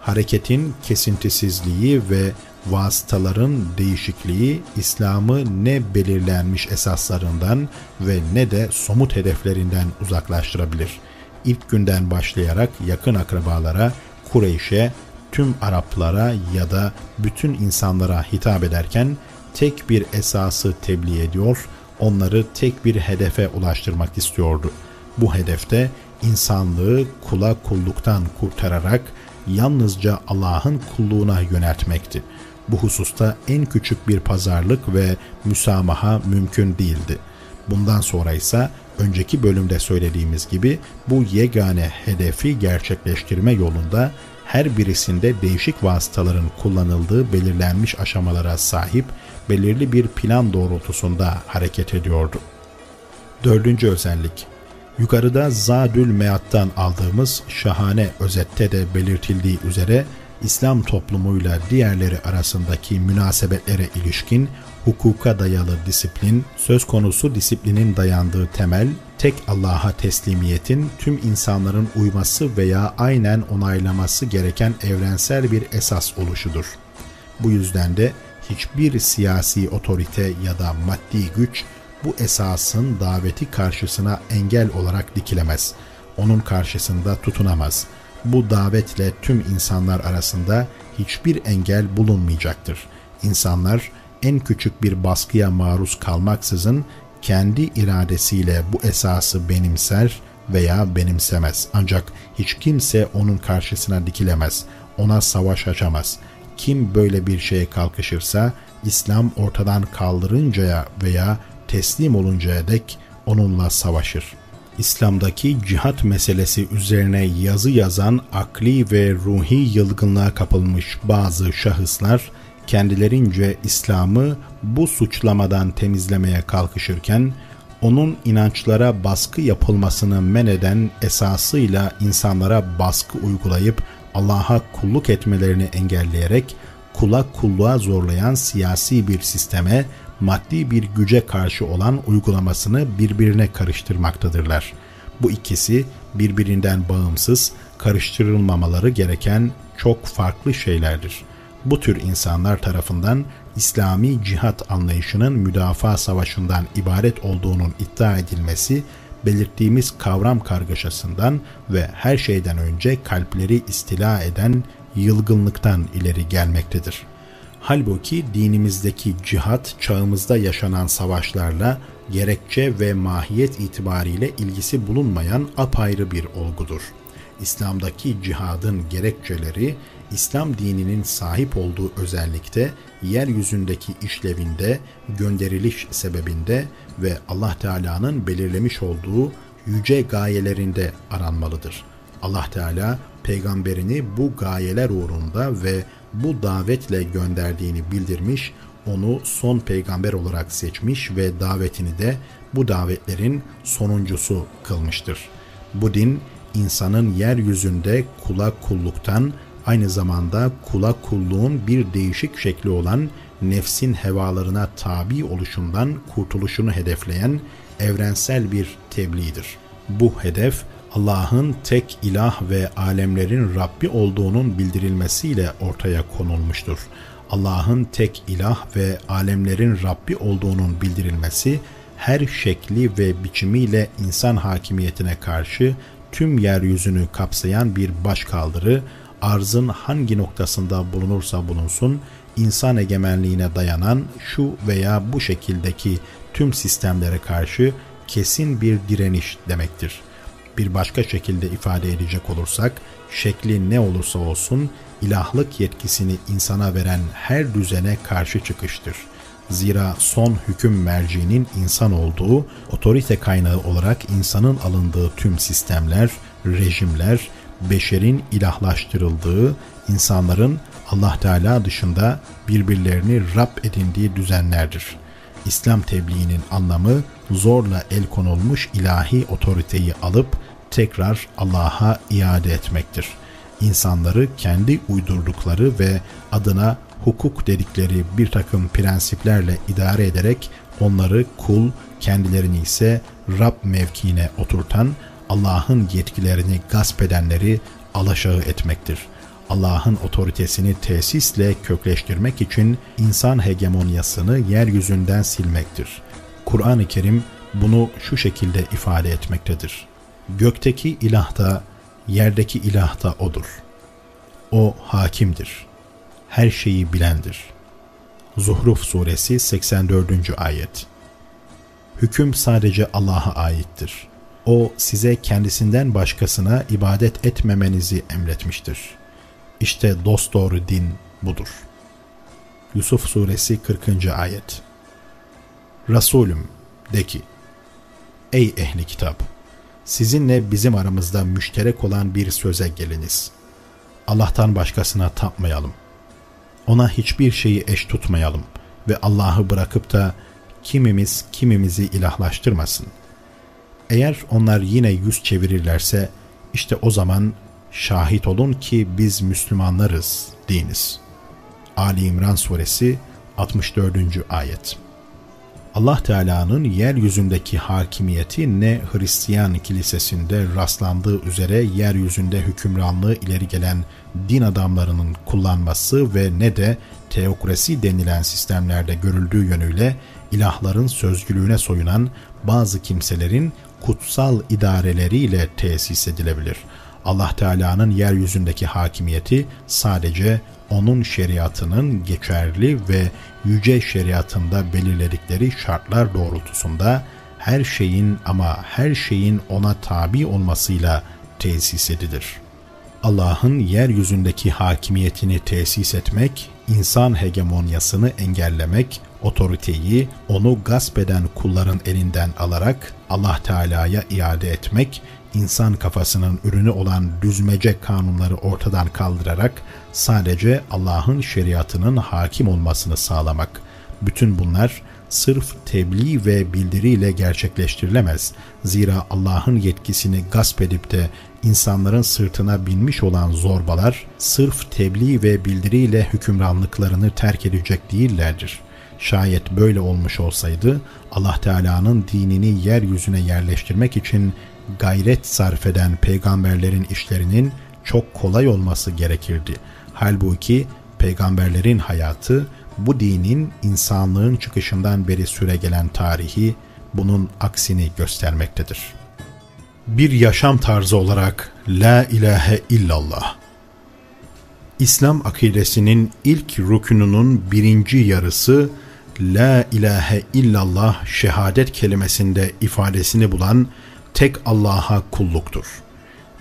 hareketin kesintisizliği ve vasıtaların değişikliği İslam'ı ne belirlenmiş esaslarından ve ne de somut hedeflerinden uzaklaştırabilir. İlk günden başlayarak yakın akrabalara, Kureyş'e, tüm Araplara ya da bütün insanlara hitap ederken tek bir esası tebliğ ediyor, onları tek bir hedefe ulaştırmak istiyordu. Bu hedefte insanlığı kula kulluktan kurtararak yalnızca Allah'ın kulluğuna yöneltmekti. Bu hususta en küçük bir pazarlık ve müsamaha mümkün değildi. Bundan sonra ise önceki bölümde söylediğimiz gibi bu yegane hedefi gerçekleştirme yolunda her birisinde değişik vasıtaların kullanıldığı belirlenmiş aşamalara sahip belirli bir plan doğrultusunda hareket ediyordu. Dördüncü özellik, yukarıda Zadül Mead'dan aldığımız şahane özette de belirtildiği üzere İslam toplumuyla diğerleri arasındaki münasebetlere ilişkin hukuka dayalı disiplin, söz konusu disiplinin dayandığı temel, tek Allah'a teslimiyetin tüm insanların uyması veya aynen onaylaması gereken evrensel bir esas oluşudur. Bu yüzden de hiçbir siyasi otorite ya da maddi güç bu esasın daveti karşısına engel olarak dikilemez. Onun karşısında tutunamaz. Bu davetle tüm insanlar arasında hiçbir engel bulunmayacaktır. İnsanlar en küçük bir baskıya maruz kalmaksızın kendi iradesiyle bu esası benimser veya benimsemez. Ancak hiç kimse onun karşısına dikilemez, ona savaş açamaz. Kim böyle bir şeye kalkışırsa İslam ortadan kaldırıncaya veya teslim oluncaya dek onunla savaşır. İslam'daki cihat meselesi üzerine yazı yazan akli ve ruhi yılgınlığa kapılmış bazı şahıslar kendilerince İslam'ı bu suçlamadan temizlemeye kalkışırken onun inançlara baskı yapılmasını men eden esasıyla insanlara baskı uygulayıp Allah'a kulluk etmelerini engelleyerek kula kulluğa zorlayan siyasi bir sisteme, maddi bir güce karşı olan uygulamasını birbirine karıştırmaktadırlar. Bu ikisi birbirinden bağımsız, karıştırılmamaları gereken çok farklı şeylerdir. Bu tür insanlar tarafından İslami cihat anlayışının müdafaa savaşından ibaret olduğunun iddia edilmesi, belirttiğimiz kavram kargaşasından ve her şeyden önce kalpleri istila eden yılgınlıktan ileri gelmektedir. Halbuki dinimizdeki cihat çağımızda yaşanan savaşlarla gerekçe ve mahiyet itibariyle ilgisi bulunmayan apayrı bir olgudur. İslam'daki cihadın gerekçeleri İslam dininin sahip olduğu özellikte yeryüzündeki işlevinde, gönderiliş sebebinde ve Allah Teala'nın belirlemiş olduğu yüce gayelerinde aranmalıdır. Allah Teala peygamberini bu gayeler uğrunda ve bu davetle gönderdiğini bildirmiş, onu son peygamber olarak seçmiş ve davetini de bu davetlerin sonuncusu kılmıştır. Bu din, insanın yeryüzünde kula kulluktan, aynı zamanda kula kulluğun bir değişik şekli olan nefsin hevalarına tabi oluşundan kurtuluşunu hedefleyen evrensel bir tebliğdir. Bu hedef, Allah'ın tek ilah ve alemlerin Rabbi olduğunun bildirilmesiyle ortaya konulmuştur. Allah'ın tek ilah ve alemlerin Rabbi olduğunun bildirilmesi, her şekli ve biçimiyle insan hakimiyetine karşı tüm yeryüzünü kapsayan bir başkaldırı, arzın hangi noktasında bulunursa bulunsun, insan egemenliğine dayanan şu veya bu şekildeki tüm sistemlere karşı kesin bir direniş demektir. Bir başka şekilde ifade edecek olursak, şekli ne olursa olsun ilahlık yetkisini insana veren her düzene karşı çıkıştır. Zira son hüküm merciinin insan olduğu, otorite kaynağı olarak insanın alındığı tüm sistemler, rejimler, beşerin ilahlaştırıldığı, insanların Allah Teala dışında birbirlerini Rab edindiği düzenlerdir. İslam tebliğinin anlamı zorla el konulmuş ilahi otoriteyi alıp tekrar Allah'a iade etmektir. İnsanları kendi uydurdukları ve adına hukuk dedikleri bir takım prensiplerle idare ederek onları kul, kendilerini ise Rab mevkiine oturtan, Allah'ın yetkilerini gasp edenleri alaşağı etmektir. Allah'ın otoritesini tesisle kökleştirmek için insan hegemonyasını yeryüzünden silmektir. Kur'an-ı Kerim bunu şu şekilde ifade etmektedir. Gökteki ilah da, yerdeki ilah da O'dur. O hakimdir. Her şeyi bilendir. Zuhruf Suresi seksen dördüncü Ayet. Hüküm sadece Allah'a aittir. O size kendisinden başkasına ibadet etmemenizi emretmiştir. İşte dosdoğru din budur. Yusuf Suresi kırkıncı Ayet. Resulüm de ki, ey ehli kitap, sizinle bizim aramızda müşterek olan bir söze geliniz. Allah'tan başkasına tapmayalım. Ona hiçbir şeyi eş tutmayalım ve Allah'ı bırakıp da kimimiz kimimizi ilahlaştırmasın. Eğer onlar yine yüz çevirirlerse işte o zaman şahit olun ki biz Müslümanlarız deyiniz. Ali İmran Suresi altmış dördüncü Ayet. Allah Teala'nın yeryüzündeki hakimiyeti ne Hristiyan kilisesinde rastlandığı üzere yeryüzünde hükümranlığı ileri gelen din adamlarının kullanması ve ne de teokrasi denilen sistemlerde görüldüğü yönüyle ilahların sözcülüğüne soyunan bazı kimselerin kutsal idareleriyle tesis edilebilir. Allah Teala'nın yeryüzündeki hakimiyeti sadece O'nun şeriatının geçerli ve yüce şeriatında belirledikleri şartlar doğrultusunda her şeyin ama her şeyin O'na tabi olmasıyla tesis edilir. Allah'ın yeryüzündeki hakimiyetini tesis etmek, insan hegemonyasını engellemek, otoriteyi O'nu gasp eden kulların elinden alarak Allah Teala'ya iade etmek, İnsan kafasının ürünü olan düzmece kanunları ortadan kaldırarak sadece Allah'ın şeriatının hakim olmasını sağlamak. Bütün bunlar sırf tebliğ ve bildiriyle gerçekleştirilemez. Zira Allah'ın yetkisini gasp edip de insanların sırtına binmiş olan zorbalar sırf tebliğ ve bildiriyle hükümranlıklarını terk edecek değillerdir. Şayet böyle olmuş olsaydı Allah Teala'nın dinini yeryüzüne yerleştirmek için gayret sarf eden peygamberlerin işlerinin çok kolay olması gerekirdi. Halbuki peygamberlerin hayatı, bu dinin insanlığın çıkışından beri süregelen tarihi bunun aksini göstermektedir. Bir yaşam tarzı olarak La ilahe illallah. İslam akidesinin ilk rükününün birinci yarısı La ilahe illallah şehadet kelimesinde ifadesini bulan tek Allah'a kulluktur.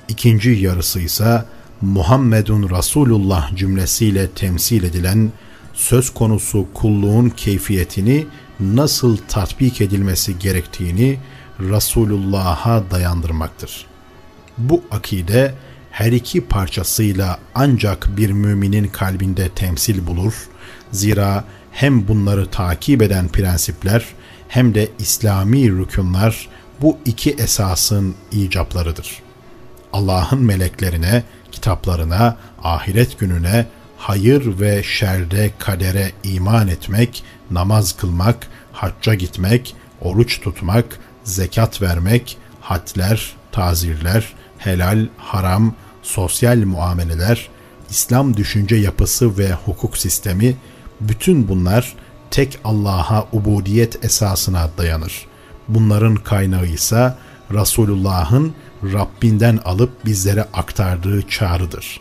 İkinci yarısı ise Muhammedun Resulullah cümlesiyle temsil edilen söz konusu kulluğun keyfiyetini nasıl tatbik edilmesi gerektiğini Resulullah'a dayandırmaktır. Bu akide her iki parçasıyla ancak bir müminin kalbinde temsil bulur. Zira hem bunları takip eden prensipler hem de İslami rükunlar bu iki esasın icaplarıdır. Allah'ın meleklerine, kitaplarına, ahiret gününe, hayır ve şerde, kadere iman etmek, namaz kılmak, hacca gitmek, oruç tutmak, zekat vermek, hatler, tazirler, helal, haram, sosyal muameleler, İslam düşünce yapısı ve hukuk sistemi, bütün bunlar tek Allah'a ubudiyet esasına dayanır. Bunların kaynağı ise Resulullah'ın Rabbinden alıp bizlere aktardığı çağrıdır.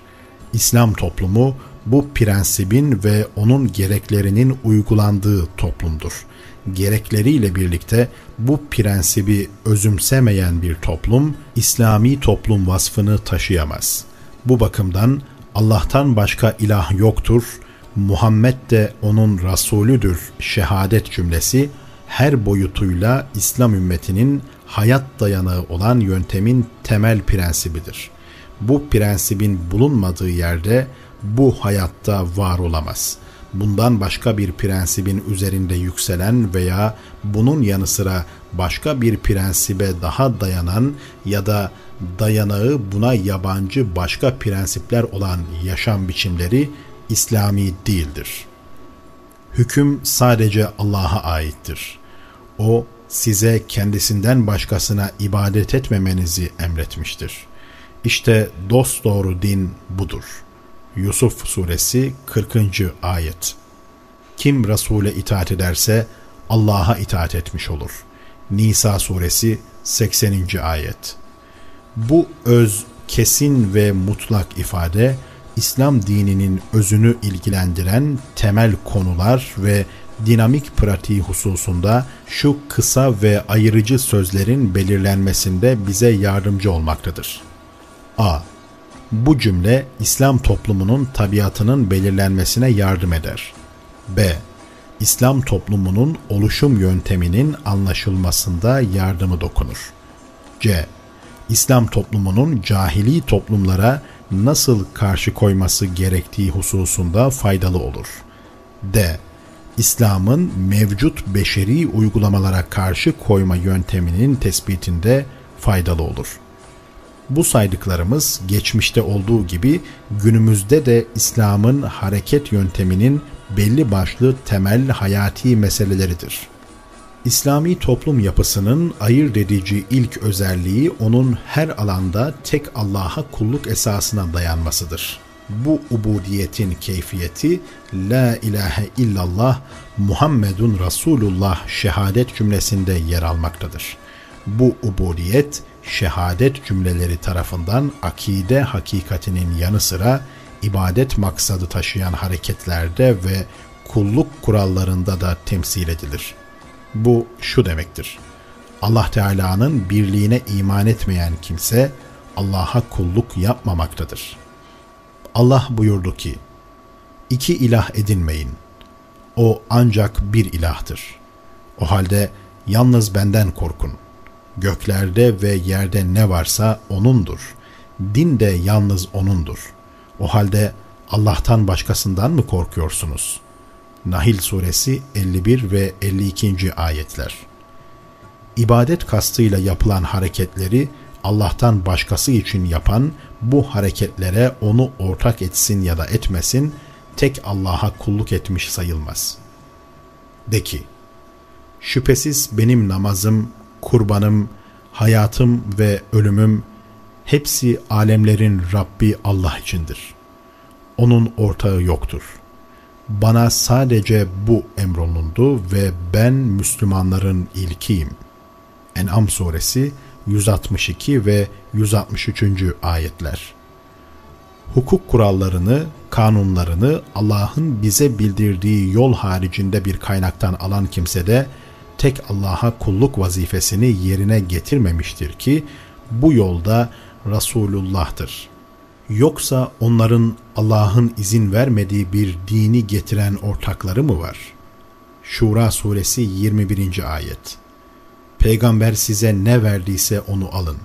İslam toplumu bu prensibin ve onun gereklerinin uygulandığı toplumdur. Gerekleriyle birlikte bu prensibi özümsemeyen bir toplum, İslami toplum vasfını taşıyamaz. Bu bakımdan Allah'tan başka ilah yoktur, Muhammed de onun Resulüdür şehadet cümlesi, her boyutuyla İslam ümmetinin hayat dayanağı olan yöntemin temel prensibidir. Bu prensibin bulunmadığı yerde bu hayatta var olamaz. Bundan başka bir prensibin üzerinde yükselen veya bunun yanı sıra başka bir prensibe daha dayanan ya da dayanağı buna yabancı başka prensipler olan yaşam biçimleri İslami değildir. Hüküm sadece Allah'a aittir. O size kendisinden başkasına ibadet etmemenizi emretmiştir. İşte dosdoğru din budur. Yusuf Suresi kırkıncı ayet. Kim Resul'e itaat ederse Allah'a itaat etmiş olur. Nisa Suresi sekseninci ayet. Bu öz, kesin ve mutlak ifade, İslam dininin özünü ilgilendiren temel konular ve dinamik pratiği hususunda şu kısa ve ayırıcı sözlerin belirlenmesinde bize yardımcı olmaktadır. A. Bu cümle İslam toplumunun tabiatının belirlenmesine yardım eder. B. İslam toplumunun oluşum yönteminin anlaşılmasında yardımı dokunur. C. İslam toplumunun cahili toplumlara nasıl karşı koyması gerektiği hususunda faydalı olur. D. İslam'ın mevcut beşeri uygulamalara karşı koyma yönteminin tespitinde faydalı olur. Bu saydıklarımız geçmişte olduğu gibi günümüzde de İslam'ın hareket yönteminin belli başlı temel hayati meseleleridir. İslami toplum yapısının ayırt edici ilk özelliği onun her alanda tek Allah'a kulluk esasına dayanmasıdır. Bu ubudiyetin keyfiyeti La ilahe illallah Muhammedun Resulullah şehadet cümlesinde yer almaktadır. Bu ubudiyet şehadet cümleleri tarafından akide hakikatinin yanı sıra ibadet maksadı taşıyan hareketlerde ve kulluk kurallarında da temsil edilir. Bu şu demektir: Allah Teala'nın birliğine iman etmeyen kimse Allah'a kulluk yapmamaktadır. Allah buyurdu ki: İki ilah edinmeyin. O ancak bir ilahtır. O halde yalnız benden korkun. Göklerde ve yerde ne varsa O'nundur. Din de yalnız O'nundur. O halde Allah'tan başkasından mı korkuyorsunuz? Nahl Suresi elli bir ve elli ikinci ayetler. İbadet kastıyla yapılan hareketleri Allah'tan başkası için yapan, bu hareketlere onu ortak etsin ya da etmesin, tek Allah'a kulluk etmiş sayılmaz. De ki: Şüphesiz benim namazım, kurbanım, hayatım ve ölümüm hepsi alemlerin Rabbi Allah içindir. Onun ortağı yoktur. Bana sadece bu emrolundu ve ben Müslümanların ilkiyim. En'am Suresi yüz altmış iki ve yüz altmış üçüncü ayetler. Hukuk kurallarını, kanunlarını Allah'ın bize bildirdiği yol haricinde bir kaynaktan alan kimse de tek Allah'a kulluk vazifesini yerine getirmemiştir ki bu yolda Resulullah'tır. Yoksa onların Allah'ın izin vermediği bir dini getiren ortakları mı var? Şura Suresi yirmi birinci ayet. Peygamber size ne verdiyse onu alın.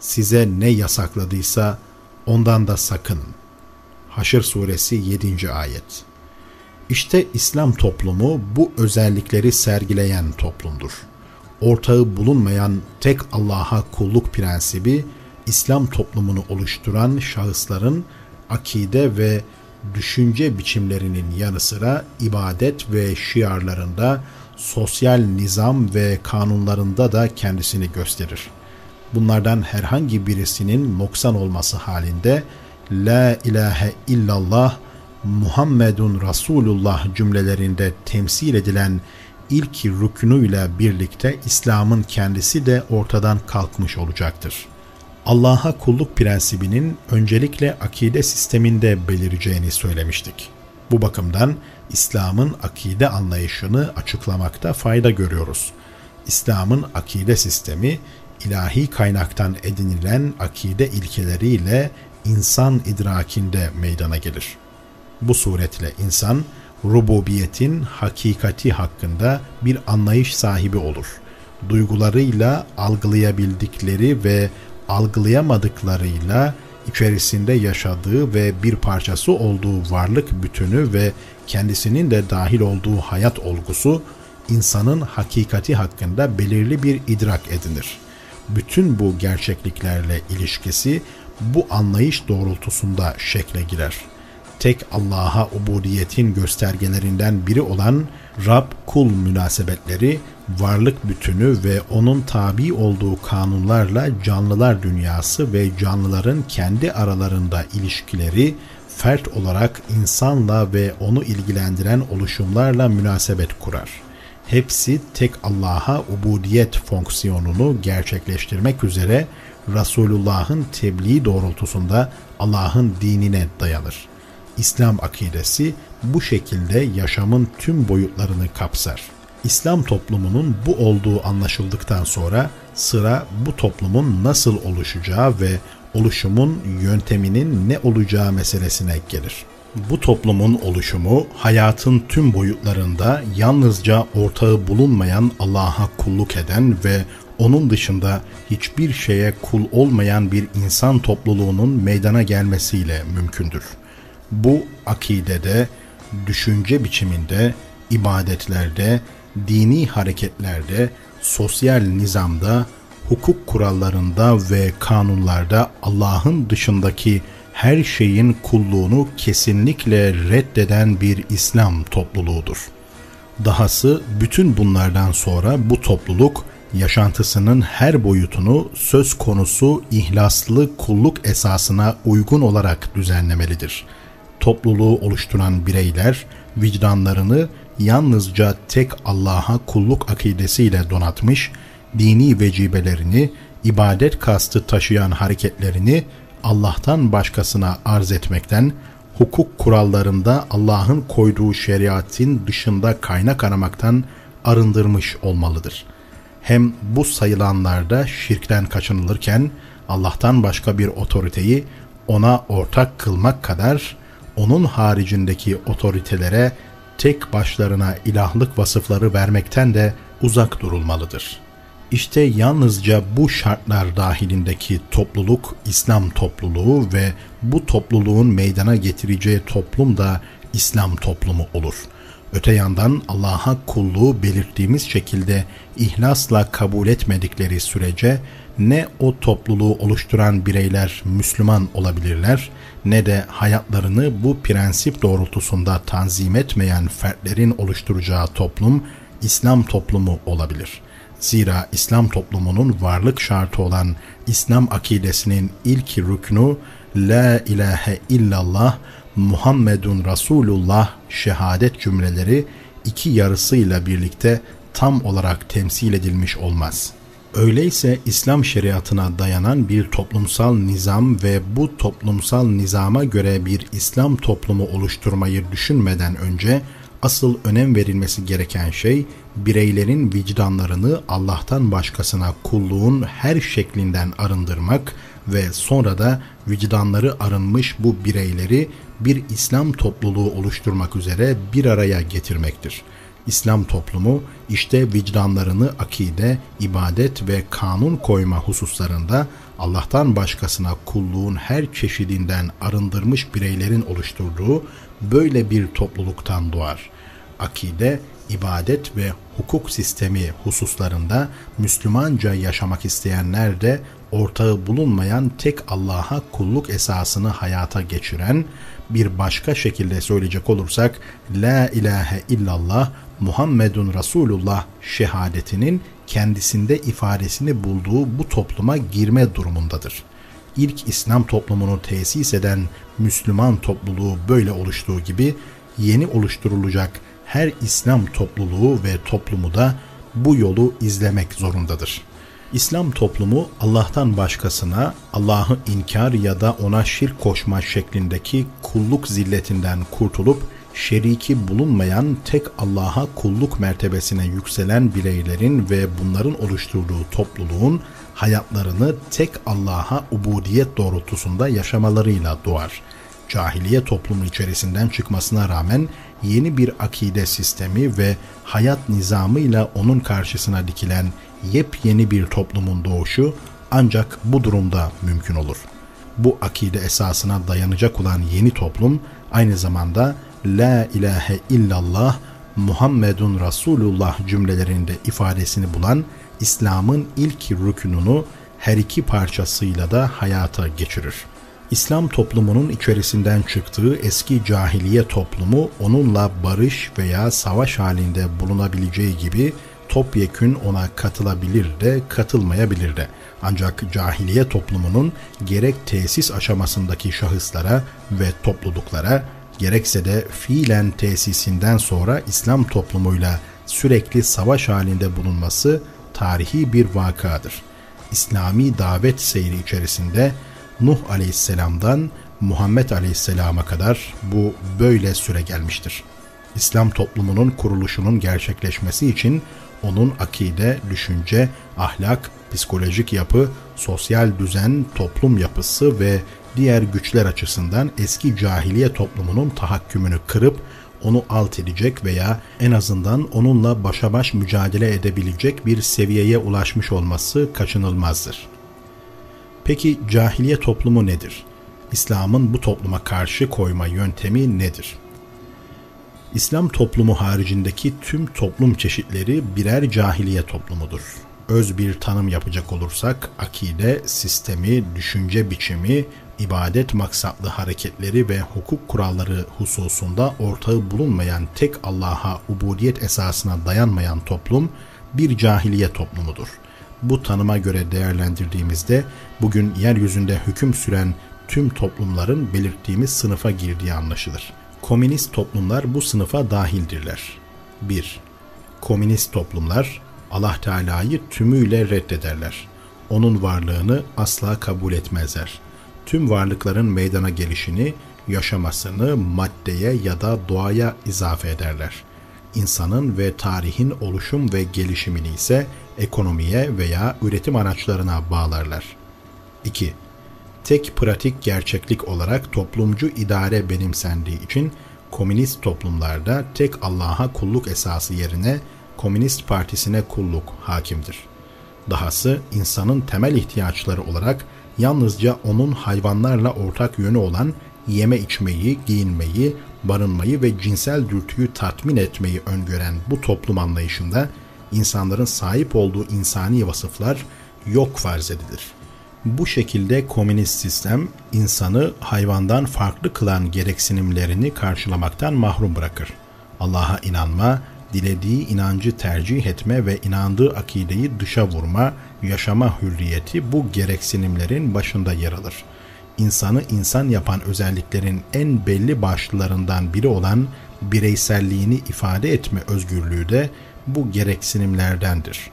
Size ne yasakladıysa ondan da sakının. Haşr Suresi yedinci ayet. İşte İslam toplumu bu özellikleri sergileyen toplumdur. Ortağı bulunmayan tek Allah'a kulluk prensibi, İslam toplumunu oluşturan şahısların akide ve düşünce biçimlerinin yanı sıra ibadet ve şiarlarında, sosyal nizam ve kanunlarında da kendisini gösterir. Bunlardan herhangi birisinin noksan olması halinde La ilahe illallah Muhammedun Resulullah cümlelerinde temsil edilen ilk rüknüyle birlikte İslam'ın kendisi de ortadan kalkmış olacaktır. Allah'a kulluk prensibinin öncelikle akide sisteminde belireceğini söylemiştik. Bu bakımdan İslam'ın akide anlayışını açıklamakta fayda görüyoruz. İslam'ın akide sistemi, ilahi kaynaktan edinilen akide ilkeleriyle insan idrakinde meydana gelir. Bu suretle insan, rububiyetin hakikati hakkında bir anlayış sahibi olur. Duygularıyla algılayabildikleri ve algılayamadıklarıyla içerisinde yaşadığı ve bir parçası olduğu varlık bütünü ve kendisinin de dahil olduğu hayat olgusu, insanın hakikati hakkında belirli bir idrak edinir. Bütün bu gerçekliklerle ilişkisi bu anlayış doğrultusunda şekle girer. Tek Allah'a ubudiyetin göstergelerinden biri olan Rab-kul münasebetleri, varlık bütünü ve onun tabi olduğu kanunlarla canlılar dünyası ve canlıların kendi aralarında ilişkileri, fert olarak insanla ve onu ilgilendiren oluşumlarla münasebet kurar. Hepsi tek Allah'a ubudiyet fonksiyonunu gerçekleştirmek üzere Resulullah'ın tebliği doğrultusunda Allah'ın dinine dayanır. İslam akidesi bu şekilde yaşamın tüm boyutlarını kapsar. İslam toplumunun bu olduğu anlaşıldıktan sonra sıra bu toplumun nasıl oluşacağı ve oluşumun yönteminin ne olacağı meselesine gelir. Bu toplumun oluşumu hayatın tüm boyutlarında yalnızca ortağı bulunmayan Allah'a kulluk eden ve onun dışında hiçbir şeye kul olmayan bir insan topluluğunun meydana gelmesiyle mümkündür. Bu akidede, düşünce biçiminde, ibadetlerde, dini hareketlerde, sosyal nizamda, hukuk kurallarında ve kanunlarda Allah'ın dışındaki her şeyin kulluğunu kesinlikle reddeden bir İslam topluluğudur. Dahası bütün bunlardan sonra bu topluluk yaşantısının her boyutunu söz konusu ihlaslı kulluk esasına uygun olarak düzenlemelidir. Topluluğu oluşturan bireyler vicdanlarını yalnızca tek Allah'a kulluk akidesiyle donatmış, dini vecibelerini, ibadet kastı taşıyan hareketlerini Allah'tan başkasına arz etmekten, hukuk kurallarında Allah'ın koyduğu şeriatin dışında kaynak aramaktan arındırmış olmalıdır. Hem bu sayılanlarda şirkten kaçınılırken Allah'tan başka bir otoriteyi ona ortak kılmak kadar onun haricindeki otoritelere tek başlarına ilahlık vasıfları vermekten de uzak durulmalıdır. İşte yalnızca bu şartlar dahilindeki topluluk İslam topluluğu ve bu topluluğun meydana getireceği toplum da İslam toplumu olur. Öte yandan Allah'a kulluğu belirttiğimiz şekilde ihlasla kabul etmedikleri sürece ne o topluluğu oluşturan bireyler Müslüman olabilirler ne de hayatlarını bu prensip doğrultusunda tanzim etmeyen fertlerin oluşturacağı toplum İslam toplumu olabilir. Zira İslam toplumunun varlık şartı olan İslam akidesinin ilk rüknü La ilahe illallah Muhammedun Resulullah şehadet cümleleri iki yarısıyla birlikte tam olarak temsil edilmiş olmaz. Öyleyse İslam şeriatına dayanan bir toplumsal nizam ve bu toplumsal nizama göre bir İslam toplumu oluşturmayı düşünmeden önce asıl önem verilmesi gereken şey bireylerin vicdanlarını Allah'tan başkasına kulluğun her şeklinden arındırmak ve sonra da vicdanları arınmış bu bireyleri bir İslam topluluğu oluşturmak üzere bir araya getirmektir. İslam toplumu işte vicdanlarını akide, ibadet ve kanun koyma hususlarında Allah'tan başkasına kulluğun her çeşidinden arındırmış bireylerin oluşturduğu böyle bir topluluktan doğar. Akide, ibadet ve hukuk sistemi hususlarında Müslümanca yaşamak isteyenler de ortağı bulunmayan tek Allah'a kulluk esasını hayata geçiren, bir başka şekilde söyleyecek olursak La ilahe illallah Muhammedun Resulullah şehadetinin kendisinde ifadesini bulduğu bu topluma girme durumundadır. İlk İslam toplumunu tesis eden Müslüman topluluğu böyle oluştuğu gibi yeni oluşturulacak her İslam topluluğu ve toplumu da bu yolu izlemek zorundadır. İslam toplumu Allah'tan başkasına Allah'ı inkar ya da ona şirk koşma şeklindeki kulluk zilletinden kurtulup şeriki bulunmayan tek Allah'a kulluk mertebesine yükselen bireylerin ve bunların oluşturduğu topluluğun hayatlarını tek Allah'a ubudiyet doğrultusunda yaşamalarıyla doğar. Cahiliye toplumu içerisinden çıkmasına rağmen yeni bir akide sistemi ve hayat nizamıyla onun karşısına dikilen yepyeni bir toplumun doğuşu ancak bu durumda mümkün olur. bu akide esasına dayanacak olan yeni toplum aynı zamanda La ilahe illallah Muhammedun Resulullah cümlelerinde ifadesini bulan İslam'ın ilk rükününü her iki parçasıyla da hayata geçirir. İslam toplumunun içerisinden çıktığı eski cahiliye toplumu onunla barış veya savaş halinde bulunabileceği gibi topyekün ona katılabilir de katılmayabilir de. Ancak cahiliye toplumunun gerek tesis aşamasındaki şahıslara ve topluluklara gerekse de fiilen tesisinden sonra İslam toplumuyla sürekli savaş halinde bulunması tarihi bir vakadır. İslami davet seyri içerisinde Nuh Aleyhisselam'dan Muhammed Aleyhisselam'a kadar bu böyle süre gelmiştir. İslam toplumunun kuruluşunun gerçekleşmesi için onun akide, düşünce, ahlak, psikolojik yapı, sosyal düzen, toplum yapısı ve diğer güçler açısından eski cahiliye toplumunun tahakkümünü kırıp onu alt edecek veya en azından onunla başa baş mücadele edebilecek bir seviyeye ulaşmış olması kaçınılmazdır. Peki cahiliye toplumu nedir? İslam'ın bu topluma karşı koyma yöntemi nedir? İslam toplumu haricindeki tüm toplum çeşitleri birer cahiliye toplumudur. Öz bir tanım yapacak olursak akide, sistemi, düşünce biçimi, ibadet maksatlı hareketleri ve hukuk kuralları hususunda ortağı bulunmayan tek Allah'a ubudiyet esasına dayanmayan toplum bir cahiliye toplumudur. Bu tanıma göre değerlendirdiğimizde bugün yeryüzünde hüküm süren tüm toplumların belirttiğimiz sınıfa girdiği anlaşılır. Komünist toplumlar bu sınıfa dahildirler. bir Komünist toplumlar Allah Teala'yı tümüyle reddederler. Onun varlığını asla kabul etmezler. Tüm varlıkların meydana gelişini, yaşamasını maddeye ya da doğaya izafe ederler. İnsanın ve tarihin oluşum ve gelişimini ise ekonomiye veya üretim araçlarına bağlarlar. iki Tek pratik gerçeklik olarak toplumcu idare benimsendiği için komünist toplumlarda tek Allah'a kulluk esası yerine Komünist Partisi'ne kulluk hakimdir. Dahası insanın temel ihtiyaçları olarak yalnızca onun hayvanlarla ortak yönü olan yeme içmeyi, giyinmeyi, barınmayı ve cinsel dürtüyü tatmin etmeyi öngören bu toplum anlayışında insanların sahip olduğu insani vasıflar yok farz edilir. Bu şekilde komünist sistem insanı hayvandan farklı kılan gereksinimlerini karşılamaktan mahrum bırakır. Allah'a inanma, dilediği inancı tercih etme ve inandığı akideyi dışa vurma, yaşama hürriyeti bu gereksinimlerin başında yer alır. İnsanı insan yapan özelliklerin en belli başlılarından biri olan bireyselliğini ifade etme özgürlüğü de bu gereksinimlerdendir.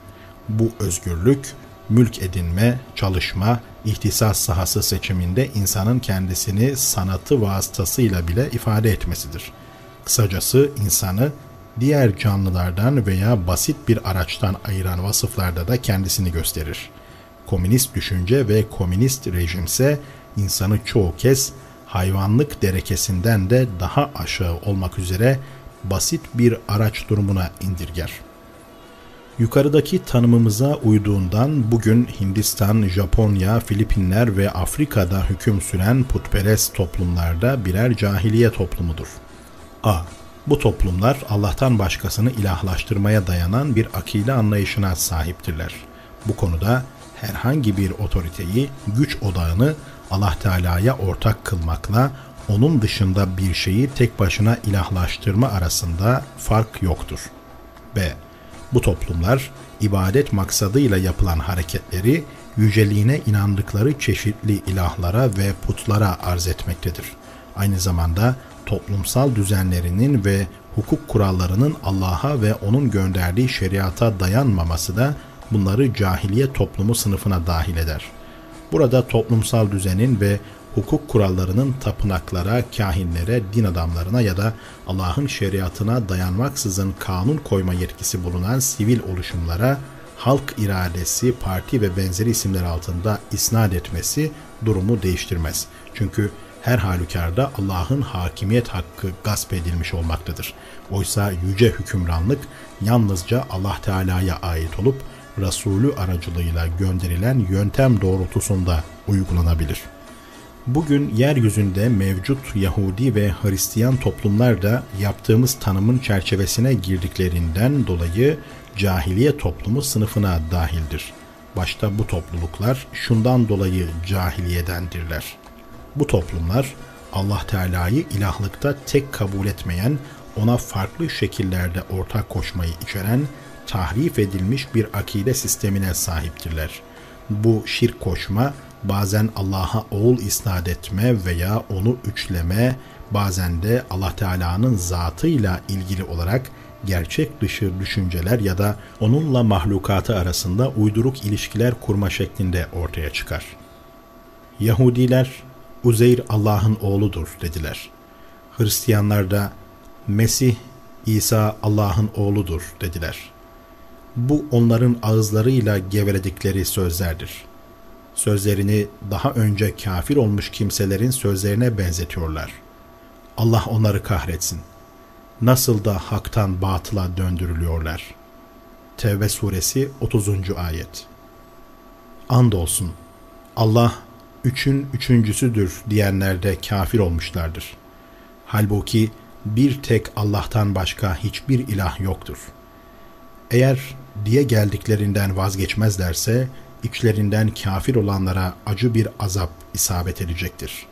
Bu özgürlük, mülk edinme, çalışma, ihtisas sahası seçiminde insanın kendisini sanatı vasıtasıyla bile ifade etmesidir. Kısacası insanı diğer canlılardan veya basit bir araçtan ayıran vasıflarda da kendisini gösterir. Komünist düşünce ve komünist rejimse insanı çoğu kez hayvanlık derekesinden de daha aşağı olmak üzere basit bir araç durumuna indirger. Yukarıdaki tanımımıza uyduğundan bugün Hindistan, Japonya, Filipinler ve Afrika'da hüküm süren putperest toplumlarda birer cahiliye toplumudur. A. Bu toplumlar Allah'tan başkasını ilahlaştırmaya dayanan bir akide anlayışına sahiptirler. Bu konuda herhangi bir otoriteyi, güç odağını Allah Teala'ya ortak kılmakla onun dışında bir şeyi tek başına ilahlaştırma arasında fark yoktur. B. Bu toplumlar ibadet maksadıyla yapılan hareketleri yüceliğine inandıkları çeşitli ilahlara ve putlara arz etmektedir. Aynı zamanda toplumsal düzenlerinin ve hukuk kurallarının Allah'a ve onun gönderdiği şeriata dayanmaması da bunları cahiliye toplumu sınıfına dahil eder. Burada toplumsal düzenin ve hukuk kurallarının tapınaklara, kahinlere, din adamlarına ya da Allah'ın şeriatına dayanmaksızın kanun koyma yetkisi bulunan sivil oluşumlara halk iradesi, parti ve benzeri isimler altında isnat etmesi durumu değiştirmez. Çünkü her halükarda Allah'ın hakimiyet hakkı gasp edilmiş olmaktadır. Oysa yüce hükümranlık yalnızca Allah Teala'ya ait olup Resulü aracılığıyla gönderilen yöntem doğrultusunda uygulanabilir. Bugün yeryüzünde mevcut Yahudi ve Hristiyan toplumlar da yaptığımız tanımın çerçevesine girdiklerinden dolayı cahiliye toplumu sınıfına dahildir. Başta bu topluluklar şundan dolayı cahiliyedendirler. Bu toplumlar Allah Teala'yı ilahlıkta tek kabul etmeyen, ona farklı şekillerde ortak koşmayı içeren, tahrif edilmiş bir akide sistemine sahiptirler. Bu şirk koşma, bazen Allah'a oğul isnat etme veya onu üçleme, bazen de Allah Teala'nın zatıyla ilgili olarak gerçek dışı düşünceler ya da onunla mahlukatı arasında uyduruk ilişkiler kurma şeklinde ortaya çıkar. Yahudiler, Uzeyr Allah'ın oğludur dediler. Hristiyanlar da Mesih, İsa Allah'ın oğludur dediler. Bu onların ağızlarıyla geveledikleri sözlerdir. Sözlerini daha önce kafir olmuş kimselerin sözlerine benzetiyorlar. Allah onları kahretsin. Nasıl da haktan batıla döndürülüyorlar. Tevbe suresi otuzuncu ayet. Andolsun Allah üçün üçüncüsüdür diyenler de kafir olmuşlardır. Halbuki bir tek Allah'tan başka hiçbir ilah yoktur. Eğer diye geldiklerinden vazgeçmezlerse içlerinden kafir olanlara acı bir azap isabet edecektir.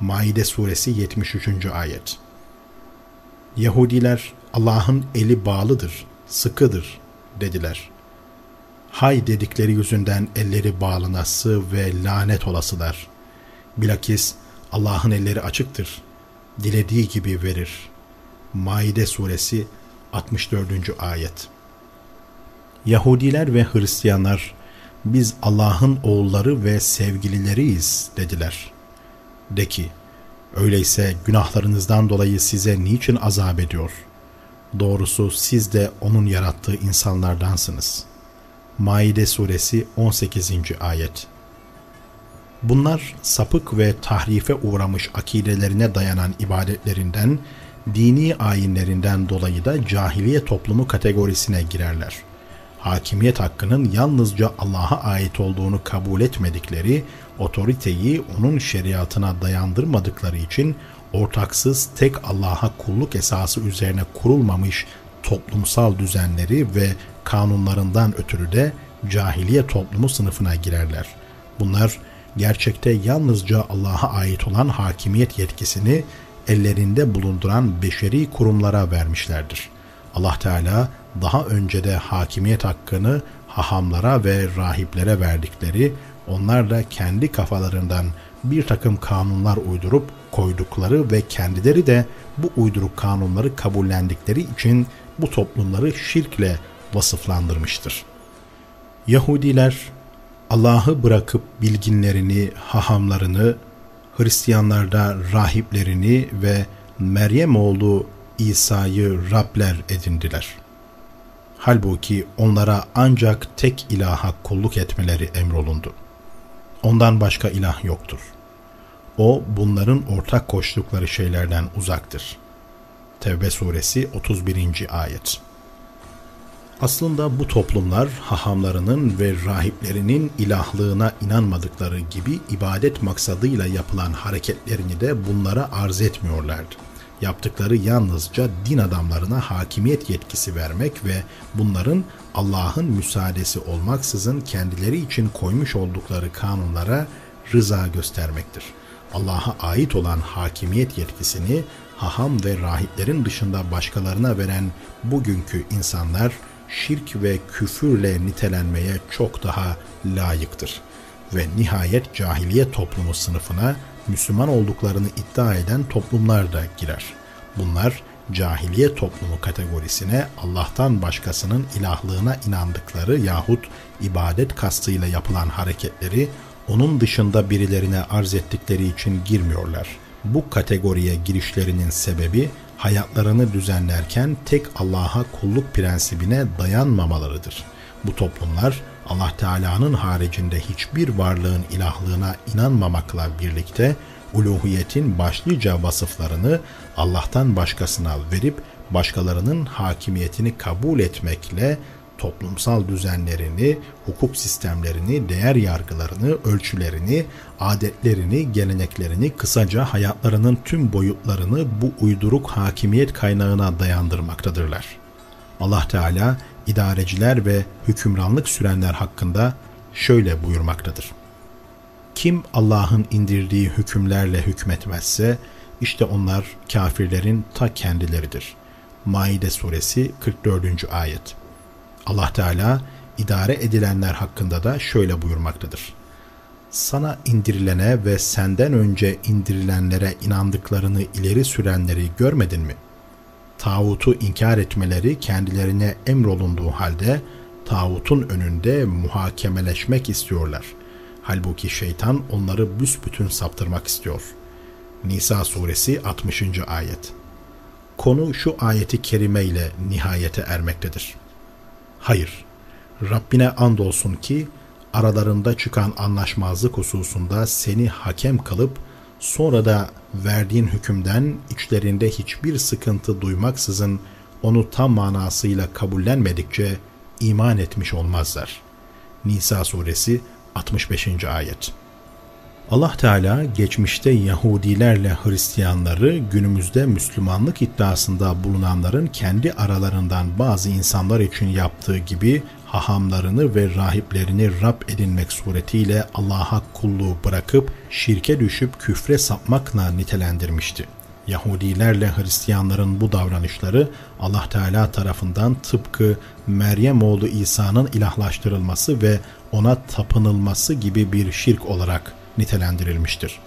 Maide suresi yetmiş üçüncü ayet. Yahudiler Allah'ın eli bağlıdır, sıkıdır dediler. Hay dedikleri yüzünden elleri bağlanası ve lanet olasılar. Bilakis Allah'ın elleri açıktır, dilediği gibi verir. Maide suresi altmış dördüncü ayet. Yahudiler ve Hristiyanlar biz Allah'ın oğulları ve sevgilileriyiz dediler. De ki, öyleyse günahlarınızdan dolayı size niçin azap ediyor? Doğrusu siz de onun yarattığı insanlardansınız. Maide suresi on sekizinci ayet. Bunlar sapık ve tahrife uğramış akidelerine dayanan ibadetlerinden, dini ayinlerinden dolayı da cahiliye toplumu kategorisine girerler. Hakimiyet hakkının yalnızca Allah'a ait olduğunu kabul etmedikleri, otoriteyi onun şeriatına dayandırmadıkları için ortaksız tek Allah'a kulluk esası üzerine kurulmamış toplumsal düzenleri ve kanunlarından ötürü de cahiliye toplumu sınıfına girerler. Bunlar gerçekte yalnızca Allah'a ait olan hakimiyet yetkisini ellerinde bulunduran beşeri kurumlara vermişlerdir. Allah Teala daha önce de hakimiyet hakkını hahamlara ve rahiplere verdikleri, onlar da kendi kafalarından bir takım kanunlar uydurup koydukları ve kendileri de bu uyduruk kanunları kabullendikleri için bu toplumları şirkle vasıflandırmıştır. Yahudiler Allah'ı bırakıp bilginlerini, hahamlarını, Hristiyanlar da rahiplerini ve Meryem oğlu İsa'yı Rabler edindiler. Halbuki onlara ancak tek ilaha kulluk etmeleri emrolundu. Ondan başka ilah yoktur. O bunların ortak koştukları şeylerden uzaktır. Tevbe suresi otuz birinci ayet. Aslında bu toplumlar hahamlarının ve rahiplerinin ilahlığına inanmadıkları gibi ibadet maksadıyla yapılan hareketlerini de bunlara arz etmiyorlardı. Yaptıkları yalnızca din adamlarına hakimiyet yetkisi vermek ve bunların Allah'ın müsaadesi olmaksızın kendileri için koymuş oldukları kanunlara rıza göstermektir. Allah'a ait olan hakimiyet yetkisini haham ve rahiplerin dışında başkalarına veren bugünkü insanlar şirk ve küfürle nitelenmeye çok daha layıktır. Ve nihayet cahiliye toplumu sınıfına Müslüman olduklarını iddia eden toplumlar da girer. Bunlar cahiliye toplumu kategorisine Allah'tan başkasının ilahlığına inandıkları yahut ibadet kastıyla yapılan hareketleri onun dışında birilerine arz ettikleri için girmiyorlar. Bu kategoriye girişlerinin sebebi hayatlarını düzenlerken tek Allah'a kulluk prensibine dayanmamalarıdır. Bu toplumlar Allah Teala'nın haricinde hiçbir varlığın ilahlığına inanmamakla birlikte uluhiyetin başlıca vasıflarını Allah'tan başkasına verip başkalarının hakimiyetini kabul etmekle toplumsal düzenlerini, hukuk sistemlerini, değer yargılarını, ölçülerini, adetlerini, geleneklerini, kısaca hayatlarının tüm boyutlarını bu uyduruk hakimiyet kaynağına dayandırmaktadırlar. Allah Teala idareciler ve hükümranlık sürenler hakkında şöyle buyurmaktadır: Kim Allah'ın indirdiği hükümlerle hükmetmezse, işte onlar kafirlerin ta kendileridir. Maide suresi kırk dördüncü ayet. Allah Teala idare edilenler hakkında da şöyle buyurmaktadır: Sana indirilene ve senden önce indirilenlere inandıklarını ileri sürenleri görmedin mi? Tağutu inkar etmeleri kendilerine emrolunduğu halde tağutun önünde muhakemeleşmek istiyorlar. Halbuki şeytan onları büsbütün saptırmak istiyor. Nisa suresi altmışıncı ayet. Konu şu ayeti kerime ile nihayete ermektedir. Hayır, Rabbine andolsun ki aralarında çıkan anlaşmazlık hususunda seni hakem kılıp sonra da verdiğin hükümden içlerinde hiçbir sıkıntı duymaksızın onu tam manasıyla kabullenmedikçe iman etmiş olmazlar. Nisa suresi altmış beşinci ayet. Allah Teala geçmişte Yahudilerle Hristiyanları, günümüzde Müslümanlık iddiasında bulunanların kendi aralarından bazı insanlar için yaptığı gibi hahamlarını ve rahiplerini Rab edinmek suretiyle Allah'a kulluğu bırakıp şirke düşüp küfre sapmakla nitelendirmişti. Yahudilerle Hristiyanların bu davranışları Allah Teala tarafından tıpkı Meryem oğlu İsa'nın ilahlaştırılması ve ona tapınılması gibi bir şirk olarak nitelendirilmiştir.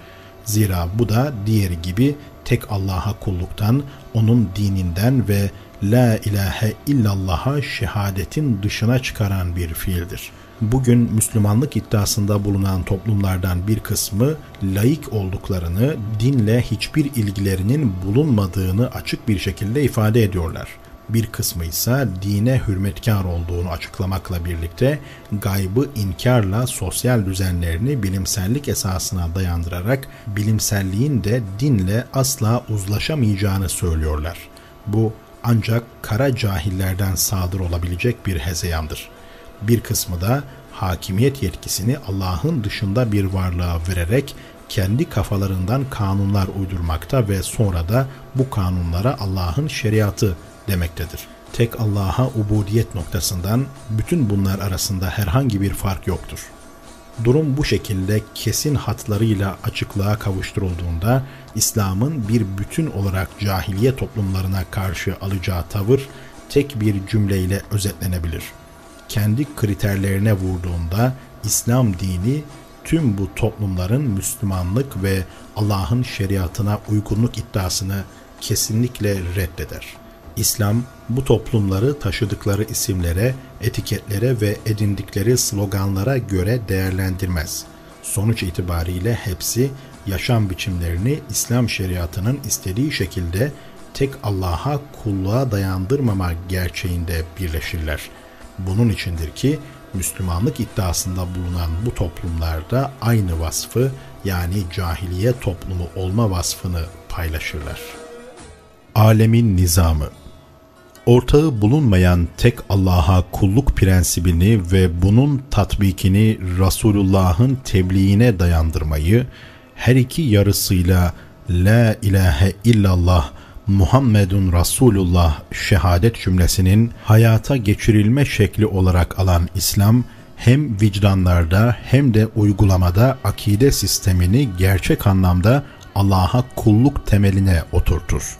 Zira bu da diğeri gibi tek Allah'a kulluktan, onun dininden ve la ilahe illallah'a şehadetin dışına çıkaran bir fiildir. Bugün Müslümanlık iddiasında bulunan toplumlardan bir kısmı laik olduklarını, dinle hiçbir ilgilerinin bulunmadığını açık bir şekilde ifade ediyorlar. Bir kısmı ise dine hürmetkar olduğunu açıklamakla birlikte gaybı inkarla sosyal düzenlerini bilimsellik esasına dayandırarak bilimselliğin de dinle asla uzlaşamayacağını söylüyorlar. Bu ancak kara cahillerden sadır olabilecek bir hezeyandır. Bir kısmı da hakimiyet yetkisini Allah'ın dışında bir varlığa vererek kendi kafalarından kanunlar uydurmakta ve sonra da bu kanunlara Allah'ın şeriatı demektedir. Tek Allah'a ubudiyet noktasından bütün bunlar arasında herhangi bir fark yoktur. Durum bu şekilde kesin hatlarıyla açıklığa kavuşturulduğunda İslam'ın bir bütün olarak cahiliye toplumlarına karşı alacağı tavır tek bir cümleyle özetlenebilir. Kendi kriterlerine vurduğunda İslam dini tüm bu toplumların Müslümanlık ve Allah'ın şeriatına uygunluk iddiasını kesinlikle reddeder. İslam, bu toplumları taşıdıkları isimlere, etiketlere ve edindikleri sloganlara göre değerlendirmez. Sonuç itibariyle hepsi yaşam biçimlerini İslam şeriatının istediği şekilde tek Allah'a kulluğa dayandırmama gerçeğinde birleşirler. Bunun içindir ki Müslümanlık iddiasında bulunan bu toplumlarda aynı vasfı, yani cahiliye toplumu olma vasfını paylaşırlar. Alemin nizamı. Ortağı bulunmayan tek Allah'a kulluk prensibini ve bunun tatbikini Resulullah'ın tebliğine dayandırmayı, her iki yarısıyla La ilahe illallah Muhammedun Resulullah şehadet cümlesinin hayata geçirilme şekli olarak alan İslam, hem vicdanlarda hem de uygulamada akide sistemini gerçek anlamda Allah'a kulluk temeline oturtur.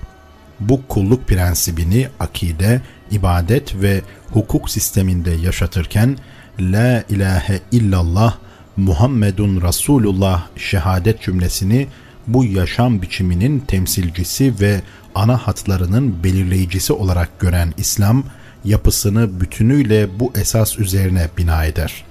Bu kulluk prensibini akide, ibadet ve hukuk sisteminde yaşatırken La ilahe illallah Muhammedun Resulullah şehadet cümlesini bu yaşam biçiminin temsilcisi ve ana hatlarının belirleyicisi olarak gören İslam, yapısını bütünüyle bu esas üzerine bina eder.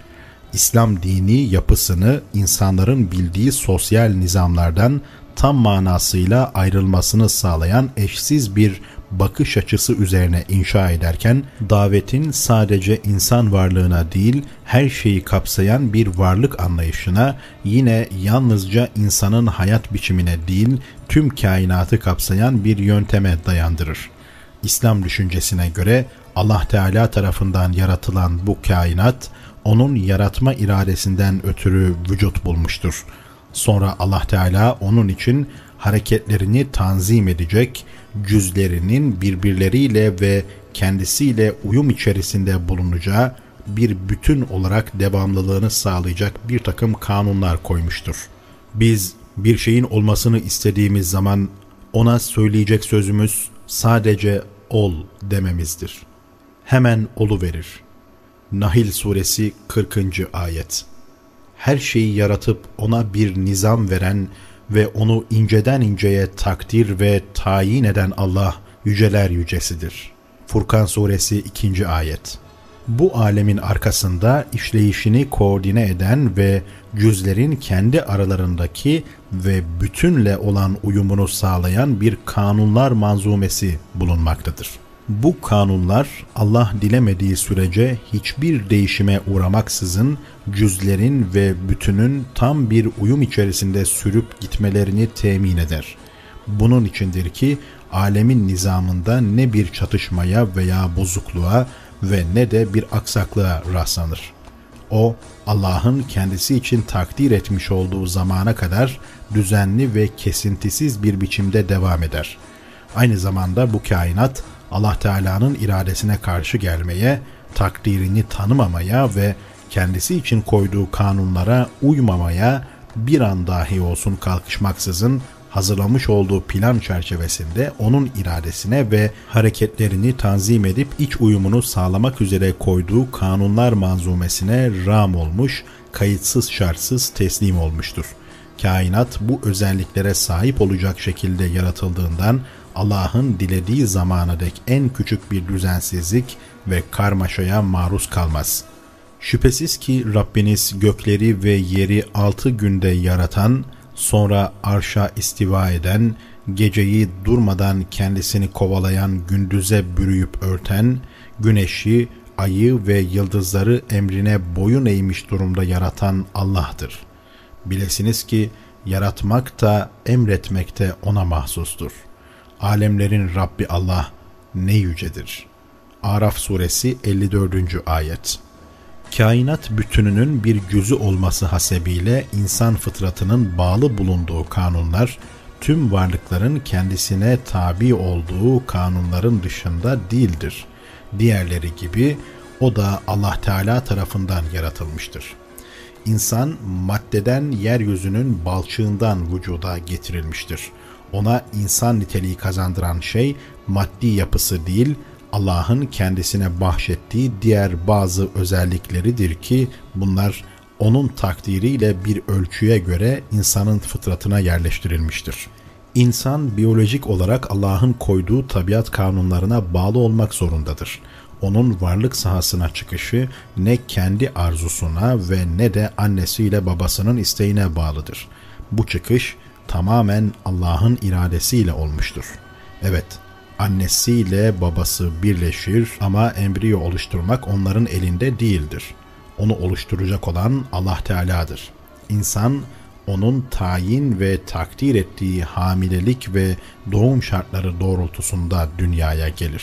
İslam dini yapısını insanların bildiği sosyal nizamlardan tam manasıyla ayrılmasını sağlayan eşsiz bir bakış açısı üzerine inşa ederken, davetin sadece insan varlığına değil, her şeyi kapsayan bir varlık anlayışına, yine yalnızca insanın hayat biçimine değil, tüm kainatı kapsayan bir yönteme dayandırır. İslam düşüncesine göre Allah Teala tarafından yaratılan bu kainat, onun yaratma iradesinden ötürü vücut bulmuştur. Sonra Allah Teala onun için hareketlerini tanzim edecek, cüzlerinin birbirleriyle ve kendisiyle uyum içerisinde bulunacağı bir bütün olarak devamlılığını sağlayacak bir takım kanunlar koymuştur. Biz bir şeyin olmasını istediğimiz zaman ona söyleyecek sözümüz sadece ol dememizdir. Hemen oluverir. Nahl Suresi kırkıncı ayet. Her şeyi yaratıp ona bir nizam veren ve onu inceden inceye takdir ve tayin eden Allah yüceler yücesidir. Furkan Suresi ikinci ayet. Bu alemin arkasında işleyişini koordine eden ve cüzlerin kendi aralarındaki ve bütünle olan uyumunu sağlayan bir kanunlar manzumesi bulunmaktadır. Bu kanunlar Allah dilemediği sürece hiçbir değişime uğramaksızın cüzlerin ve bütünün tam bir uyum içerisinde sürüp gitmelerini temin eder. Bunun içindir ki alemin nizamında ne bir çatışmaya veya bozukluğa ve ne de bir aksaklığa rastlanır. O, Allah'ın kendisi için takdir etmiş olduğu zamana kadar düzenli ve kesintisiz bir biçimde devam eder. Aynı zamanda bu kainat, Allah Teala'nın iradesine karşı gelmeye, takdirini tanımamaya ve kendisi için koyduğu kanunlara uymamaya bir an dahi olsun kalkışmaksızın hazırlamış olduğu plan çerçevesinde onun iradesine ve hareketlerini tanzim edip iç uyumunu sağlamak üzere koyduğu kanunlar manzumesine ram olmuş, kayıtsız şartsız teslim olmuştur. Kainat bu özelliklere sahip olacak şekilde yaratıldığından Allah'ın dilediği zamana dek en küçük bir düzensizlik ve karmaşaya maruz kalmaz. Şüphesiz ki Rabbiniz gökleri ve yeri altı günde yaratan, sonra arşa istiva eden, geceyi durmadan kendisini kovalayan gündüze bürüyüp örten, güneşi, ayı ve yıldızları emrine boyun eğmiş durumda yaratan Allah'tır. Bilesiniz ki yaratmak da emretmek de ona mahsustur. Alemlerin Rabbi Allah ne yücedir. Araf Suresi elli dördüncü ayet. Kainat bütününün bir cüzü olması hasebiyle insan fıtratının bağlı bulunduğu kanunlar, tüm varlıkların kendisine tabi olduğu kanunların dışında değildir. Diğerleri gibi o da Allah Teala tarafından yaratılmıştır. İnsan maddeden yeryüzünün balçığından vücuda getirilmiştir. Ona insan niteliği kazandıran şey maddi yapısı değil, Allah'ın kendisine bahşettiği diğer bazı özellikleridir ki bunlar onun takdiriyle bir ölçüye göre insanın fıtratına yerleştirilmiştir. İnsan biyolojik olarak Allah'ın koyduğu tabiat kanunlarına bağlı olmak zorundadır. Onun varlık sahasına çıkışı ne kendi arzusuna ve ne de annesiyle babasının isteğine bağlıdır. Bu çıkış tamamen Allah'ın iradesiyle olmuştur. Evet, annesiyle babası birleşir ama embriyo oluşturmak onların elinde değildir. Onu oluşturacak olan Allah Teala'dır. İnsan, onun tayin ve takdir ettiği hamilelik ve doğum şartları doğrultusunda dünyaya gelir.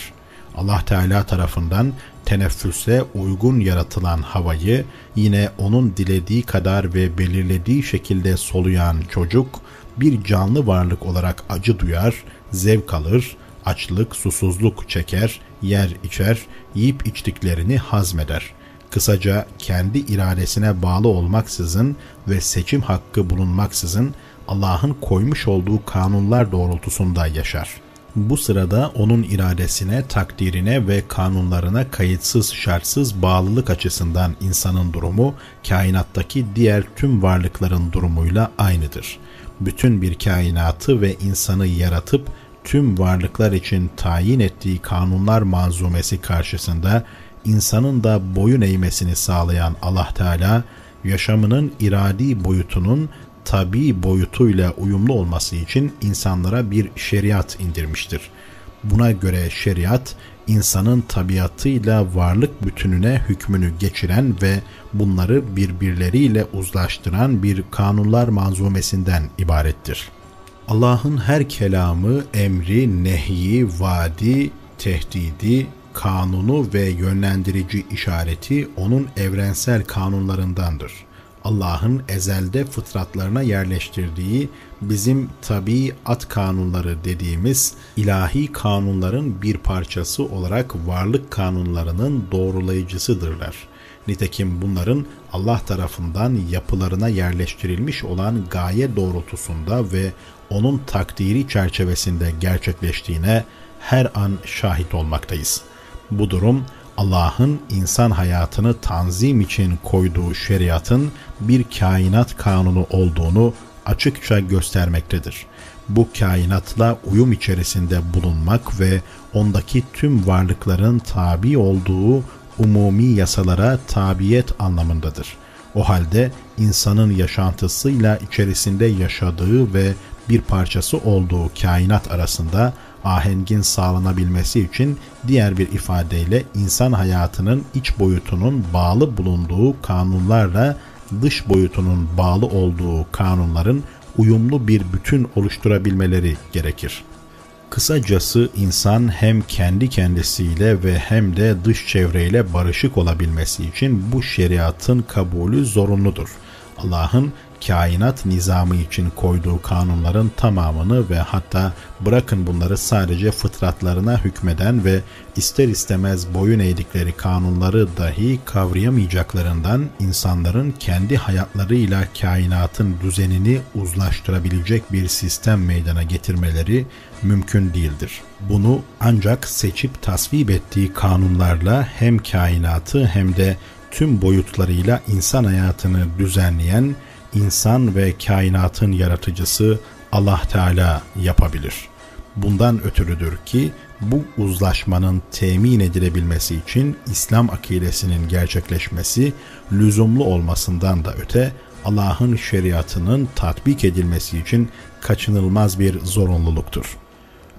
Allah Teala tarafından teneffüse uygun yaratılan havayı yine onun dilediği kadar ve belirlediği şekilde soluyan çocuk, bir canlı varlık olarak acı duyar, zevk alır, açlık, susuzluk çeker, yer içer, yiyip içtiklerini hazmeder. Kısaca kendi iradesine bağlı olmaksızın ve seçim hakkı bulunmaksızın Allah'ın koymuş olduğu kanunlar doğrultusunda yaşar. Bu sırada onun iradesine, takdirine ve kanunlarına kayıtsız şartsız bağlılık açısından insanın durumu, kainattaki diğer tüm varlıkların durumuyla aynıdır. Bütün bir kainatı ve insanı yaratıp tüm varlıklar için tayin ettiği kanunlar manzumesi karşısında insanın da boyun eğmesini sağlayan Allah Teala, yaşamının iradi boyutunun tabii boyutuyla uyumlu olması için insanlara bir şeriat indirmiştir. Buna göre şeriat, insanın tabiatıyla varlık bütününe hükmünü geçiren ve bunları birbirleriyle uzlaştıran bir kanunlar manzumesinden ibarettir. Allah'ın her kelamı, emri, nehyi, vaadi, tehdidi, kanunu ve yönlendirici işareti onun evrensel kanunlarındandır. Allah'ın ezelde fıtratlarına yerleştirdiği bizim tabiat kanunları dediğimiz ilahi kanunların bir parçası olarak varlık kanunlarının doğrulayıcısıdırlar. Nitekim bunların Allah tarafından yapılarına yerleştirilmiş olan gaye doğrultusunda ve onun takdiri çerçevesinde gerçekleştiğine her an şahit olmaktayız. Bu durum, Allah'ın insan hayatını tanzim için koyduğu şeriatın bir kainat kanunu olduğunu açıkça göstermektedir. Bu kainatla uyum içerisinde bulunmak ve ondaki tüm varlıkların tabi olduğu umumi yasalara tabiyet anlamındadır. O halde insanın yaşantısıyla içerisinde yaşadığı ve bir parçası olduğu kainat arasında ahengin sağlanabilmesi için diğer bir ifadeyle insan hayatının iç boyutunun bağlı bulunduğu kanunlarla dış boyutunun bağlı olduğu kanunların uyumlu bir bütün oluşturabilmeleri gerekir. Kısacası insan hem kendi kendisiyle ve hem de dış çevreyle barışık olabilmesi için bu şeriatın kabulü zorunludur. Allah'ın kainat nizamı için koyduğu kanunların tamamını ve hatta bırakın bunları sadece fıtratlarına hükmeden ve ister istemez boyun eğdikleri kanunları dahi kavrayamayacaklarından insanların kendi hayatlarıyla kainatın düzenini uzlaştırabilecek bir sistem meydana getirmeleri mümkün değildir. Bunu ancak seçip tasvip ettiği kanunlarla hem kainatı hem de tüm boyutlarıyla insan hayatını düzenleyen insan ve kainatın yaratıcısı Allah Teala yapabilir. Bundan ötürüdür ki bu uzlaşmanın temin edilebilmesi için İslam akidesinin gerçekleşmesi lüzumlu olmasından da öte Allah'ın şeriatının tatbik edilmesi için kaçınılmaz bir zorunluluktur.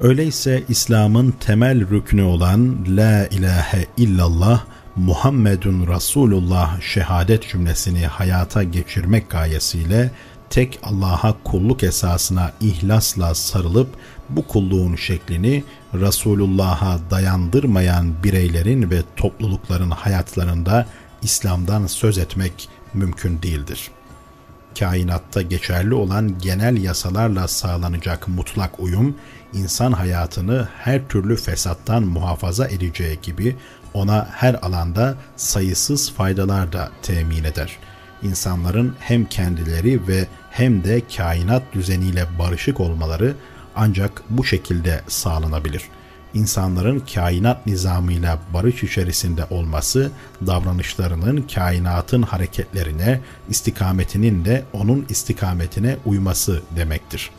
Öyleyse İslam'ın temel rüknü olan La ilahe illallah Muhammedun Resulullah şehadet cümlesini hayata geçirmek gayesiyle tek Allah'a kulluk esasına ihlasla sarılıp bu kulluğun şeklini Resulullah'a dayandırmayan bireylerin ve toplulukların hayatlarında İslam'dan söz etmek mümkün değildir. Kainatta geçerli olan genel yasalarla sağlanacak mutlak uyum, insan hayatını her türlü fesattan muhafaza edeceği gibi ona her alanda sayısız faydalar da temin eder. İnsanların hem kendileri ve hem de kainat düzeniyle barışık olmaları ancak bu şekilde sağlanabilir. İnsanların kainat nizamıyla barış içerisinde olması, davranışlarının kainatın hareketlerine, istikametinin de onun istikametine uyması demektir.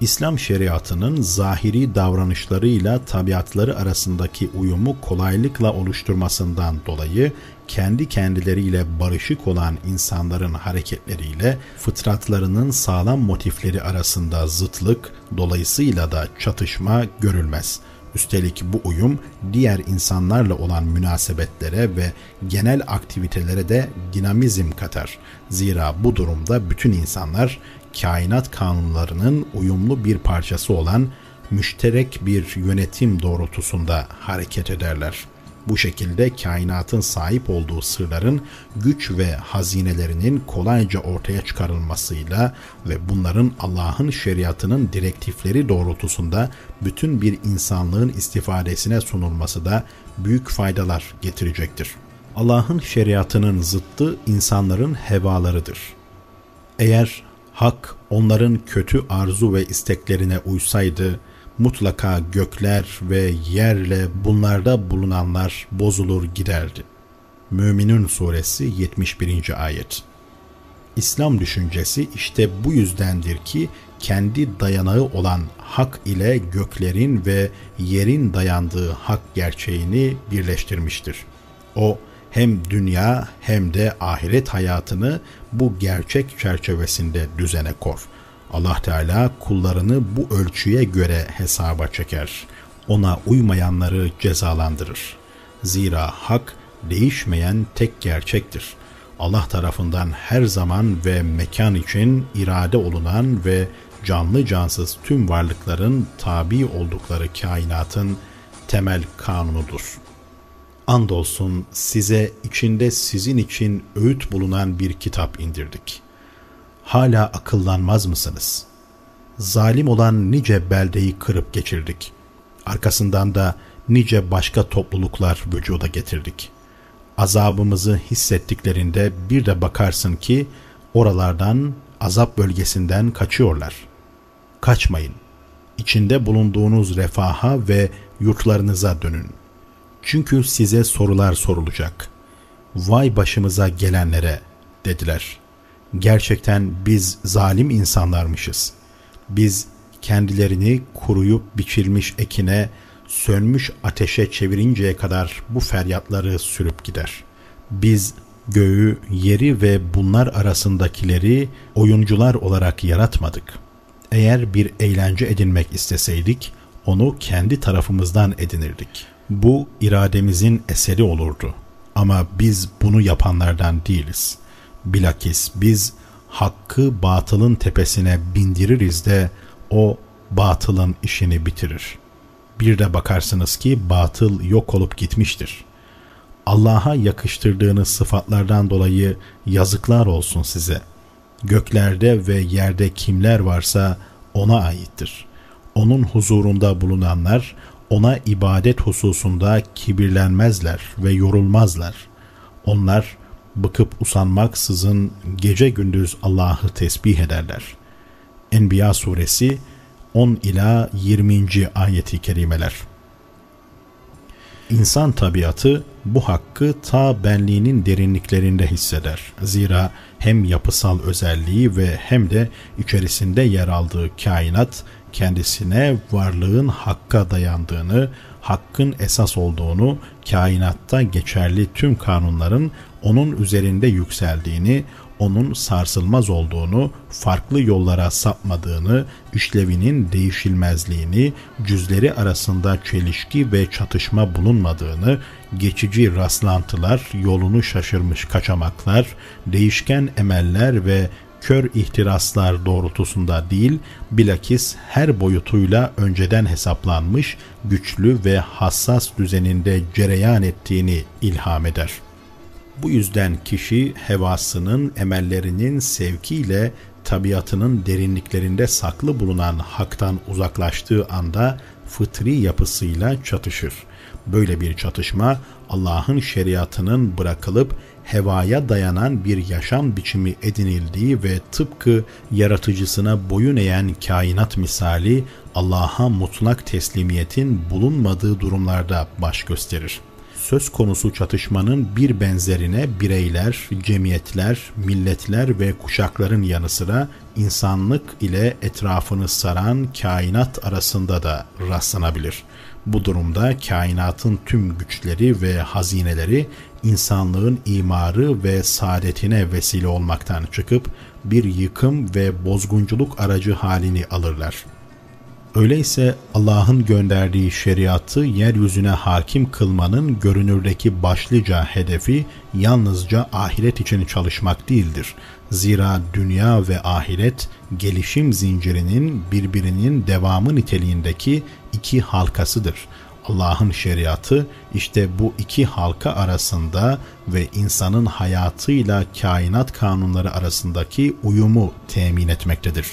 İslam şeriatının zahiri davranışlarıyla tabiatları arasındaki uyumu kolaylıkla oluşturmasından dolayı kendi kendileriyle barışık olan insanların hareketleriyle fıtratlarının sağlam motifleri arasında zıtlık, dolayısıyla da çatışma görülmez. Üstelik bu uyum diğer insanlarla olan münasebetlere ve genel aktivitelere de dinamizm katar. Zira bu durumda bütün insanlar kainat kanunlarının uyumlu bir parçası olan müşterek bir yönetim doğrultusunda hareket ederler. Bu şekilde kainatın sahip olduğu sırların güç ve hazinelerinin kolayca ortaya çıkarılmasıyla ve bunların Allah'ın şeriatının direktifleri doğrultusunda bütün bir insanlığın istifadesine sunulması da büyük faydalar getirecektir. Allah'ın şeriatının zıttı insanların hevalarıdır. Eğer hak onların kötü arzu ve isteklerine uysaydı, mutlaka gökler ve yerle bunlarda bulunanlar bozulur giderdi. Müminun Suresi yetmiş birinci. Ayet. İslam düşüncesi işte bu yüzdendir ki kendi dayanağı olan hak ile göklerin ve yerin dayandığı hak gerçeğini birleştirmiştir. O, hem dünya hem de ahiret hayatını bu gerçek çerçevesinde düzene kor. Allah Teala kullarını bu ölçüye göre hesaba çeker. Ona uymayanları cezalandırır. Zira hak değişmeyen tek gerçektir. Allah tarafından her zaman ve mekan için irade olunan ve canlı cansız tüm varlıkların tabi oldukları kainatın temel kanunudur. Andolsun size içinde sizin için öğüt bulunan bir kitap indirdik. Hala akıllanmaz mısınız? Zalim olan nice beldeyi kırıp geçirdik. Arkasından da nice başka topluluklar vücuda getirdik. Azabımızı hissettiklerinde bir de bakarsın ki oralardan, azap bölgesinden kaçıyorlar. Kaçmayın. İçinde bulunduğunuz refaha ve yurtlarınıza dönün. Çünkü size sorular sorulacak. Vay başımıza gelenlere, dediler. Gerçekten biz zalim insanlarmışız. Biz kendilerini kuruyup biçilmiş ekine, sönmüş ateşe çevirinceye kadar bu feryatları sürüp gider. Biz göğü, yeri ve bunlar arasındakileri oyuncular olarak yaratmadık. Eğer bir eğlence edinmek isteseydik, onu kendi tarafımızdan edinirdik. Bu irademizin eseri olurdu. Ama biz bunu yapanlardan değiliz. Bilakis biz hakkı batılın tepesine bindiririz de o batılın işini bitirir. Bir de bakarsınız ki batıl yok olup gitmiştir. Allah'a yakıştırdığınız sıfatlardan dolayı yazıklar olsun size. Göklerde ve yerde kimler varsa ona aittir. Onun huzurunda bulunanlar ona ibadet hususunda kibirlenmezler ve yorulmazlar. Onlar bıkıp usanmaksızın gece gündüz Allah'ı tesbih ederler. Enbiya suresi on ila yirminci ayeti kerimeler. İnsan tabiatı bu hakkı ta benliğinin derinliklerinde hisseder. Zira hem yapısal özelliği ve hem de içerisinde yer aldığı kainat kendisine varlığın hakka dayandığını, hakkın esas olduğunu, kainatta geçerli tüm kanunların onun üzerinde yükseldiğini, onun sarsılmaz olduğunu, farklı yollara sapmadığını, işlevinin değişilmezliğini, cüzleri arasında çelişki ve çatışma bulunmadığını, geçici rastlantılar, yolunu şaşırmış kaçamaklar, değişken emeller ve kör ihtiraslar doğrultusunda değil, bilakis her boyutuyla önceden hesaplanmış, güçlü ve hassas düzeninde cereyan ettiğini ilham eder. Bu yüzden kişi hevasının, emellerinin sevkiyle tabiatının derinliklerinde saklı bulunan haktan uzaklaştığı anda fıtri yapısıyla çatışır. Böyle bir çatışma Allah'ın şeriatının bırakılıp hevaya dayanan bir yaşam biçimi edinildiği ve tıpkı yaratıcısına boyun eğen kainat misali Allah'a mutlak teslimiyetin bulunmadığı durumlarda baş gösterir. Söz konusu çatışmanın bir benzerine bireyler, cemiyetler, milletler ve kuşakların yanı sıra insanlık ile etrafını saran kainat arasında da rastlanabilir. Bu durumda kainatın tüm güçleri ve hazineleri insanlığın imarı ve saadetine vesile olmaktan çıkıp bir yıkım ve bozgunculuk aracı halini alırlar. Öyleyse Allah'ın gönderdiği şeriatı yeryüzüne hakim kılmanın görünürdeki başlıca hedefi yalnızca ahiret için çalışmak değildir. Zira dünya ve ahiret gelişim zincirinin birbirinin devamı niteliğindeki iki halkasıdır. Allah'ın şeriatı işte bu iki halka arasında ve insanın hayatıyla kainat kanunları arasındaki uyumu temin etmektedir.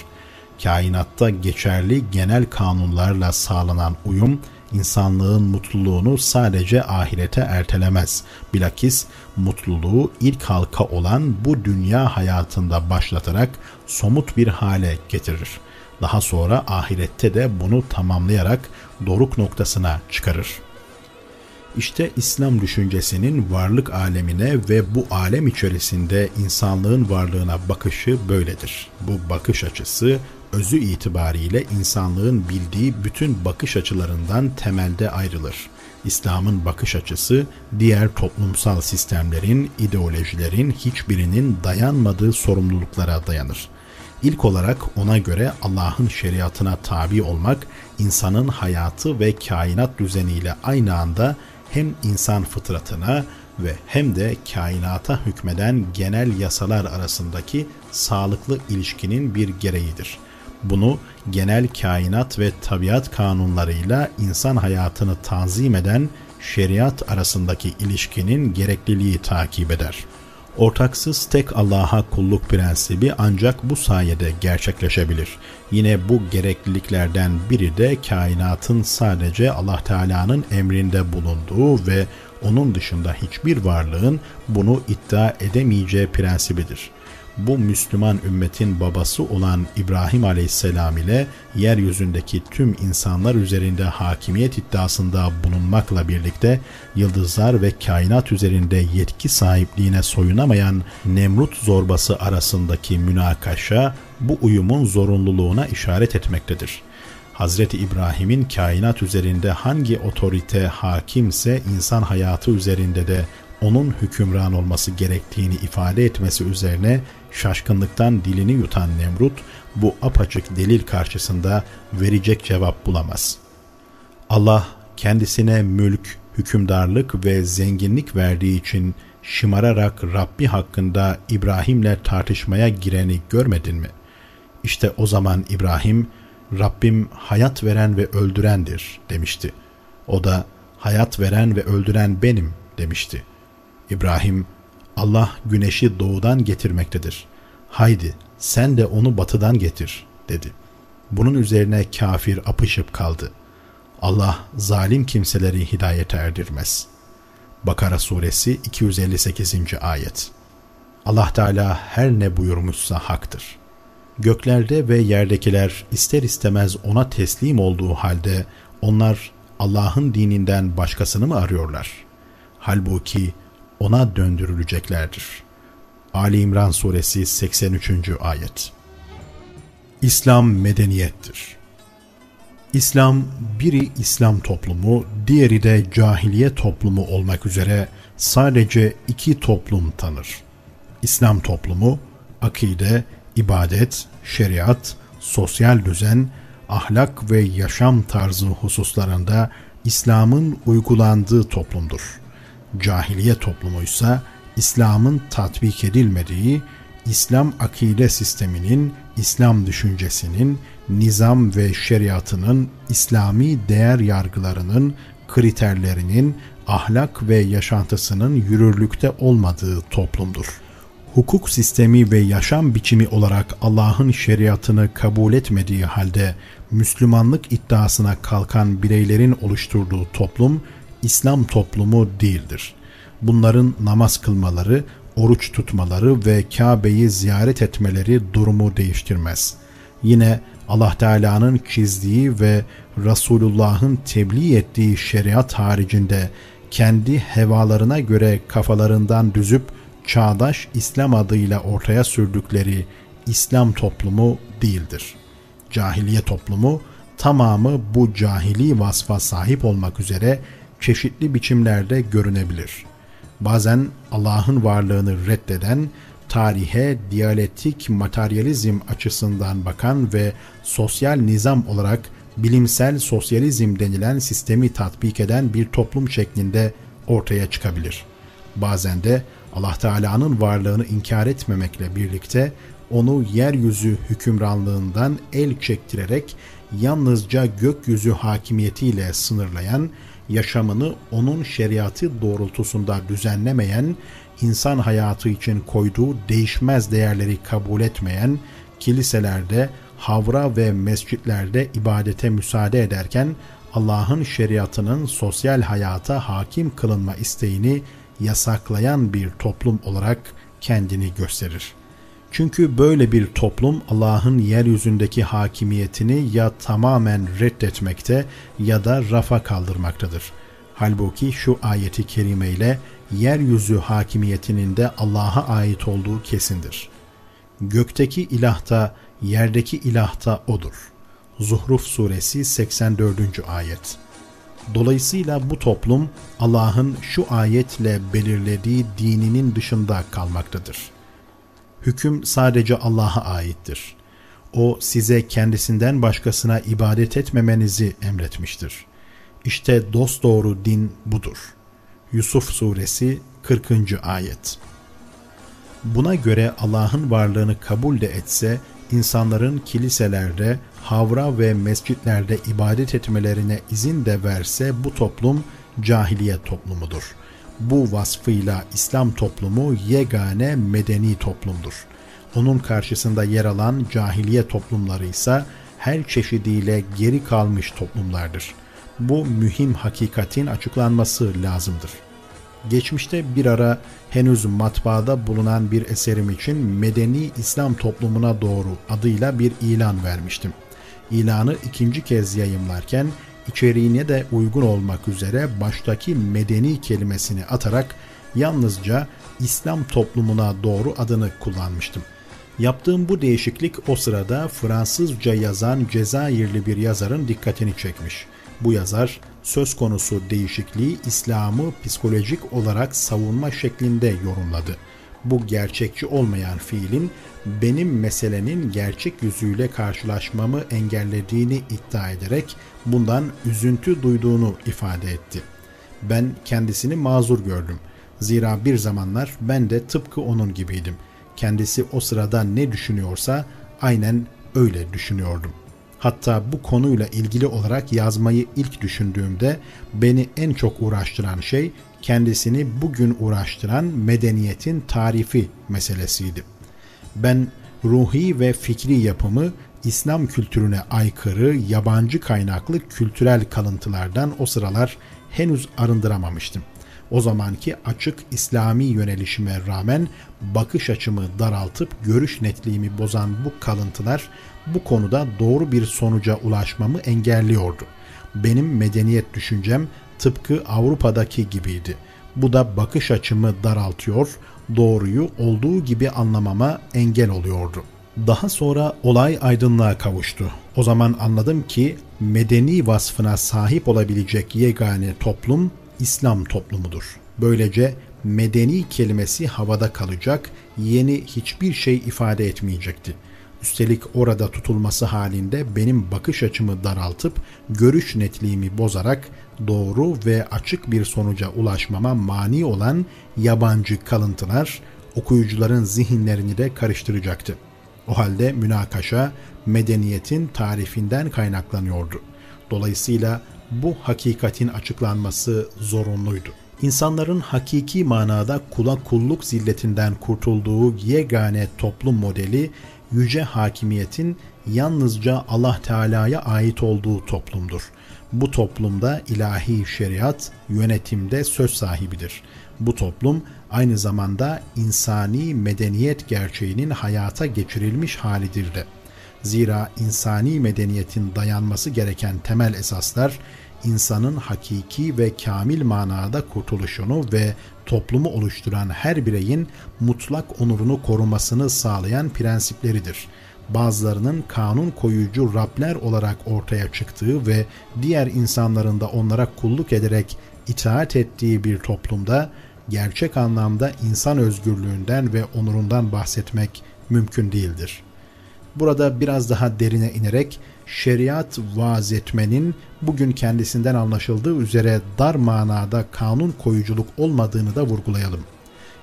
Kainatta geçerli genel kanunlarla sağlanan uyum, insanlığın mutluluğunu sadece ahirete ertelemez. Bilakis mutluluğu ilk halka olan bu dünya hayatında başlatarak somut bir hale getirir. Daha sonra ahirette de bunu tamamlayarak doruk noktasına çıkarır. İşte İslam düşüncesinin varlık alemine ve bu alem içerisinde insanlığın varlığına bakışı böyledir. Bu bakış açısı özü itibariyle insanlığın bildiği bütün bakış açılarından temelde ayrılır. İslam'ın bakış açısı diğer toplumsal sistemlerin, ideolojilerin hiçbirinin dayanmadığı sorumluluklara dayanır. İlk olarak ona göre Allah'ın şeriatına tabi olmak, insanın hayatı ve kainat düzeniyle aynı anda hem insan fıtratına ve hem de kainata hükmeden genel yasalar arasındaki sağlıklı ilişkinin bir gereğidir. Bunu genel kainat ve tabiat kanunlarıyla insan hayatını tanzim eden şeriat arasındaki ilişkinin gerekliliği takip eder. Ortaksız tek Allah'a kulluk prensibi ancak bu sayede gerçekleşebilir. Yine bu gerekliliklerden biri de kainatın sadece Allah Teala'nın emrinde bulunduğu ve onun dışında hiçbir varlığın bunu iddia edemeyeceği prensibidir. Bu Müslüman ümmetin babası olan İbrahim Aleyhisselam ile yeryüzündeki tüm insanlar üzerinde hakimiyet iddiasında bulunmakla birlikte yıldızlar ve kainat üzerinde yetki sahipliğine soyunamayan Nemrut zorbası arasındaki münakaşa bu uyumun zorunluluğuna işaret etmektedir. Hazreti İbrahim'in kainat üzerinde hangi otorite hakimse insan hayatı üzerinde de onun hükümran olması gerektiğini ifade etmesi üzerine şaşkınlıktan dilini yutan Nemrut, bu apaçık delil karşısında verecek cevap bulamaz. Allah kendisine mülk, hükümdarlık ve zenginlik verdiği için şımararak Rabbi hakkında İbrahim'le tartışmaya gireni görmedin mi? İşte o zaman İbrahim, Rabbim hayat veren ve öldürendir demişti. O da hayat veren ve öldüren benim demişti. İbrahim, Allah güneşi doğudan getirmektedir. Haydi sen de onu batıdan getir dedi. Bunun üzerine kafir apışıp kaldı. Allah zalim kimseleri hidayete erdirmez. Bakara suresi iki yüz elli sekizinci ayet. Allah Teala her ne buyurmuşsa haktır. Göklerde ve yerdekiler ister istemez ona teslim olduğu halde onlar Allah'ın dininden başkasını mı arıyorlar? Halbuki ona döndürüleceklerdir. Ali İmran suresi seksen üçüncü ayet. İslam medeniyettir. İslam, biri İslam toplumu, diğeri de cahiliye toplumu olmak üzere sadece iki toplum tanır. İslam toplumu, akide, ibadet, şeriat, sosyal düzen, ahlak ve yaşam tarzı hususlarında İslam'ın uygulandığı toplumdur. Cahiliye toplumuysa İslam'ın tatbik edilmediği, İslam akide sisteminin, İslam düşüncesinin, nizam ve şeriatının, İslami değer yargılarının, kriterlerinin, ahlak ve yaşantısının yürürlükte olmadığı toplumdur. Hukuk sistemi ve yaşam biçimi olarak Allah'ın şeriatını kabul etmediği halde Müslümanlık iddiasına kalkan bireylerin oluşturduğu toplum, İslam toplumu değildir. Bunların namaz kılmaları, oruç tutmaları ve Kabe'yi ziyaret etmeleri durumu değiştirmez. Yine Allah Teala'nın çizdiği ve Resulullah'ın tebliğ ettiği şeriat haricinde kendi hevalarına göre kafalarından düzüp çağdaş İslam adıyla ortaya sürdükleri İslam toplumu değildir. Cahiliye toplumu tamamı bu cahili vasfa sahip olmak üzere çeşitli biçimlerde görünebilir. Bazen Allah'ın varlığını reddeden, tarihe diyalektik materyalizm açısından bakan ve sosyal nizam olarak bilimsel sosyalizm denilen sistemi tatbik eden bir toplum şeklinde ortaya çıkabilir. Bazen de Allah Teala'nın varlığını inkar etmemekle birlikte onu yeryüzü hükümranlığından el çektirerek yalnızca gökyüzü hakimiyetiyle sınırlayan, yaşamını onun şeriatı doğrultusunda düzenlemeyen, insan hayatı için koyduğu değişmez değerleri kabul etmeyen, kiliselerde, havra ve mescitlerde ibadete müsaade ederken Allah'ın şeriatının sosyal hayata hakim kılınma isteğini yasaklayan bir toplum olarak kendini gösterir. Çünkü böyle bir toplum Allah'ın yeryüzündeki hakimiyetini ya tamamen reddetmekte ya da rafa kaldırmaktadır. Halbuki şu ayeti kerimeyle yeryüzü hakimiyetinin de Allah'a ait olduğu kesindir. Gökteki ilah da yerdeki ilah da O'dur. Zuhruf suresi seksen dördüncü ayet. Dolayısıyla bu toplum Allah'ın şu ayetle belirlediği dininin dışında kalmaktadır. Hüküm sadece Allah'a aittir. O size kendisinden başkasına ibadet etmemenizi emretmiştir. İşte dosdoğru din budur. Yusuf suresi kırkıncı ayet. Buna göre Allah'ın varlığını kabul de etse, insanların kiliselerde, havra ve mescitlerde ibadet etmelerine izin de verse bu toplum cahiliye toplumudur. Bu vasfıyla İslam toplumu yegane medeni toplumdur. Onun karşısında yer alan cahiliye toplumları ise her çeşidiyle geri kalmış toplumlardır. Bu mühim hakikatin açıklanması lazımdır. Geçmişte bir ara henüz matbaada bulunan bir eserim için Medeni İslam Toplumuna Doğru adıyla bir ilan vermiştim. İlanı ikinci kez yayımlarken içeriğine de uygun olmak üzere baştaki medeni kelimesini atarak yalnızca İslam Toplumuna Doğru adını kullanmıştım. Yaptığım bu değişiklik o sırada Fransızca yazan Cezayirli bir yazarın dikkatini çekmiş. Bu yazar söz konusu değişikliği İslam'ı psikolojik olarak savunma şeklinde yorumladı. Bu gerçekçi olmayan fiilin benim meselenin gerçek yüzüyle karşılaşmamı engellediğini iddia ederek bundan üzüntü duyduğunu ifade etti. Ben kendisini mazur gördüm. Zira bir zamanlar ben de tıpkı onun gibiydim. Kendisi o sırada ne düşünüyorsa aynen öyle düşünüyordum. Hatta bu konuyla ilgili olarak yazmayı ilk düşündüğümde beni en çok uğraştıran şey kendisini bugün uğraştıran medeniyetin tarifi meselesiydi. Ben ruhi ve fikri yapımı İslam kültürüne aykırı yabancı kaynaklı kültürel kalıntılardan o sıralar henüz arındıramamıştım. O zamanki açık İslami yönelişime rağmen bakış açımı daraltıp görüş netliğimi bozan bu kalıntılar bu konuda doğru bir sonuca ulaşmamı engelliyordu. Benim medeniyet düşüncem tıpkı Avrupa'daki gibiydi. Bu da bakış açımı daraltıyor, doğruyu olduğu gibi anlamama engel oluyordu. Daha sonra olay aydınlığa kavuştu. O zaman anladım ki medeni vasfına sahip olabilecek yegane toplum İslam toplumudur. Böylece medeni kelimesi havada kalacak, yeni hiçbir şey ifade etmeyecekti. Üstelik orada tutulması halinde benim bakış açımı daraltıp, görüş netliğimi bozarak doğru ve açık bir sonuca ulaşmama mani olan yabancı kalıntılar okuyucuların zihinlerini de karıştıracaktı. O halde münakaşa medeniyetin tarifinden kaynaklanıyordu. Dolayısıyla bu hakikatin açıklanması zorunluydu. İnsanların hakiki manada kula kulluk zilletinden kurtulduğu yegane toplum modeli, yüce hakimiyetin yalnızca Allah Teala'ya ait olduğu toplumdur. Bu toplumda ilahi şeriat yönetimde söz sahibidir. Bu toplum aynı zamanda insani medeniyet gerçeğinin hayata geçirilmiş halidir de. Zira insani medeniyetin dayanması gereken temel esaslar, insanın hakiki ve kamil manada kurtuluşunu ve toplumu oluşturan her bireyin mutlak onurunu korumasını sağlayan prensipleridir. Bazılarının kanun koyucu Rabler olarak ortaya çıktığı ve diğer insanların da onlara kulluk ederek itaat ettiği bir toplumda gerçek anlamda insan özgürlüğünden ve onurundan bahsetmek mümkün değildir. Burada biraz daha derine inerek şeriat vaaz etmenin bugün kendisinden anlaşıldığı üzere dar manada kanun koyuculuk olmadığını da vurgulayalım.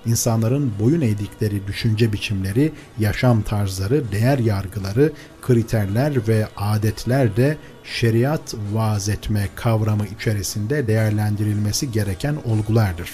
İnsanların boyun eğdikleri düşünce biçimleri, yaşam tarzları, değer yargıları, kriterler ve adetler de şeriat vaaz etme kavramı içerisinde değerlendirilmesi gereken olgulardır.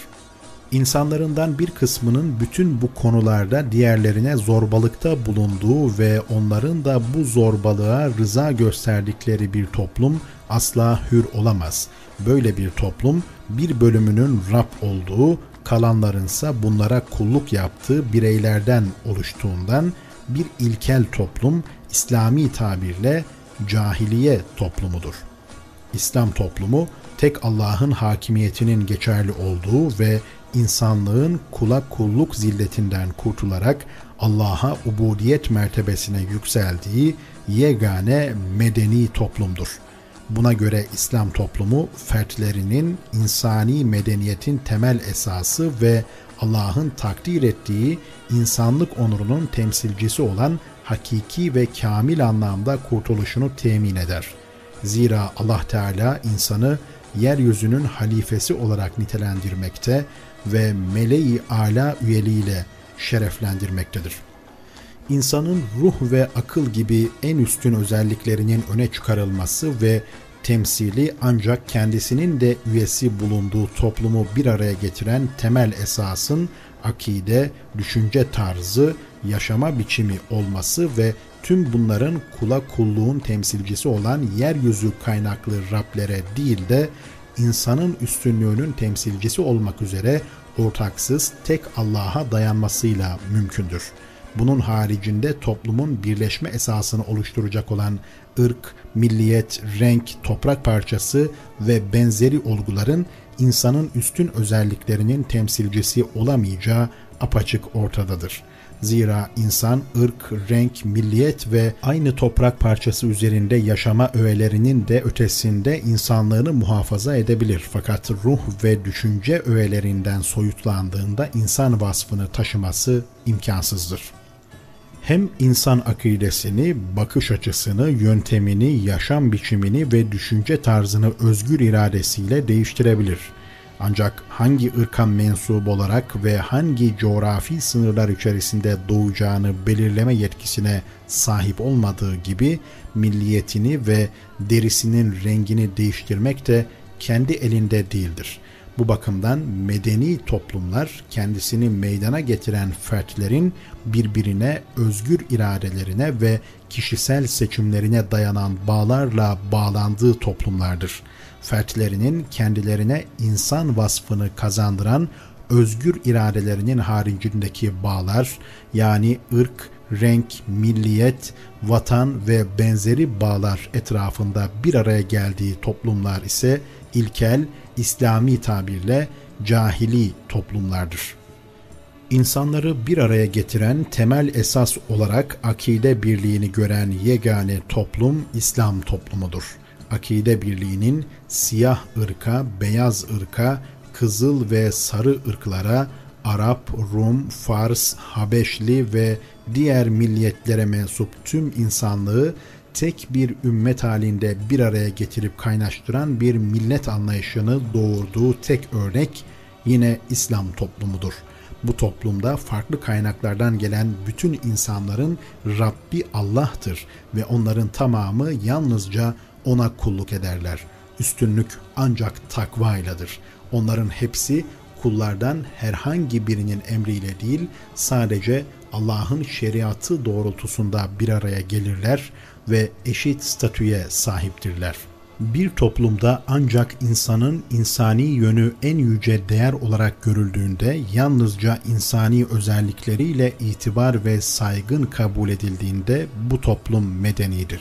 İnsanlarından bir kısmının bütün bu konularda diğerlerine zorbalıkta bulunduğu ve onların da bu zorbalığa rıza gösterdikleri bir toplum asla hür olamaz. Böyle bir toplum bir bölümünün Rab olduğu, kalanlarınsa bunlara kulluk yaptığı bireylerden oluştuğundan bir ilkel toplum, İslami tabirle cahiliye toplumudur. İslam toplumu tek Allah'ın hakimiyetinin geçerli olduğu ve İnsanlığın kula kulluk zilletinden kurtularak Allah'a ubudiyet mertebesine yükseldiği yegane medeni toplumdur. Buna göre İslam toplumu fertlerinin insani medeniyetin temel esası ve Allah'ın takdir ettiği insanlık onurunun temsilcisi olan hakiki ve kamil anlamda kurtuluşunu temin eder. Zira Allah Teala insanı yeryüzünün halifesi olarak nitelendirmekte ve meleği âlâ üyeliğiyle şereflendirmektedir. insanın ruh ve akıl gibi en üstün özelliklerinin öne çıkarılması ve temsili ancak kendisinin de üyesi bulunduğu toplumu bir araya getiren temel esasın akide, düşünce tarzı, yaşama biçimi olması ve tüm bunların kula kulluğun temsilcisi olan yeryüzü kaynaklı Rablere değil de insanın üstünlüğünün temsilcisi olmak üzere ortaksız tek Allah'a dayanmasıyla mümkündür. Bunun haricinde toplumun birleşme esasını oluşturacak olan ırk, milliyet, renk, toprak parçası ve benzeri olguların insanın üstün özelliklerinin temsilcisi olamayacağı apaçık ortadadır. Zira insan, ırk, renk, milliyet ve aynı toprak parçası üzerinde yaşama öğelerinin de ötesinde insanlığını muhafaza edebilir. Fakat ruh ve düşünce öğelerinden soyutlandığında insan vasfını taşıması imkansızdır. Hem insan akidesini, bakış açısını, yöntemini, yaşam biçimini ve düşünce tarzını özgür iradesiyle değiştirebilir. Ancak hangi ırka mensup olarak ve hangi coğrafi sınırlar içerisinde doğacağını belirleme yetkisine sahip olmadığı gibi milliyetini ve derisinin rengini değiştirmek de kendi elinde değildir. Bu bakımdan medeni toplumlar kendisini meydana getiren fertlerin birbirine, özgür iradelerine ve kişisel seçimlerine dayanan bağlarla bağlandığı toplumlardır. Fertlerinin kendilerine insan vasfını kazandıran özgür iradelerinin haricindeki bağlar, yani ırk, renk, milliyet, vatan ve benzeri bağlar etrafında bir araya geldiği toplumlar ise ilkel, İslami tabirle cahili toplumlardır. İnsanları bir araya getiren temel esas olarak akide birliğini gören yegane toplum İslam toplumudur. Akide birliğinin siyah ırka, beyaz ırka, kızıl ve sarı ırklara, Arap, Rum, Fars, Habeşli ve diğer milletlere mensup tüm insanlığı tek bir ümmet halinde bir araya getirip kaynaştıran bir millet anlayışını doğurduğu tek örnek yine İslam toplumudur. Bu toplumda farklı kaynaklardan gelen bütün insanların Rabbi Allah'tır ve onların tamamı yalnızca O'na kulluk ederler. Üstünlük ancak takvayladır. Onların hepsi kullardan herhangi birinin emriyle değil, sadece Allah'ın şeriatı doğrultusunda bir araya gelirler ve eşit statüye sahiptirler. Bir toplumda ancak insanın insani yönü en yüce değer olarak görüldüğünde, yalnızca insani özellikleriyle itibar ve saygın kabul edildiğinde bu toplum medenidir.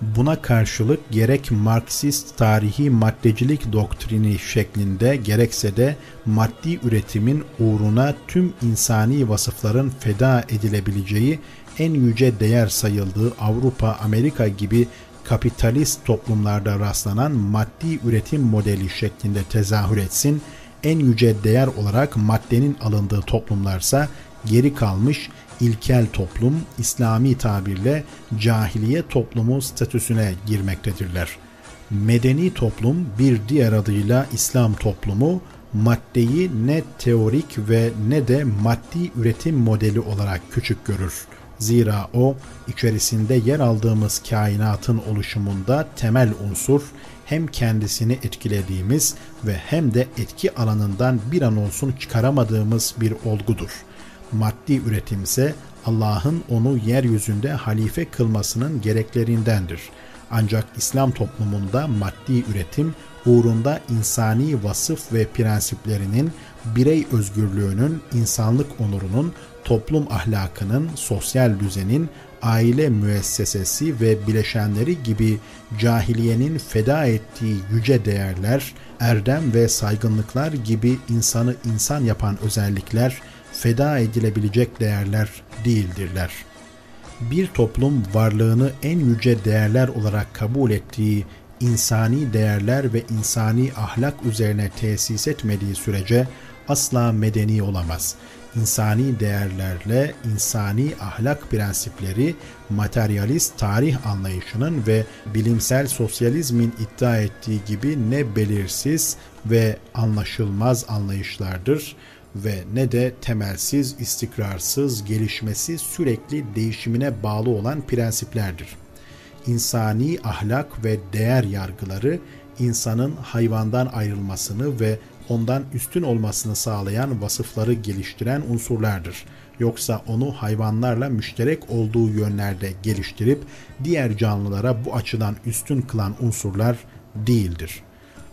Buna karşılık gerek Marksist tarihi maddecilik doktrini şeklinde gerekse de maddi üretimin uğruna tüm insani vasıfların feda edilebileceği en yüce değer sayıldığı Avrupa, Amerika gibi kapitalist toplumlarda rastlanan maddi üretim modeli şeklinde tezahür etsin, en yüce değer olarak maddenin alındığı toplumlarsa geri kalmış ilkel toplum, İslami tabirle cahiliye toplumu statüsüne girmektedirler. Medeni toplum, bir diğer adıyla İslam toplumu, maddeyi ne teorik ve ne de maddi üretim modeli olarak küçük görür. Zira o, içerisinde yer aldığımız kainatın oluşumunda temel unsur, hem kendisini etkilediğimiz ve hem de etki alanından bir an olsun çıkaramadığımız bir olgudur. Maddi üretim ise Allah'ın onu yeryüzünde halife kılmasının gereklerindendir. Ancak İslam toplumunda maddi üretim uğrunda insani vasıf ve prensiplerinin, birey özgürlüğünün, insanlık onurunun, toplum ahlakının, sosyal düzenin, aile müessesesi ve bileşenleri gibi cahiliyenin feda ettiği yüce değerler, erdem ve saygınlıklar gibi insanı insan yapan özellikler feda edilebilecek değerler değildirler. Bir toplum varlığını en yüce değerler olarak kabul ettiği, insani değerler ve insani ahlak üzerine tesis etmediği sürece asla medeni olamaz. İnsani değerlerle insani ahlak prensipleri, materyalist tarih anlayışının ve bilimsel sosyalizmin iddia ettiği gibi ne belirsiz ve anlaşılmaz anlayışlardır ve ne de temelsiz, istikrarsız, gelişmesi sürekli değişimine bağlı olan prensiplerdir. İnsani ahlak ve değer yargıları insanın hayvandan ayrılmasını ve ondan üstün olmasını sağlayan vasıfları geliştiren unsurlardır. Yoksa onu hayvanlarla müşterek olduğu yönlerde geliştirip diğer canlılara bu açıdan üstün kılan unsurlar değildir.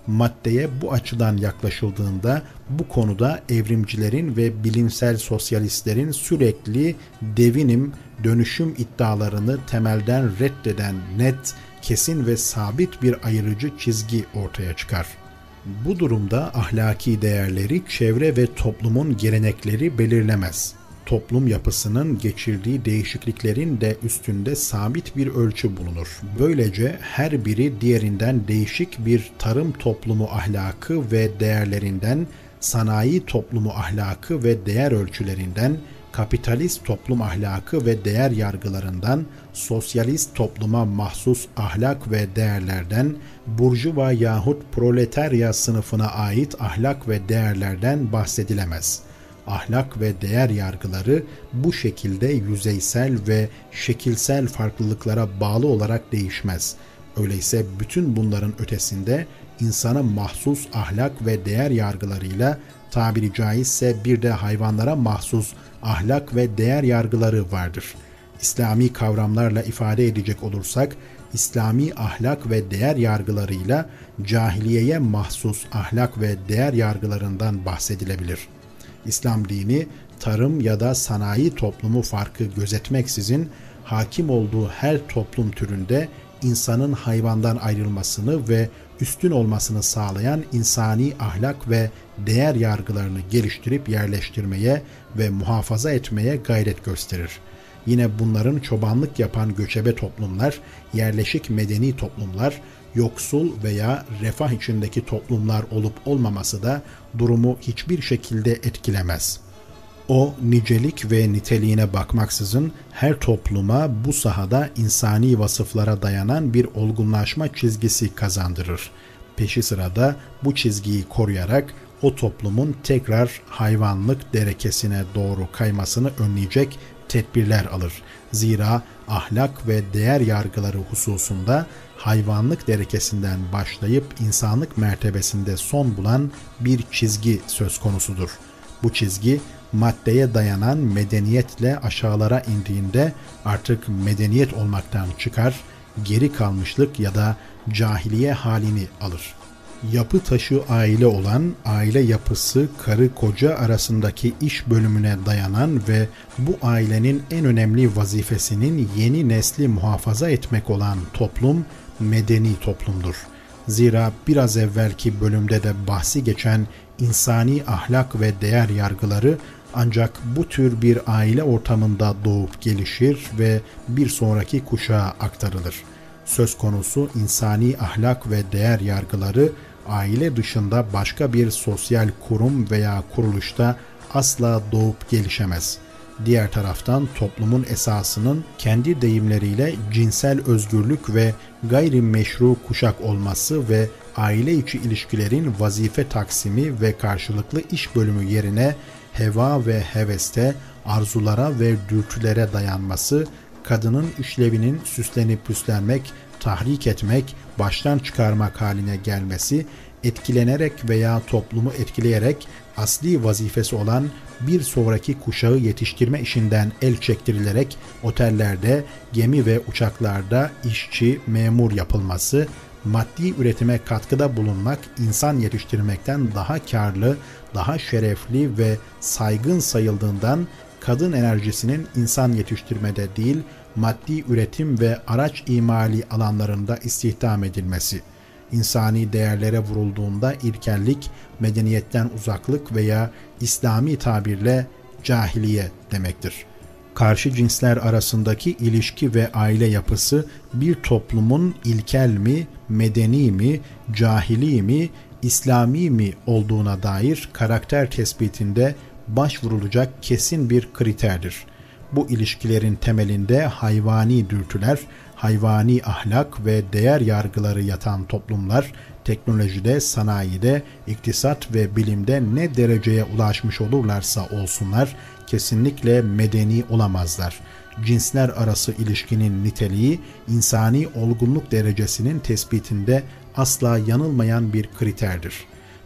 Maddeye bu açıdan yaklaşıldığında bu konuda evrimcilerin ve bilimsel sosyalistlerin sürekli devinim, dönüşüm iddialarını temelden reddeden net, kesin ve sabit bir ayırıcı çizgi ortaya çıkar. Bu durumda ahlaki değerleri çevre ve toplumun gelenekleri belirlemez. Toplum yapısının geçirdiği değişikliklerin de üstünde sabit bir ölçü bulunur. Böylece her biri diğerinden değişik bir tarım toplumu ahlakı ve değerlerinden, sanayi toplumu ahlakı ve değer ölçülerinden, kapitalist toplum ahlakı ve değer yargılarından, sosyalist topluma mahsus ahlak ve değerlerden, burjuva yahut proletarya sınıfına ait ahlak ve değerlerden bahsedilemez. Ahlak ve değer yargıları bu şekilde yüzeysel ve şekilsel farklılıklara bağlı olarak değişmez. Öyleyse bütün bunların ötesinde insana mahsus ahlak ve değer yargılarıyla tabiri caizse bir de hayvanlara mahsus ahlak ve değer yargıları vardır. İslami kavramlarla ifade edecek olursak, İslami ahlak ve değer yargılarıyla cahiliyeye mahsus ahlak ve değer yargılarından bahsedilebilir. İslam dini, tarım ya da sanayi toplumu farkı gözetmeksizin hakim olduğu her toplum türünde insanın hayvandan ayrılmasını ve üstün olmasını sağlayan insani ahlak ve değer yargılarını geliştirip yerleştirmeye ve muhafaza etmeye gayret gösterir. Yine bunların çobanlık yapan göçebe toplumlar, yerleşik medeni toplumlar, yoksul veya refah içindeki toplumlar olup olmaması da durumu hiçbir şekilde etkilemez. O, nicelik ve niteliğine bakmaksızın her topluma bu sahada insani vasıflara dayanan bir olgunlaşma çizgisi kazandırır. Peşi sırada bu çizgiyi koruyarak o toplumun tekrar hayvanlık derekesine doğru kaymasını önleyecek tedbirler alır. Zira ahlak ve değer yargıları hususunda hayvanlık derekesinden başlayıp insanlık mertebesinde son bulan bir çizgi söz konusudur. Bu çizgi maddeye dayanan medeniyetle aşağılara indiğinde artık medeniyet olmaktan çıkar, geri kalmışlık ya da cahiliye halini alır. Yapı taşı aile olan, aile yapısı karı koca arasındaki iş bölümüne dayanan ve bu ailenin en önemli vazifesinin yeni nesli muhafaza etmek olan toplum, medeni toplumdur. Zira biraz evvelki bölümde de bahsi geçen insani ahlak ve değer yargıları ancak bu tür bir aile ortamında doğup gelişir ve bir sonraki kuşağa aktarılır. Söz konusu insani ahlak ve değer yargıları aile dışında başka bir sosyal kurum veya kuruluşta asla doğup gelişemez. Diğer taraftan toplumun esasının kendi deyimleriyle cinsel özgürlük ve gayrimeşru kuşak olması ve aile içi ilişkilerin vazife taksimi ve karşılıklı iş bölümü yerine heva ve heveste, arzulara ve dürtülere dayanması, kadının işlevinin süslenip püslenmek, tahrik etmek, baştan çıkarmak haline gelmesi, etkilenerek veya toplumu etkileyerek asli vazifesi olan bir sonraki kuşağı yetiştirme işinden el çektirilerek otellerde, gemi ve uçaklarda işçi, memur yapılması, maddi üretime katkıda bulunmak insan yetiştirmekten daha karlı, daha şerefli ve saygın sayıldığından kadın enerjisinin insan yetiştirmede değil, maddi üretim ve araç imali alanlarında istihdam edilmesi, insani değerlere vurulduğunda ilkellik, medeniyetten uzaklık veya İslami tabirle cahiliye demektir. Karşı cinsler arasındaki ilişki ve aile yapısı bir toplumun ilkel mi, medeni mi, cahili mi, İslami mi olduğuna dair karakter tespitinde başvurulacak kesin bir kriterdir. Bu ilişkilerin temelinde hayvani dürtüler, hayvani ahlak ve değer yargıları yatan toplumlar, teknolojide, sanayide, iktisat ve bilimde ne dereceye ulaşmış olurlarsa olsunlar, kesinlikle medeni olamazlar. Cinsler arası ilişkinin niteliği, insani olgunluk derecesinin tespitinde asla yanılmayan bir kriterdir.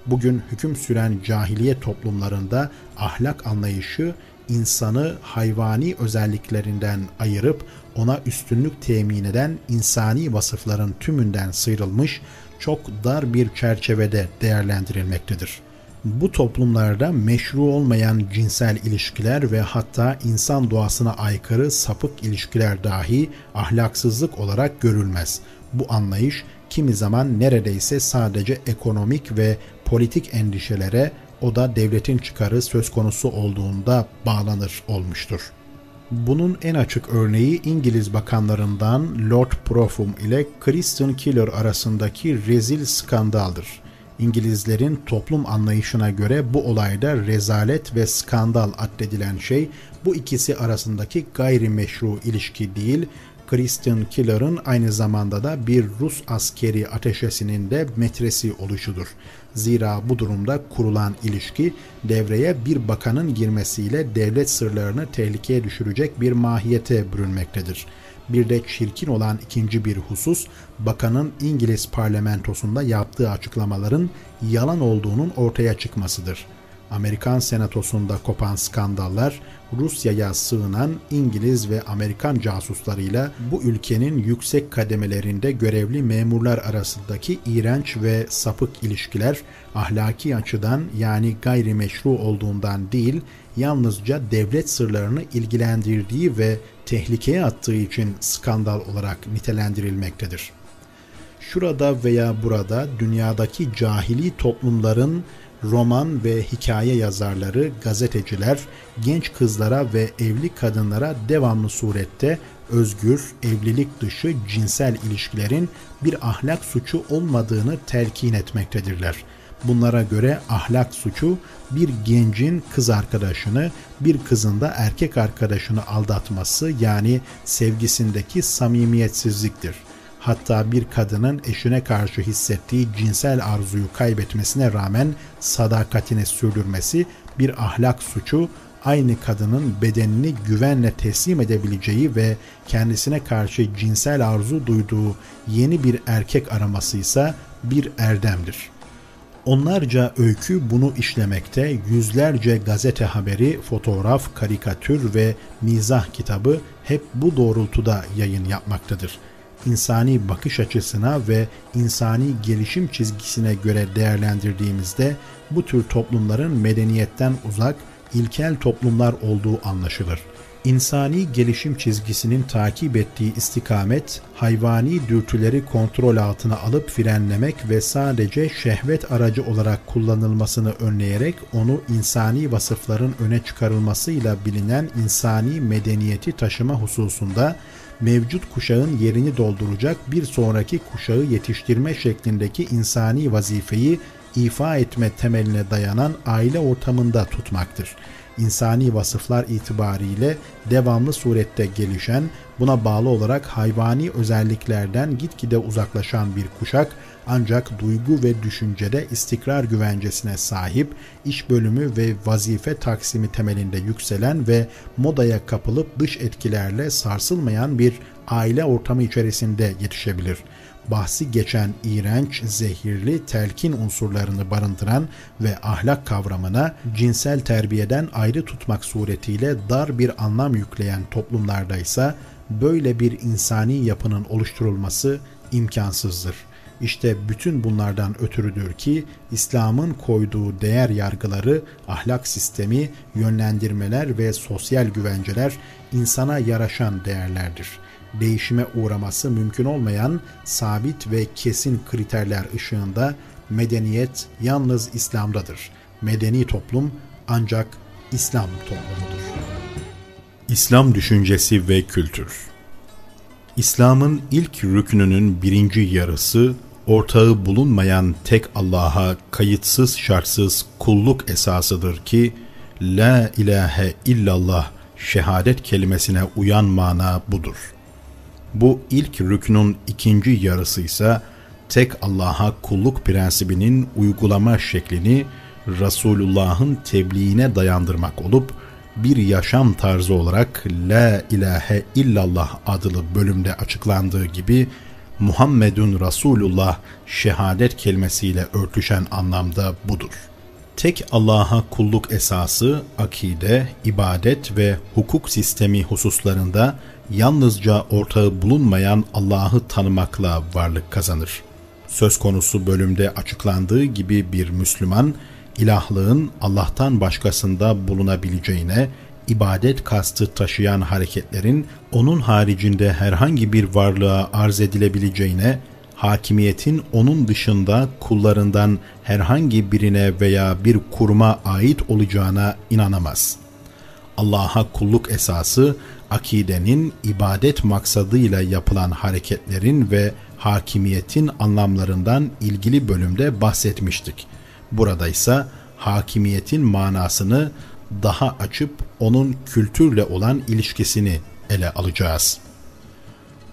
Bugün hüküm süren cahiliye toplumlarında ahlak anlayışı, insanı hayvani özelliklerinden ayırıp ona üstünlük temin eden insani vasıfların tümünden sıyrılmış, çok dar bir çerçevede değerlendirilmektedir. Bu toplumlarda meşru olmayan cinsel ilişkiler ve hatta insan doğasına aykırı sapık ilişkiler dahi ahlaksızlık olarak görülmez. Bu anlayış kimi zaman neredeyse sadece ekonomik ve politik endişelere, o da devletin çıkarı söz konusu olduğunda bağlanır olmuştur. Bunun en açık örneği İngiliz bakanlarından Lord Profum ile Kristen Keeler arasındaki rezil skandaldır. İngilizlerin toplum anlayışına göre bu olayda rezalet ve skandal addedilen şey bu ikisi arasındaki gayrimeşru ilişki değil, Kristen Keeler'ın aynı zamanda da bir Rus askeri ateşesinin de metresi oluşudur. Zira bu durumda kurulan ilişki devreye bir bakanın girmesiyle devlet sırlarını tehlikeye düşürecek bir mahiyete bürünmektedir. Bir de çirkin olan ikinci bir husus, bakanın İngiliz parlamentosunda yaptığı açıklamaların yalan olduğunun ortaya çıkmasıdır. Amerikan senatosunda kopan skandallar, Rusya'ya sığınan İngiliz ve Amerikan casuslarıyla bu ülkenin yüksek kademelerinde görevli memurlar arasındaki iğrenç ve sapık ilişkiler, ahlaki açıdan yani gayrimeşru olduğundan değil, yalnızca devlet sırlarını ilgilendirdiği ve tehlikeye attığı için skandal olarak nitelendirilmektedir. Şurada veya burada dünyadaki cahili toplumların roman ve hikaye yazarları, gazeteciler, genç kızlara ve evli kadınlara devamlı surette özgür, evlilik dışı cinsel ilişkilerin bir ahlak suçu olmadığını telkin etmektedirler. Bunlara göre ahlak suçu bir gencin kız arkadaşını, bir kızın da erkek arkadaşını aldatması yani sevgisindeki samimiyetsizliktir. Hatta bir kadının eşine karşı hissettiği cinsel arzuyu kaybetmesine rağmen sadakatini sürdürmesi bir ahlak suçu, aynı kadının bedenini güvenle teslim edebileceği ve kendisine karşı cinsel arzu duyduğu yeni bir erkek aramasıysa bir erdemdir. Onlarca öykü bunu işlemekte, yüzlerce gazete haberi, fotoğraf, karikatür ve mizah kitabı hep bu doğrultuda yayın yapmaktadır. İnsani bakış açısına ve insani gelişim çizgisine göre değerlendirdiğimizde bu tür toplumların medeniyetten uzak, ilkel toplumlar olduğu anlaşılır. İnsani gelişim çizgisinin takip ettiği istikamet, hayvani dürtüleri kontrol altına alıp frenlemek ve sadece şehvet aracı olarak kullanılmasını önleyerek onu insani vasıfların öne çıkarılmasıyla bilinen insani medeniyeti taşıma hususunda, mevcut kuşağın yerini dolduracak bir sonraki kuşağı yetiştirme şeklindeki insani vazifeyi ifa etme temeline dayanan aile ortamında tutmaktır. İnsani vasıflar itibariyle devamlı surette gelişen, buna bağlı olarak hayvani özelliklerden gitgide uzaklaşan bir kuşak, ancak duygu ve düşüncede istikrar güvencesine sahip, iş bölümü ve vazife taksimi temelinde yükselen ve modaya kapılıp dış etkilerle sarsılmayan bir aile ortamı içerisinde yetişebilir. Bahsi geçen iğrenç, zehirli, telkin unsurlarını barındıran ve ahlak kavramına cinsel terbiyeden ayrı tutmak suretiyle dar bir anlam yükleyen toplumlardaysa böyle bir insani yapının oluşturulması imkansızdır. İşte bütün bunlardan ötürüdür ki İslam'ın koyduğu değer yargıları, ahlak sistemi, yönlendirmeler ve sosyal güvenceler insana yaraşan değerlerdir. Değişime uğraması mümkün olmayan sabit ve kesin kriterler ışığında medeniyet yalnız İslam'dadır. Medeni toplum ancak İslam toplumudur. İslam düşüncesi ve kültür. İslam'ın ilk rükününün birinci yarısı, ortağı bulunmayan tek Allah'a kayıtsız şartsız kulluk esasıdır ki, La ilahe illallah şehadet kelimesine uyan mana budur. Bu ilk rüknün ikinci yarısı ise tek Allah'a kulluk prensibinin uygulama şeklini Resulullah'ın tebliğine dayandırmak olup bir yaşam tarzı olarak La İlahe İllallah adlı bölümde açıklandığı gibi Muhammedun Resulullah şehadet kelimesiyle örtüşen anlamda budur. Tek Allah'a kulluk esası, akide, ibadet ve hukuk sistemi hususlarında yalnızca ortağı bulunmayan Allah'ı tanımakla varlık kazanır. Söz konusu bölümde açıklandığı gibi bir Müslüman, ilahlığın Allah'tan başkasında bulunabileceğine, ibadet kastı taşıyan hareketlerin onun haricinde herhangi bir varlığa arz edilebileceğine, hakimiyetin onun dışında kullarından herhangi birine veya bir kuruma ait olacağına inanamaz. Allah'a kulluk esası, akidenin ibadet maksadıyla yapılan hareketlerin ve hakimiyetin anlamlarından ilgili bölümde bahsetmiştik. Burada ise hakimiyetin manasını daha açıp onun kültürle olan ilişkisini ele alacağız.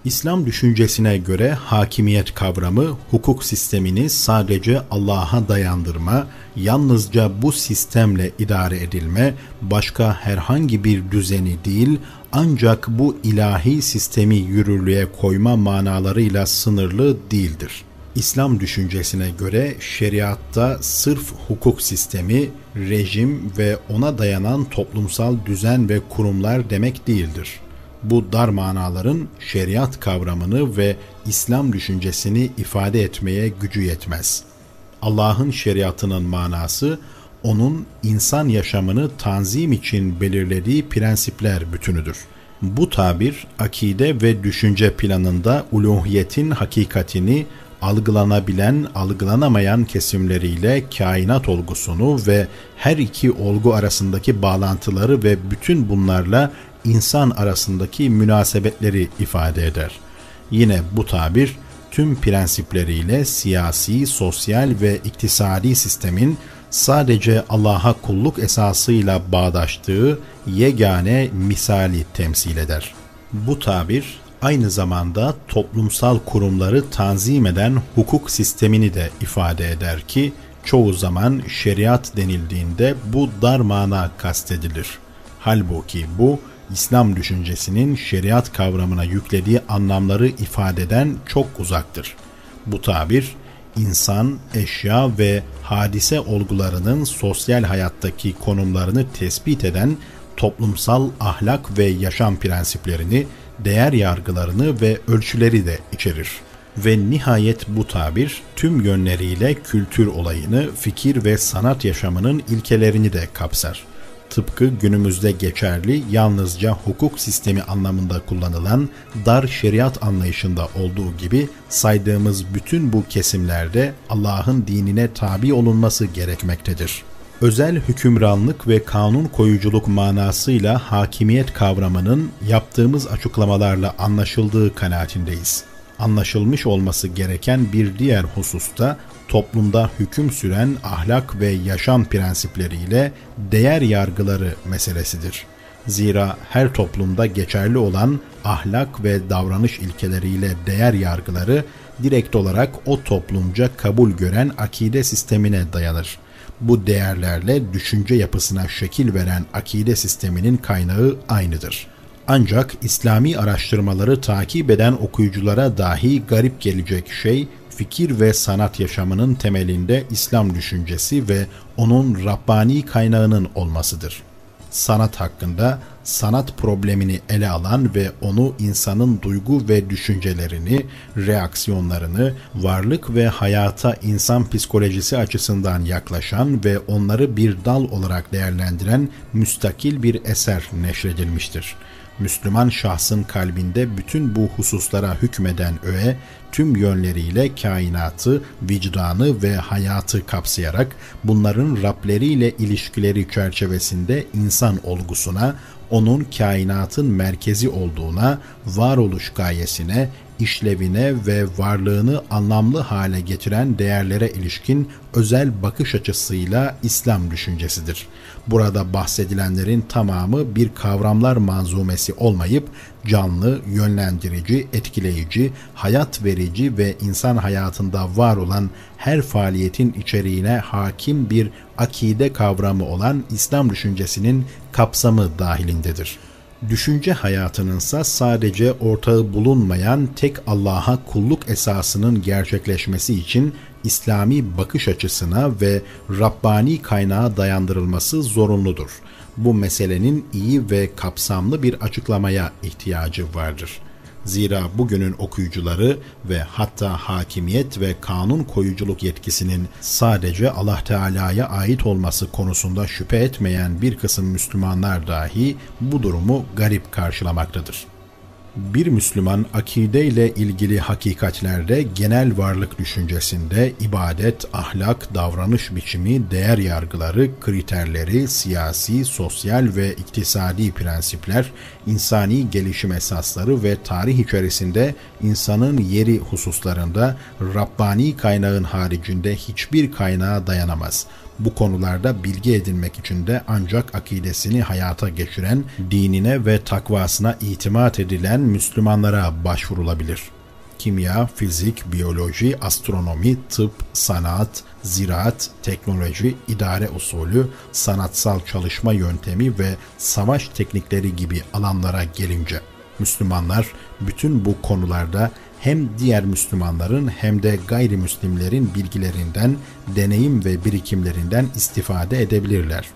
İslam düşüncesine göre hakimiyet kavramı hukuk sistemini sadece Allah'a dayandırma, yalnızca bu sistemle idare edilme, başka herhangi bir düzeni değil, ancak bu ilahi sistemi yürürlüğe koyma manalarıyla sınırlı değildir. İslam düşüncesine göre şeriatta sırf hukuk sistemi, rejim ve ona dayanan toplumsal düzen ve kurumlar demek değildir. Bu dar manaların şeriat kavramını ve İslam düşüncesini ifade etmeye gücü yetmez. Allah'ın şeriatının manası, onun insan yaşamını tanzim için belirlediği prensipler bütünüdür. Bu tabir, akide ve düşünce planında uluhiyetin hakikatini, algılanabilen, algılanamayan kesimleriyle kainat olgusunu ve her iki olgu arasındaki bağlantıları ve bütün bunlarla insan arasındaki münasebetleri ifade eder. Yine bu tabir, tüm prensipleriyle siyasi, sosyal ve iktisadi sistemin sadece Allah'a kulluk esasıyla bağdaştığı yegane misali temsil eder. Bu tabir, aynı zamanda toplumsal kurumları tanzim eden hukuk sistemini de ifade eder ki, çoğu zaman şeriat denildiğinde bu dar mana kastedilir. Halbuki bu, İslam düşüncesinin şeriat kavramına yüklediği anlamları ifade eden çok uzaktır. Bu tabir, insan, eşya ve hadise olgularının sosyal hayattaki konumlarını tespit eden toplumsal ahlak ve yaşam prensiplerini, değer yargılarını ve ölçüleri de içerir. Ve nihayet bu tabir, tüm yönleriyle kültür olayını, fikir ve sanat yaşamının ilkelerini de kapsar. Tıpkı günümüzde geçerli, yalnızca hukuk sistemi anlamında kullanılan dar şeriat anlayışında olduğu gibi saydığımız bütün bu kesimlerde Allah'ın dinine tabi olunması gerekmektedir. Özel hükümranlık ve kanun koyuculuk manasıyla hakimiyet kavramının yaptığımız açıklamalarla anlaşıldığı kanaatindeyiz. Anlaşılmış olması gereken bir diğer hususta, toplumda hüküm süren ahlak ve yaşam prensipleriyle değer yargıları meselesidir. Zira her toplumda geçerli olan ahlak ve davranış ilkeleriyle değer yargıları direkt olarak o toplumca kabul gören akide sistemine dayanır. Bu değerlerle düşünce yapısına şekil veren akide sisteminin kaynağı aynıdır. Ancak İslami araştırmaları takip eden okuyuculara dahi garip gelecek şey, fikir ve sanat yaşamının temelinde İslam düşüncesi ve onun Rabbani kaynağının olmasıdır. Sanat hakkında, sanat problemini ele alan ve onu insanın duygu ve düşüncelerini, reaksiyonlarını, varlık ve hayata insan psikolojisi açısından yaklaşan ve onları bir dal olarak değerlendiren müstakil bir eser neşredilmiştir. Müslüman şahsın kalbinde bütün bu hususlara hükmeden öğe, tüm yönleriyle kainatı, vicdanı ve hayatı kapsayarak bunların Rableriyle ilişkileri çerçevesinde insan olgusuna, onun kainatın merkezi olduğuna, varoluş gayesine, işlevine ve varlığını anlamlı hale getiren değerlere ilişkin özel bakış açısıyla İslam düşüncesidir. Burada bahsedilenlerin tamamı bir kavramlar manzumesi olmayıp canlı, yönlendirici, etkileyici, hayat verici ve insan hayatında var olan her faaliyetin içeriğine hakim bir akide kavramı olan İslam düşüncesinin kapsamı dahilindedir. Düşünce hayatınınsa sadece ortağı bulunmayan tek Allah'a kulluk esasının gerçekleşmesi için İslami bakış açısına ve Rabbani kaynağa dayandırılması zorunludur. Bu meselenin iyi ve kapsamlı bir açıklamaya ihtiyacı vardır. Zira bugünün okuyucuları ve hatta hakimiyet ve kanun koyuculuk yetkisinin sadece Allah Teala'ya ait olması konusunda şüphe etmeyen bir kısım Müslümanlar dahi bu durumu garip karşılamaktadır. Bir Müslüman akideyle ilgili hakikatlerde genel varlık düşüncesinde ibadet, ahlak, davranış biçimi, değer yargıları, kriterleri, siyasi, sosyal ve iktisadi prensipler, insani gelişim esasları ve tarih içerisinde insanın yeri hususlarında Rabbani kaynağın haricinde hiçbir kaynağa dayanamaz. Bu konularda bilgi edinmek için de ancak akidesini hayata geçiren, dinine ve takvasına itimat edilen Müslümanlara başvurulabilir. Kimya, fizik, biyoloji, astronomi, tıp, sanat, ziraat, teknoloji, idare usulü, sanatsal çalışma yöntemi ve savaş teknikleri gibi alanlara gelince, Müslümanlar bütün bu konularda hem diğer Müslümanların hem de gayrimüslimlerin bilgilerinden, deneyim ve birikimlerinden istifade edebilirler.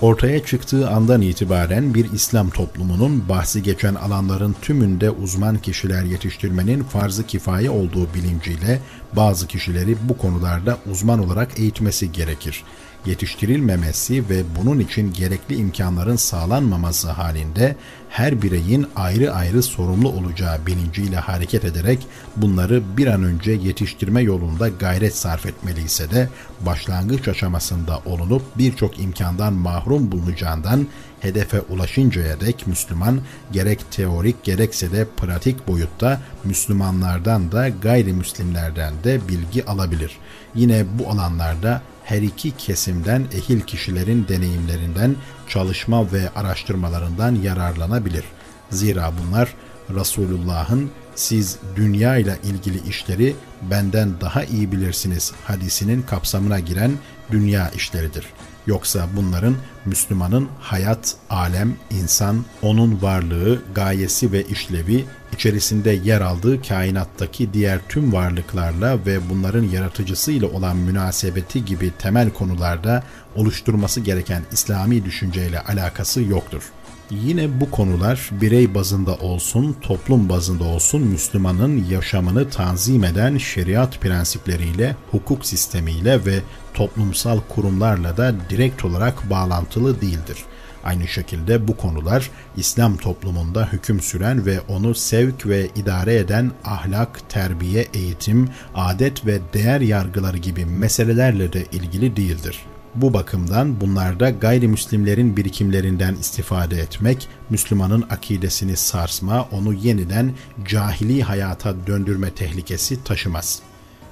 Ortaya çıktığı andan itibaren bir İslam toplumunun bahsi geçen alanların tümünde uzman kişiler yetiştirmenin farz-ı kifaye olduğu bilinciyle bazı kişileri bu konularda uzman olarak eğitmesi gerekir. Yetiştirilmemesi ve bunun için gerekli imkanların sağlanmaması halinde her bireyin ayrı ayrı sorumlu olacağı bilinciyle hareket ederek bunları bir an önce yetiştirme yolunda gayret sarf etmeliyse de başlangıç aşamasında olunup birçok imkandan mahrum bulunacağından hedefe ulaşıncaya dek Müslüman gerek teorik gerekse de pratik boyutta Müslümanlardan da gayrimüslimlerden de bilgi alabilir. Yine bu alanlarda her iki kesimden ehil kişilerin deneyimlerinden, çalışma ve araştırmalarından yararlanabilir. Zira bunlar Resulullah'ın "Siz dünya ile ilgili işleri benden daha iyi bilirsiniz" hadisinin kapsamına giren dünya işleridir. Yoksa bunların Müslümanın hayat, alem, insan, onun varlığı, gayesi ve işlevi, içerisinde yer aldığı kainattaki diğer tüm varlıklarla ve bunların yaratıcısıyla olan münasebeti gibi temel konularda oluşturması gereken İslami düşünceyle alakası yoktur. Yine bu konular birey bazında olsun, toplum bazında olsun Müslümanın yaşamını tanzim eden şeriat prensipleriyle, hukuk sistemiyle ve toplumsal kurumlarla da direkt olarak bağlantılı değildir. Aynı şekilde bu konular İslam toplumunda hüküm süren ve onu sevk ve idare eden ahlak, terbiye, eğitim, adet ve değer yargıları gibi meselelerle de ilgili değildir. Bu bakımdan bunlarda gayrimüslimlerin birikimlerinden istifade etmek, Müslümanın akidesini sarsma, onu yeniden cahili hayata döndürme tehlikesi taşımaz.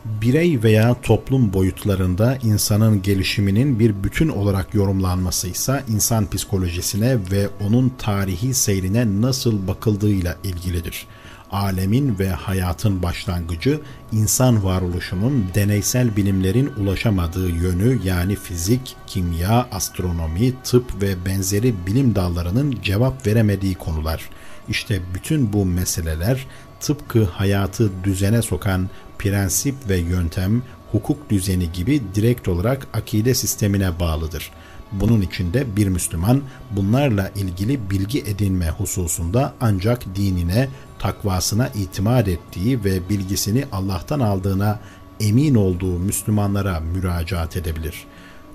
Birey veya toplum boyutlarında insanın gelişiminin bir bütün olarak yorumlanması ise insan psikolojisine ve onun tarihi seyrine nasıl bakıldığıyla ilgilidir. Alemin ve hayatın başlangıcı, insan varoluşunun deneysel bilimlerin ulaşamadığı yönü yani fizik, kimya, astronomi, tıp ve benzeri bilim dallarının cevap veremediği konular. İşte bütün bu meseleler tıpkı hayatı düzene sokan prensip ve yöntem, hukuk düzeni gibi direkt olarak akide sistemine bağlıdır. Bunun için de bir Müslüman bunlarla ilgili bilgi edinme hususunda ancak dinine, takvasına itimat ettiği ve bilgisini Allah'tan aldığına emin olduğu Müslümanlara müracaat edebilir.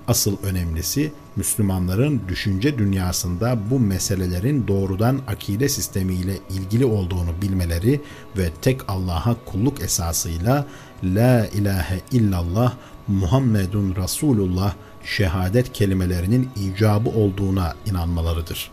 Asıl önemlisi Müslümanların düşünce dünyasında bu meselelerin doğrudan akide sistemiyle ilgili olduğunu bilmeleri ve tek Allah'a kulluk esasıyla La ilahe illallah Muhammedun Resulullah şehadet kelimelerinin icabı olduğuna inanmalarıdır.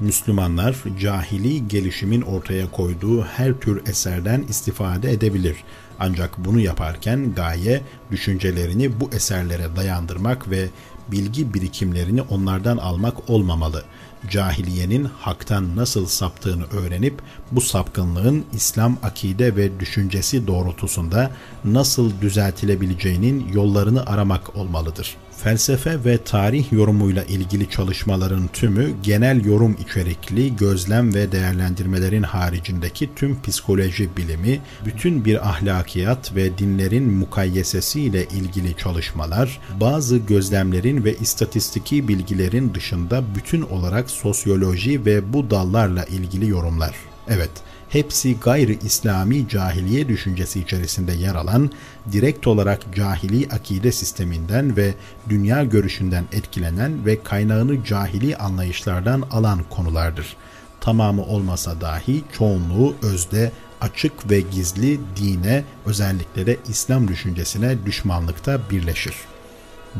Müslümanlar cahili gelişimin ortaya koyduğu her tür eserden istifade edebilir. Ancak bunu yaparken gaye düşüncelerini bu eserlere dayandırmak ve bilgi birikimlerini onlardan almak olmamalı. Cahiliyenin haktan nasıl saptığını öğrenip bu sapkınlığın İslam akide ve düşüncesi doğrultusunda nasıl düzeltilebileceğinin yollarını aramak olmalıdır. Felsefe ve tarih yorumuyla ilgili çalışmaların tümü genel yorum içerikli gözlem ve değerlendirmelerin haricindeki tüm psikoloji bilimi, bütün bir ahlakiyat ve dinlerin mukayyesesiyle ilgili çalışmalar, bazı gözlemlerin ve istatistiki bilgilerin dışında bütün olarak sosyoloji ve bu dallarla ilgili yorumlar. Evet, hepsi gayri İslami cahiliye düşüncesi içerisinde yer alan, direkt olarak cahili akide sisteminden ve dünya görüşünden etkilenen ve kaynağını cahili anlayışlardan alan konulardır. Tamamı olmasa dahi çoğunluğu özde, açık ve gizli dine, özellikle de İslam düşüncesine düşmanlıkta birleşir.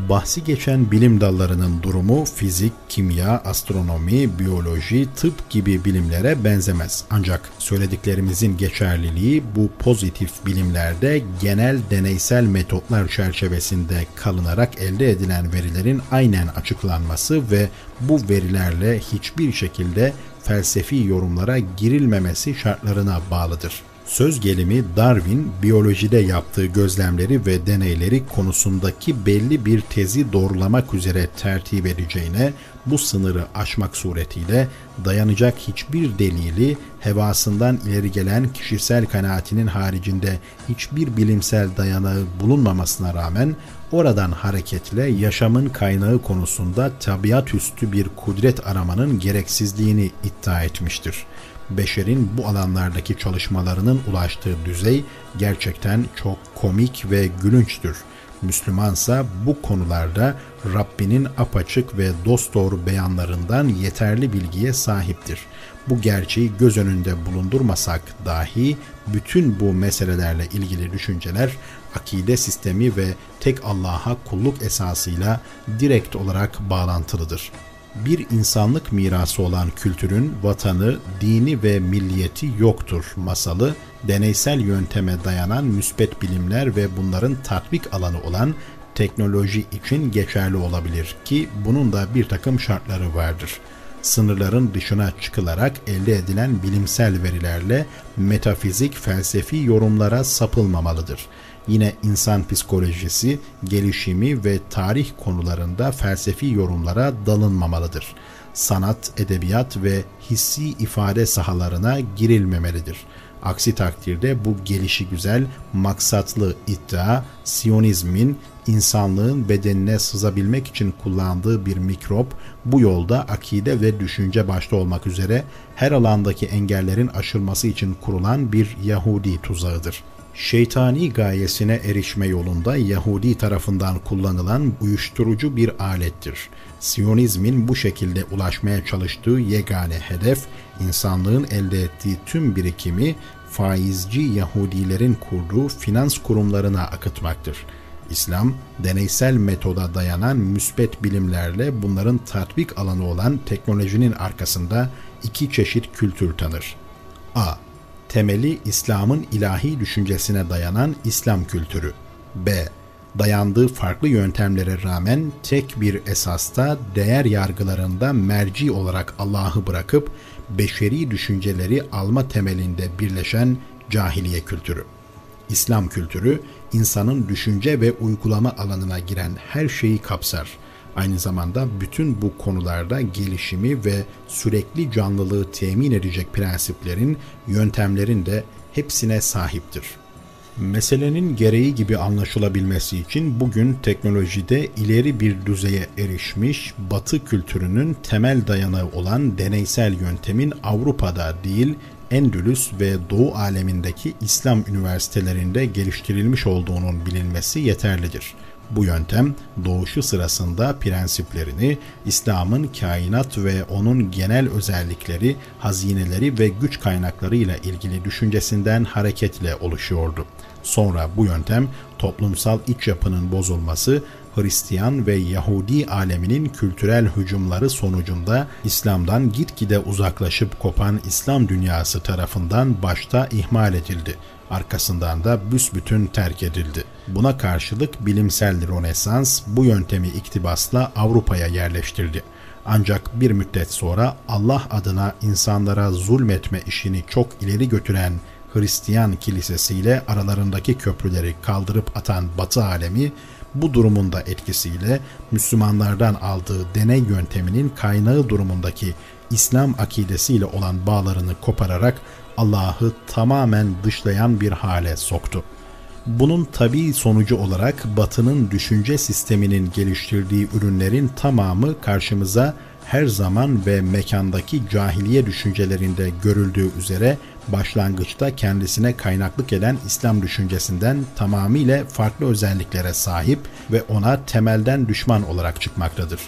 Bahsi geçen bilim dallarının durumu fizik, kimya, astronomi, biyoloji, tıp gibi bilimlere benzemez. Ancak söylediklerimizin geçerliliği bu pozitif bilimlerde genel deneysel metotlar çerçevesinde kalınarak elde edilen verilerin aynen açıklanması ve bu verilerle hiçbir şekilde felsefi yorumlara girilmemesi şartlarına bağlıdır. Söz gelimi Darwin, biyolojide yaptığı gözlemleri ve deneyleri konusundaki belli bir tezi doğrulamak üzere tertip edeceğine, bu sınırı aşmak suretiyle dayanacak hiçbir delili, hevasından ileri gelen kişisel kanaatinin haricinde hiçbir bilimsel dayanağı bulunmamasına rağmen, oradan hareketle yaşamın kaynağı konusunda tabiat üstü bir kudret aramanın gereksizliğini iddia etmiştir. Beşer'in bu alanlardaki çalışmalarının ulaştığı düzey gerçekten çok komik ve gülünçtür. Müslümansa bu konularda Rabbinin apaçık ve dosdoğru beyanlarından yeterli bilgiye sahiptir. Bu gerçeği göz önünde bulundurmasak dahi bütün bu meselelerle ilgili düşünceler akide sistemi ve tek Allah'a kulluk esasıyla direkt olarak bağlantılıdır. Bir insanlık mirası olan kültürün vatanı, dini ve milliyeti yoktur masalı, deneysel yönteme dayanan müspet bilimler ve bunların tatbik alanı olan teknoloji için geçerli olabilir ki bunun da bir takım şartları vardır. Sınırların dışına çıkılarak elde edilen bilimsel verilerle metafizik, felsefi yorumlara sapılmamalıdır. Yine insan psikolojisi, gelişimi ve tarih konularında felsefi yorumlara dalınmamalıdır. Sanat, edebiyat ve hissi ifade sahalarına girilmemelidir. Aksi takdirde bu gelişigüzel, maksatlı iddia, Siyonizmin, insanlığın bedenine sızabilmek için kullandığı bir mikrop, bu yolda akide ve düşünce başta olmak üzere her alandaki engellerin aşılması için kurulan bir Yahudi tuzağıdır. Şeytani gayesine erişme yolunda Yahudi tarafından kullanılan uyuşturucu bir alettir. Siyonizmin bu şekilde ulaşmaya çalıştığı yegane hedef, insanlığın elde ettiği tüm birikimi faizci Yahudilerin kurduğu finans kurumlarına akıtmaktır. İslam, deneysel metoda dayanan müspet bilimlerle bunların tatbik alanı olan teknolojinin arkasında iki çeşit kültür tanır. A- Temeli İslam'ın ilahi düşüncesine dayanan İslam kültürü. B. Dayandığı farklı yöntemlere rağmen tek bir esasta değer yargılarında merci olarak Allah'ı bırakıp beşeri düşünceleri alma temelinde birleşen cahiliye kültürü. İslam kültürü, insanın düşünce ve uygulama alanına giren her şeyi kapsar. Aynı zamanda bütün bu konularda gelişimi ve sürekli canlılığı temin edecek prensiplerin, yöntemlerin de hepsine sahiptir. Meselenin gereği gibi anlaşılabilmesi için bugün teknolojide ileri bir düzeye erişmiş Batı kültürünün temel dayanağı olan deneysel yöntemin Avrupa'da değil, Endülüs ve Doğu alemindeki İslam üniversitelerinde geliştirilmiş olduğunun bilinmesi yeterlidir. Bu yöntem doğuşu sırasında prensiplerini, İslam'ın kainat ve onun genel özellikleri, hazineleri ve güç kaynaklarıyla ilgili düşüncesinden hareketle oluşuyordu. Sonra bu yöntem toplumsal iç yapının bozulması, Hristiyan ve Yahudi aleminin kültürel hücumları sonucunda İslam'dan gitgide uzaklaşıp kopan İslam dünyası tarafından başta ihmal edildi. Arkasından da büsbütün terk edildi. Buna karşılık bilimsel Rönesans bu yöntemi iktibasla Avrupa'ya yerleştirdi. Ancak bir müddet sonra Allah adına insanlara zulmetme işini çok ileri götüren Hristiyan kilisesiyle aralarındaki köprüleri kaldırıp atan Batı alemi, bu durumun da etkisiyle Müslümanlardan aldığı deney yönteminin kaynağı durumundaki İslam akidesiyle olan bağlarını kopararak Allah'ı tamamen dışlayan bir hale soktu. Bunun tabii sonucu olarak Batı'nın düşünce sisteminin geliştirdiği ürünlerin tamamı karşımıza her zaman ve mekandaki cahiliye düşüncelerinde görüldüğü üzere başlangıçta kendisine kaynaklık eden İslam düşüncesinden tamamıyla farklı özelliklere sahip ve ona temelden düşman olarak çıkmaktadır.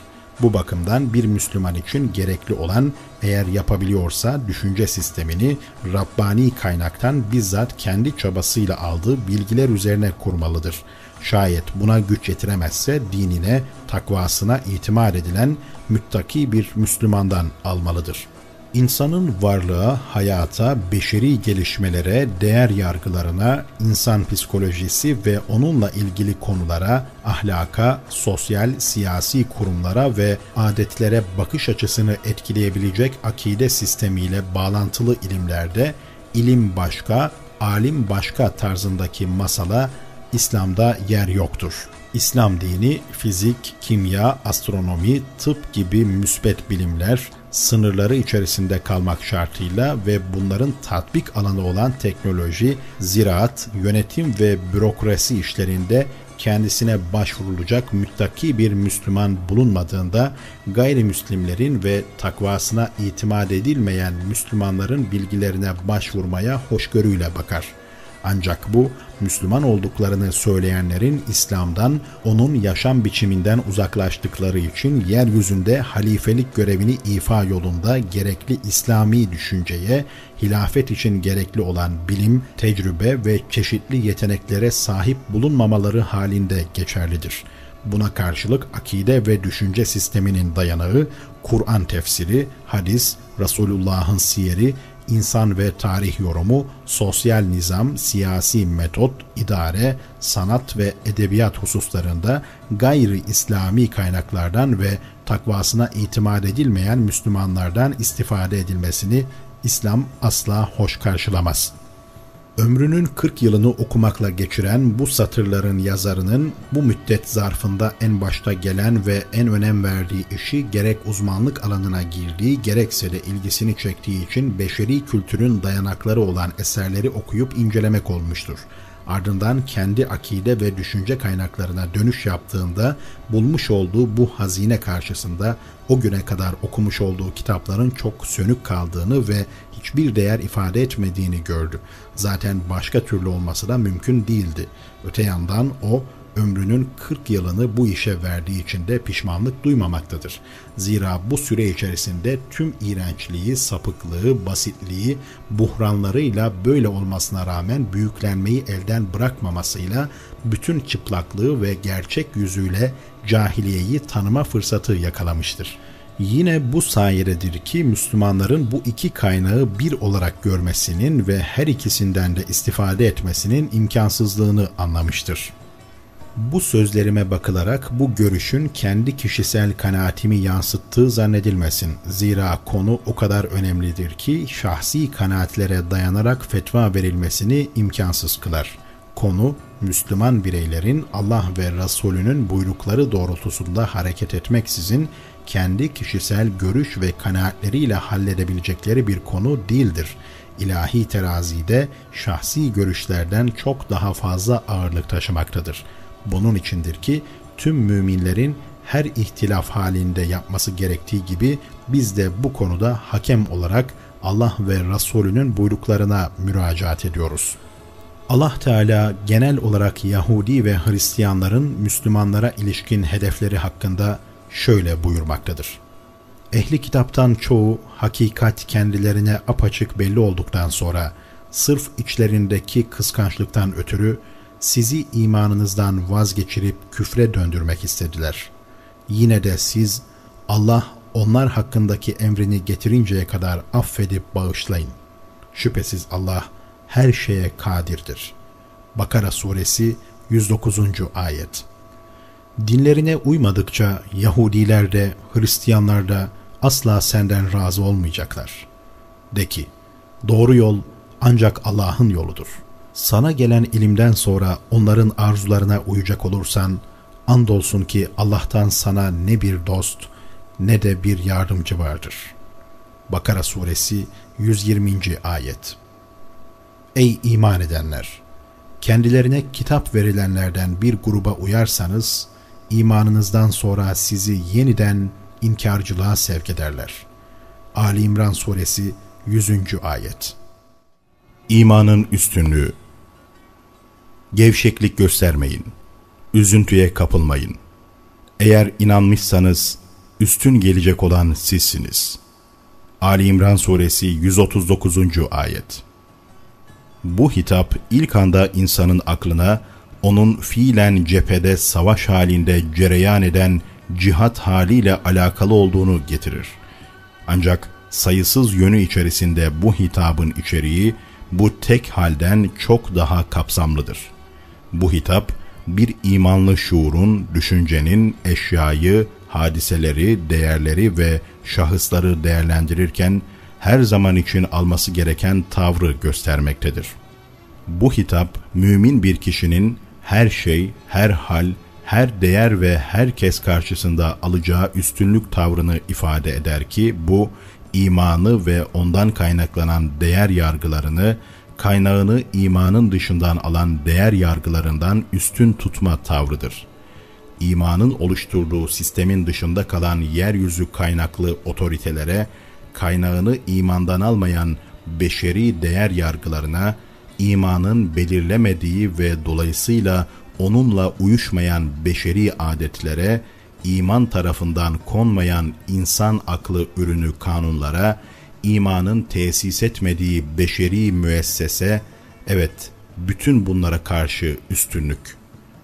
Bu bakımdan bir Müslüman için gerekli olan, eğer yapabiliyorsa düşünce sistemini Rabbani kaynaktan bizzat kendi çabasıyla aldığı bilgiler üzerine kurmalıdır. Şayet buna güç yetiremezse dinine, takvasına itimat edilen müttaki bir Müslümandan almalıdır. İnsanın varlığa, hayata, beşeri gelişmelere, değer yargılarına, insan psikolojisi ve onunla ilgili konulara, ahlaka, sosyal, siyasi kurumlara ve adetlere bakış açısını etkileyebilecek akide sistemiyle bağlantılı ilimlerde ilim başka, alim başka tarzındaki masala İslam'da yer yoktur. İslam dini fizik, kimya, astronomi, tıp gibi müsbet bilimler sınırları içerisinde kalmak şartıyla ve bunların tatbik alanı olan teknoloji, ziraat, yönetim ve bürokrasi işlerinde kendisine başvurulacak müttaki bir Müslüman bulunmadığında gayrimüslimlerin ve takvasına itimat edilmeyen Müslümanların bilgilerine başvurmaya hoşgörüyle bakar. Ancak bu, Müslüman olduklarını söyleyenlerin İslam'dan, onun yaşam biçiminden uzaklaştıkları için yeryüzünde halifelik görevini ifa yolunda gerekli İslami düşünceye, hilafet için gerekli olan bilim, tecrübe ve çeşitli yeteneklere sahip bulunmamaları halinde geçerlidir. Buna karşılık akide ve düşünce sisteminin dayanağı, Kur'an tefsiri, hadis, Resulullah'ın siyeri, İnsan ve tarih yorumu, sosyal nizam, siyasi metot, idare, sanat ve edebiyat hususlarında gayri İslami kaynaklardan ve takvasına itimat edilmeyen Müslümanlardan istifade edilmesini İslam asla hoş karşılamaz. Ömrünün kırk yılını okumakla geçiren bu satırların yazarının bu müddet zarfında en başta gelen ve en önem verdiği işi gerek uzmanlık alanına girdiği gerekse de ilgisini çektiği için beşeri kültürün dayanakları olan eserleri okuyup incelemek olmuştur. Ardından kendi akide ve düşünce kaynaklarına dönüş yaptığında bulmuş olduğu bu hazine karşısında o güne kadar okumuş olduğu kitapların çok sönük kaldığını ve hiçbir değer ifade etmediğini gördü. Zaten başka türlü olması da mümkün değildi. Öte yandan o, ömrünün kırk yılını bu işe verdiği için de pişmanlık duymamaktadır. Zira bu süre içerisinde tüm iğrençliği, sapıklığı, basitliği, buhranlarıyla böyle olmasına rağmen büyüklenmeyi elden bırakmamasıyla bütün çıplaklığı ve gerçek yüzüyle cahiliyeyi tanıma fırsatı yakalamıştır. Yine bu sayededir ki Müslümanların bu iki kaynağı bir olarak görmesinin ve her ikisinden de istifade etmesinin imkansızlığını anlamıştır. Bu sözlerime bakılarak bu görüşün kendi kişisel kanaatimi yansıttığı zannedilmesin. Zira konu o kadar önemlidir ki şahsi kanaatlere dayanarak fetva verilmesini imkansız kılar. Konu, Müslüman bireylerin Allah ve Resulünün buyrukları doğrultusunda hareket etmeksizin kendi kişisel görüş ve kanaatleriyle halledebilecekleri bir konu değildir. İlahi terazide şahsi görüşlerden çok daha fazla ağırlık taşımaktadır. Bunun içindir ki tüm müminlerin her ihtilaf halinde yapması gerektiği gibi biz de bu konuda hakem olarak Allah ve Resulünün buyruklarına müracaat ediyoruz. Allah Teala genel olarak Yahudi ve Hristiyanların Müslümanlara ilişkin hedefleri hakkında şöyle buyurmaktadır. Ehli kitaptan çoğu hakikat kendilerine apaçık belli olduktan sonra sırf içlerindeki kıskançlıktan ötürü sizi imanınızdan vazgeçirip küfre döndürmek istediler. Yine de siz Allah onlar hakkındaki emrini getirinceye kadar affedip bağışlayın. Şüphesiz Allah her şeye kadirdir. Bakara Suresi yüz dokuzuncu Ayet. Dinlerine uymadıkça Yahudiler de Hristiyanlar da asla senden razı olmayacaklar. De ki, doğru yol ancak Allah'ın yoludur. Sana gelen ilimden sonra onların arzularına uyacak olursan, andolsun ki Allah'tan sana ne bir dost ne de bir yardımcı vardır. Bakara Suresi yüz yirminci Ayet. Ey iman edenler! Kendilerine kitap verilenlerden bir gruba uyarsanız, imanınızdan sonra sizi yeniden inkarcılığa sevk ederler. Ali İmran Suresi yüzüncü Ayet. İmanın üstünlüğü. Gevşeklik göstermeyin, üzüntüye kapılmayın. Eğer inanmışsanız, üstün gelecek olan sizsiniz. Ali İmran Suresi yüz otuz dokuzuncu Ayet. Bu hitap ilk anda insanın aklına, onun fiilen cephede savaş halinde cereyan eden cihat haliyle alakalı olduğunu getirir. Ancak sayısız yönü içerisinde bu hitabın içeriği, bu tek halden çok daha kapsamlıdır. Bu hitap, bir imanlı şuurun, düşüncenin eşyayı, hadiseleri, değerleri ve şahısları değerlendirirken her zaman için alması gereken tavrı göstermektedir. Bu hitap, mümin bir kişinin her şey, her hal, her değer ve herkes karşısında alacağı üstünlük tavrını ifade eder ki bu, imanı ve ondan kaynaklanan değer yargılarını, kaynağını imanın dışından alan değer yargılarından üstün tutma tavrıdır. İmanın oluşturduğu sistemin dışında kalan yeryüzü kaynaklı otoritelere, kaynağını imandan almayan beşeri değer yargılarına, imanın belirlemediği ve dolayısıyla onunla uyuşmayan beşeri adetlere, iman tarafından konmayan insan aklı ürünü kanunlara, imanın tesis etmediği beşeri müessese, evet, bütün bunlara karşı üstünlük.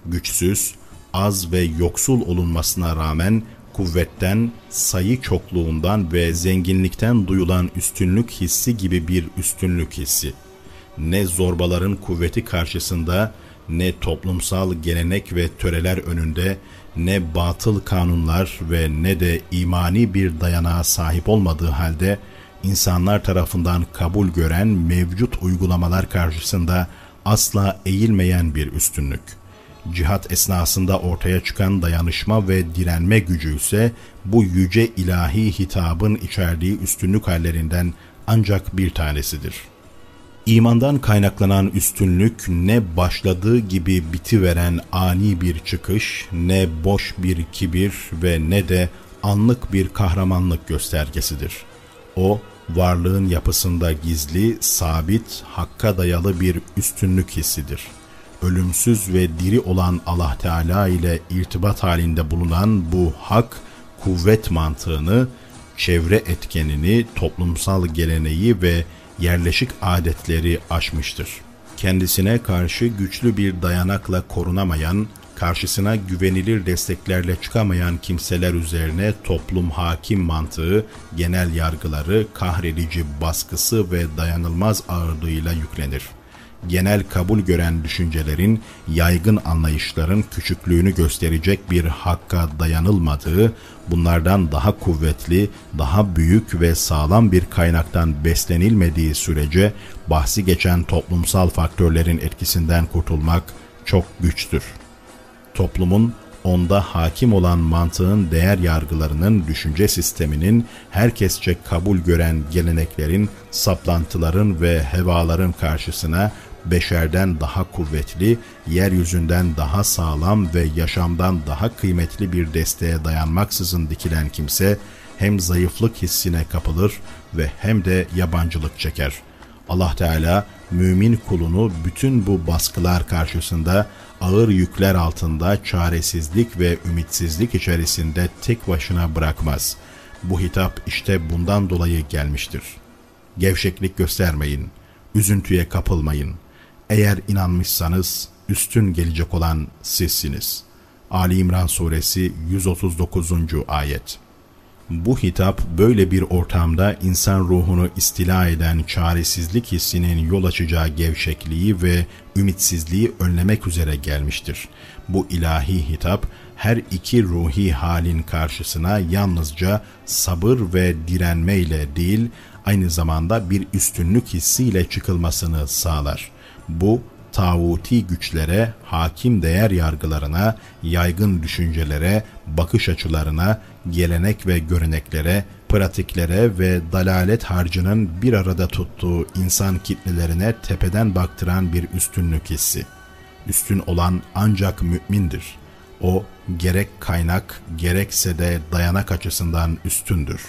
Güçsüz, az ve yoksul olunmasına rağmen kuvvetten, sayı çokluğundan ve zenginlikten duyulan üstünlük hissi gibi bir üstünlük hissi. Ne zorbaların kuvveti karşısında, ne toplumsal gelenek ve töreler önünde, ne batıl kanunlar ve ne de imani bir dayanağa sahip olmadığı halde, insanlar tarafından kabul gören mevcut uygulamalar karşısında asla eğilmeyen bir üstünlük. Cihat esnasında ortaya çıkan dayanışma ve direnme gücü ise bu yüce ilahi hitabın içerdiği üstünlük hallerinden ancak bir tanesidir. İmandan kaynaklanan üstünlük ne başladığı gibi bitiveren ani bir çıkış, ne boş bir kibir ve ne de anlık bir kahramanlık göstergesidir. O, varlığın yapısında gizli, sabit, hakka dayalı bir üstünlük hissidir. Ölümsüz ve diri olan Allah Teala ile irtibat halinde bulunan bu hak, kuvvet mantığını, çevre etkenini, toplumsal geleneği ve yerleşik adetleri aşmıştır. Kendisine karşı güçlü bir dayanakla korunamayan, karşısına güvenilir desteklerle çıkamayan kimseler üzerine toplum hakim mantığı, genel yargıları, kahredici baskısı ve dayanılmaz ağırlığıyla yüklenir. Genel kabul gören düşüncelerin, yaygın anlayışların küçüklüğünü gösterecek bir hakka dayanılmadığı, bunlardan daha kuvvetli, daha büyük ve sağlam bir kaynaktan beslenilmediği sürece bahsi geçen toplumsal faktörlerin etkisinden kurtulmak çok güçtür. Toplumun, onda hakim olan mantığın, değer yargılarının, düşünce sisteminin, herkesçe kabul gören geleneklerin, saplantıların ve hevaların karşısına beşerden daha kuvvetli, yeryüzünden daha sağlam ve yaşamdan daha kıymetli bir desteğe dayanmaksızın dikilen kimse, hem zayıflık hissine kapılır ve hem de yabancılık çeker. Allah Teala, mümin kulunu bütün bu baskılar karşısında, ağır yükler altında, çaresizlik ve ümitsizlik içerisinde tek başına bırakmaz. Bu hitap işte bundan dolayı gelmiştir. Gevşeklik göstermeyin, üzüntüye kapılmayın. Eğer inanmışsanız üstün gelecek olan sizsiniz. Ali İmran Suresi yüz otuz dokuzuncu. Ayet. Bu hitap böyle bir ortamda insan ruhunu istila eden çaresizlik hissinin yol açacağı gevşekliği ve ümitsizliği önlemek üzere gelmiştir. Bu ilahi hitap her iki ruhi halin karşısına yalnızca sabır ve direnmeyle değil, aynı zamanda bir üstünlük hissiyle çıkılmasını sağlar. Bu, tağuti güçlere, hakim değer yargılarına, yaygın düşüncelere, bakış açılarına, gelenek ve göreneklere, pratiklere ve dalalet harcının bir arada tuttuğu insan kitlelerine tepeden baktıran bir üstünlük hissi. Üstün olan ancak mümindir. O, gerek kaynak, gerekse de dayanak açısından üstündür.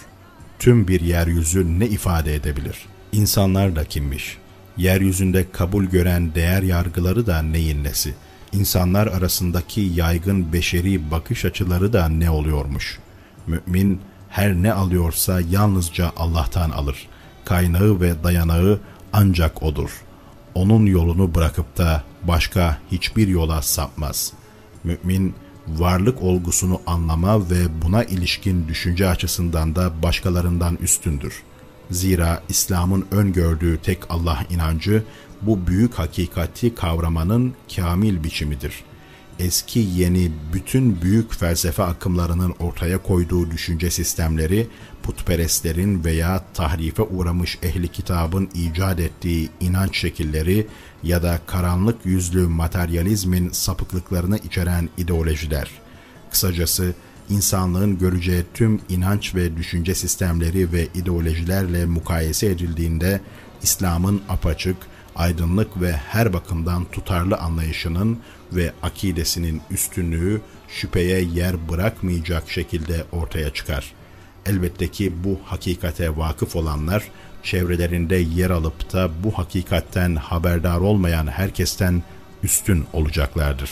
Tüm bir yeryüzü ne ifade edebilir? İnsanlar da kimmiş? Yeryüzünde kabul gören değer yargıları da neyin nesi? İnsanlar arasındaki yaygın beşeri bakış açıları da ne oluyormuş? Mümin her ne alıyorsa yalnızca Allah'tan alır. Kaynağı ve dayanağı ancak O'dur. O'nun yolunu bırakıp da başka hiçbir yola sapmaz. Mümin varlık olgusunu anlama ve buna ilişkin düşünce açısından da başkalarından üstündür. Zira İslam'ın öngördüğü tek Allah inancı bu büyük hakikati kavramanın kamil biçimidir. Eski yeni bütün büyük felsefe akımlarının ortaya koyduğu düşünce sistemleri, putperestlerin veya tahrife uğramış ehli kitabın icat ettiği inanç şekilleri ya da karanlık yüzlü materyalizmin sapıklıklarını içeren ideolojiler. Kısacası, İnsanlığın göreceği tüm inanç ve düşünce sistemleri ve ideolojilerle mukayese edildiğinde İslam'ın apaçık, aydınlık ve her bakımdan tutarlı anlayışının ve akidesinin üstünlüğü şüpheye yer bırakmayacak şekilde ortaya çıkar. Elbette ki bu hakikate vakıf olanlar, çevrelerinde yer alıp da bu hakikatten haberdar olmayan herkesten üstün olacaklardır.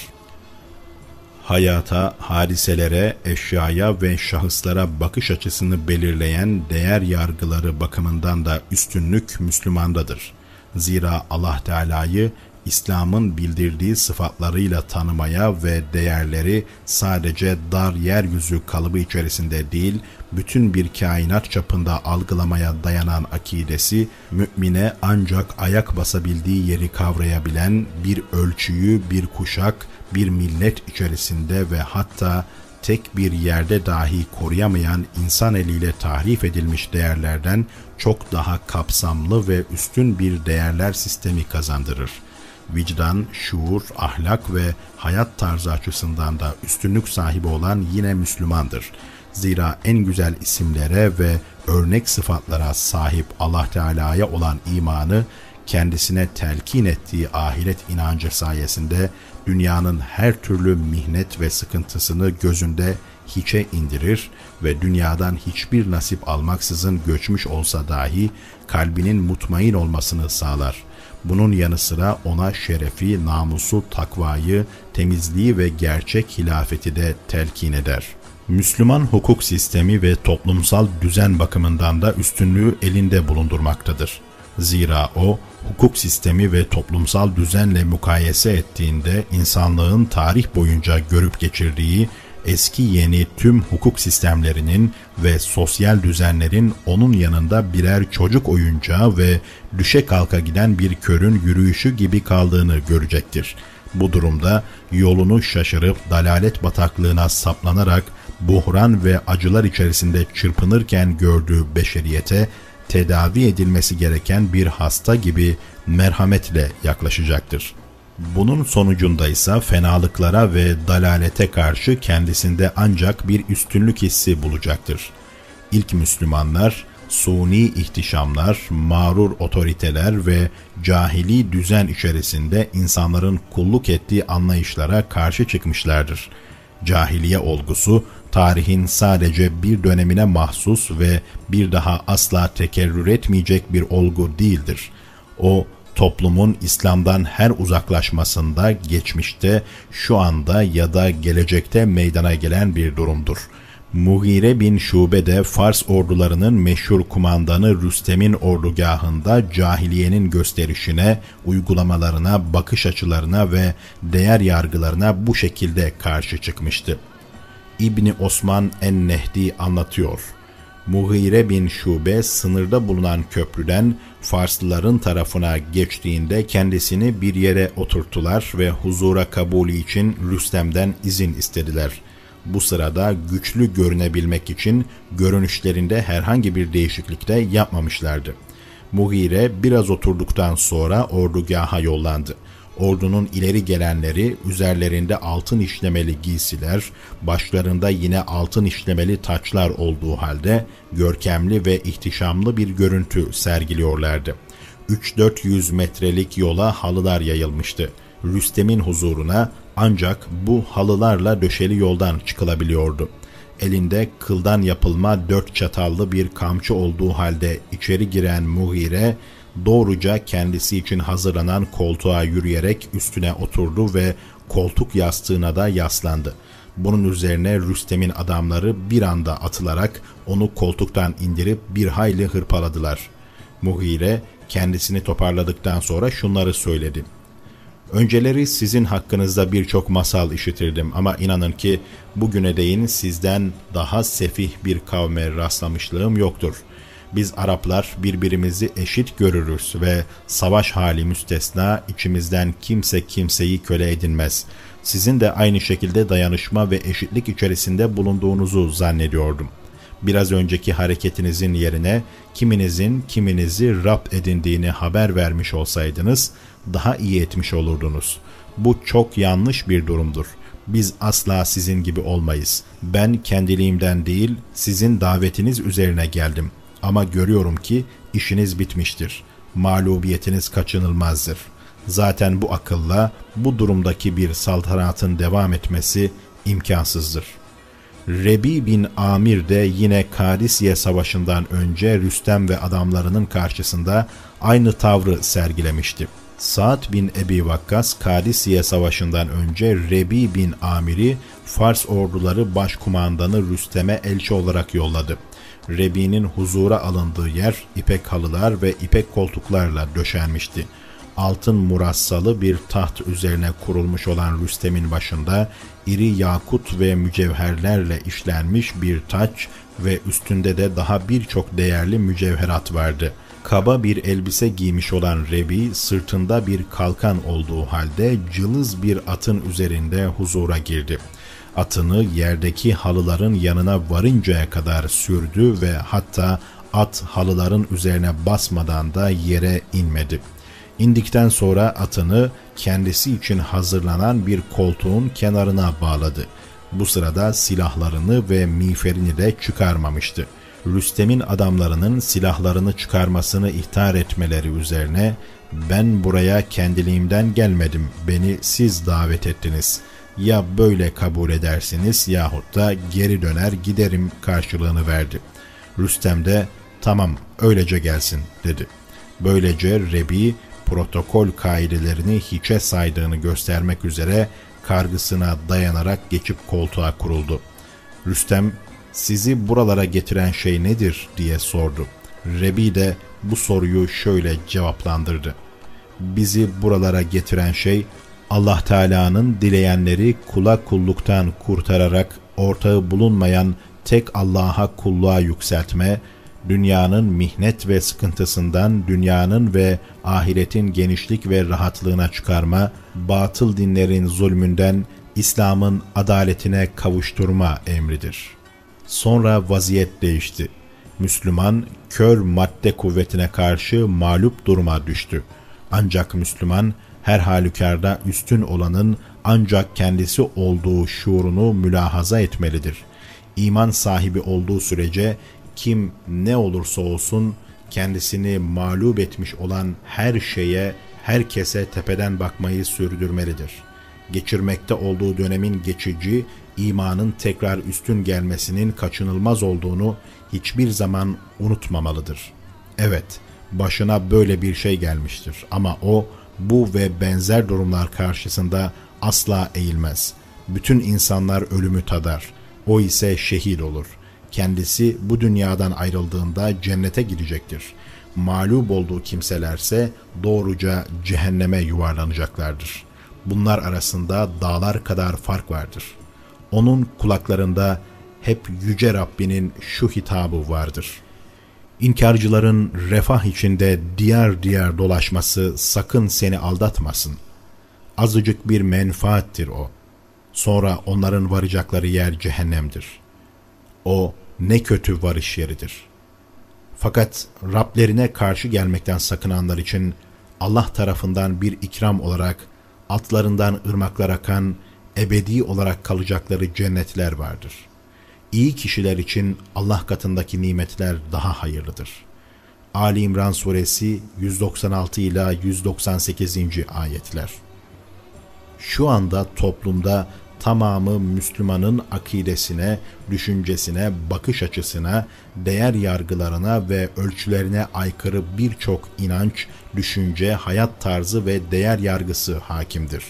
Hayata, hadiselere, eşyaya ve şahıslara bakış açısını belirleyen değer yargıları bakımından da üstünlük Müslümandadır. Zira Allah Teala'yı İslam'ın bildirdiği sıfatlarıyla tanımaya ve değerleri sadece dar yeryüzü kalıbı içerisinde değil, bütün bir kainat çapında algılamaya dayanan akidesi, mümine ancak ayak basabildiği yeri kavrayabilen bir ölçüyü, bir kuşak, bir millet içerisinde ve hatta tek bir yerde dahi koruyamayan insan eliyle tahrif edilmiş değerlerden çok daha kapsamlı ve üstün bir değerler sistemi kazandırır. Vicdan, şuur, ahlak ve hayat tarzı açısından da üstünlük sahibi olan yine Müslümandır. Zira en güzel isimlere ve örnek sıfatlara sahip Allah Teala'ya olan imanı, kendisine telkin ettiği ahiret inancı sayesinde dünyanın her türlü mihnet ve sıkıntısını gözünde hiçe indirir ve dünyadan hiçbir nasip almaksızın göçmüş olsa dahi kalbinin mutmain olmasını sağlar. Bunun yanı sıra ona şerefi, namusu, takvayı, temizliği ve gerçek hilafeti de telkin eder. Müslüman hukuk sistemi ve toplumsal düzen bakımından da üstünlüğü elinde bulundurmaktadır. Zira o, hukuk sistemi ve toplumsal düzenle mukayese ettiğinde insanlığın tarih boyunca görüp geçirdiği eski yeni tüm hukuk sistemlerinin ve sosyal düzenlerin onun yanında birer çocuk oyuncağı ve düşe kalka giden bir körün yürüyüşü gibi kaldığını görecektir. Bu durumda yolunu şaşırıp dalalet bataklığına saplanarak buhran ve acılar içerisinde çırpınırken gördüğü beşeriyete tedavi edilmesi gereken bir hasta gibi merhametle yaklaşacaktır. Bunun sonucunda ise fenalıklara ve dalalete karşı kendisinde ancak bir üstünlük hissi bulacaktır. İlk Müslümanlar, suni ihtişamlar, mağrur otoriteler ve cahili düzen içerisinde insanların kulluk ettiği anlayışlara karşı çıkmışlardır. Cahiliye olgusu, tarihin sadece bir dönemine mahsus ve bir daha asla tekerrür etmeyecek bir olgu değildir. O, toplumun İslam'dan her uzaklaşmasında geçmişte, şu anda ya da gelecekte meydana gelen bir durumdur. Mughire bin Şube de Fars ordularının meşhur kumandanı Rüstem'in ordugahında cahiliyenin gösterişine, uygulamalarına, bakış açılarına ve değer yargılarına bu şekilde karşı çıkmıştı. İbni Osman en-Nehdi anlatıyor. Mughire bin Şube sınırda bulunan köprüden Farslıların tarafına geçtiğinde kendisini bir yere oturttular ve huzura kabulü için Rüstem'den izin istediler. Bu sırada güçlü görünebilmek için görünüşlerinde herhangi bir değişiklik de yapmamışlardı. Mughire biraz oturduktan sonra ordugaha yollandı. Ordunun ileri gelenleri üzerlerinde altın işlemeli giysiler, başlarında yine altın işlemeli taçlar olduğu halde görkemli ve ihtişamlı bir görüntü sergiliyorlardı. üç dört yüz metrelik yola halılar yayılmıştı. Rüstem'in huzuruna ancak bu halılarla döşeli yoldan çıkılabiliyordu. Elinde kıldan yapılma dört çatallı bir kamçı olduğu halde içeri giren Mughire, doğruca kendisi için hazırlanan koltuğa yürüyerek üstüne oturdu ve koltuk yastığına da yaslandı. Bunun üzerine Rüstem'in adamları bir anda atılarak onu koltuktan indirip bir hayli hırpaladılar. Mughire kendisini toparladıktan sonra şunları söyledi. Önceleri sizin hakkınızda birçok masal işitirdim ama inanın ki bugüne değin sizden daha sefih bir kavme rastlamışlığım yoktur. Biz Araplar birbirimizi eşit görürüz ve savaş hali müstesna içimizden kimse kimseyi köle edinmez. Sizin de aynı şekilde dayanışma ve eşitlik içerisinde bulunduğunuzu zannediyordum. Biraz önceki hareketinizin yerine kiminizin kiminizi Rab edindiğini haber vermiş olsaydınız daha iyi etmiş olurdunuz. Bu çok yanlış bir durumdur. Biz asla sizin gibi olmayız. Ben kendiliğimden değil, sizin davetiniz üzerine geldim. Ama görüyorum ki işiniz bitmiştir. Mağlubiyetiniz kaçınılmazdır. Zaten bu akılla bu durumdaki bir saltanatın devam etmesi imkansızdır. Rebi bin Amir de yine Kadisiye Savaşı'ndan önce Rüstem ve adamlarının karşısında aynı tavrı sergilemişti. Sa'd bin Ebi Vakkas Kadisiye Savaşı'ndan önce Rebi bin Amir'i Fars orduları başkumandanı Rüstem'e elçi olarak yolladı. Rebi'nin huzura alındığı yer ipek halılar ve ipek koltuklarla döşenmişti. Altın murassalı bir taht üzerine kurulmuş olan Rüstem'in başında iri yakut ve mücevherlerle işlenmiş bir taç ve üstünde de daha birçok değerli mücevherat vardı. Kaba bir elbise giymiş olan Rebi, sırtında bir kalkan olduğu halde cılız bir atın üzerinde huzura girdi. Atını yerdeki halıların yanına varıncaya kadar sürdü ve hatta at halıların üzerine basmadan da yere inmedi. İndikten sonra atını kendisi için hazırlanan bir koltuğun kenarına bağladı. Bu sırada silahlarını ve miğferini de çıkarmamıştı. Rüstem'in adamlarının silahlarını çıkarmasını ihtar etmeleri üzerine "Ben buraya kendiliğimden gelmedim, beni siz davet ettiniz. Ya böyle kabul edersiniz yahut da geri döner giderim" karşılığını verdi. Rüstem de "Tamam, öylece gelsin" dedi. Böylece Rebi protokol kaidelerini hiçe saydığını göstermek üzere kargısına dayanarak geçip koltuğa kuruldu. Rüstem "Sizi buralara getiren şey nedir?" diye sordu. Rebi de bu soruyu şöyle cevaplandırdı. "Bizi buralara getiren şey Allah Teala'nın dileyenleri kula kulluktan kurtararak ortağı bulunmayan tek Allah'a kulluğa yükseltme, dünyanın mihnet ve sıkıntısından dünyanın ve ahiretin genişlik ve rahatlığına çıkarma, batıl dinlerin zulmünden İslam'ın adaletine kavuşturma emridir." Sonra vaziyet değişti. Müslüman kör madde kuvvetine karşı mağlup duruma düştü. Ancak Müslüman her halükarda üstün olanın ancak kendisi olduğu şuurunu mülahaza etmelidir. İman sahibi olduğu sürece kim ne olursa olsun kendisini mağlup etmiş olan her şeye, herkese tepeden bakmayı sürdürmelidir. Geçirmekte olduğu dönemin geçici, imanın tekrar üstün gelmesinin kaçınılmaz olduğunu hiçbir zaman unutmamalıdır. Evet, başına böyle bir şey gelmiştir ama o, bu ve benzer durumlar karşısında asla eğilmez. Bütün insanlar ölümü tadar. O ise şehit olur. Kendisi bu dünyadan ayrıldığında cennete girecektir. Mağlup olduğu kimselerse doğruca cehenneme yuvarlanacaklardır. Bunlar arasında dağlar kadar fark vardır. Onun kulaklarında hep Yüce Rabbinin şu hitabı vardır. İnkarcıların refah içinde diğer diğer dolaşması sakın seni aldatmasın. Azıcık bir menfaattir o. Sonra onların varacakları yer cehennemdir. O ne kötü varış yeridir. Fakat Rablerine karşı gelmekten sakınanlar için Allah tarafından bir ikram olarak altlarından ırmaklar akan ebedi olarak kalacakları cennetler vardır. İyi kişiler için Allah katındaki nimetler daha hayırlıdır. Ali İmran Suresi yüz doksan altı ila yüz doksan sekizinci ayetler. Şu anda toplumda tamamı Müslümanın akidesine, düşüncesine, bakış açısına, değer yargılarına ve ölçülerine aykırı birçok inanç, düşünce, hayat tarzı ve değer yargısı hakimdir.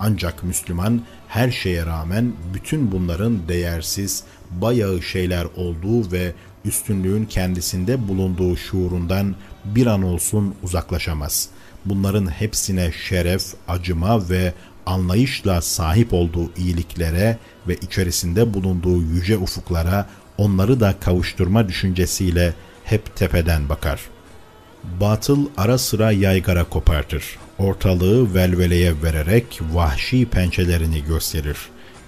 Ancak Müslüman her şeye rağmen bütün bunların değersiz, bayağı şeyler olduğu ve üstünlüğün kendisinde bulunduğu şuurundan bir an olsun uzaklaşamaz. Bunların hepsine şeref, acıma ve anlayışla sahip olduğu iyiliklere ve içerisinde bulunduğu yüce ufuklara onları da kavuşturma düşüncesiyle hep tepeden bakar. Batıl ara sıra yaygara kopartır. Ortalığı velveleye vererek vahşi pençelerini gösterir.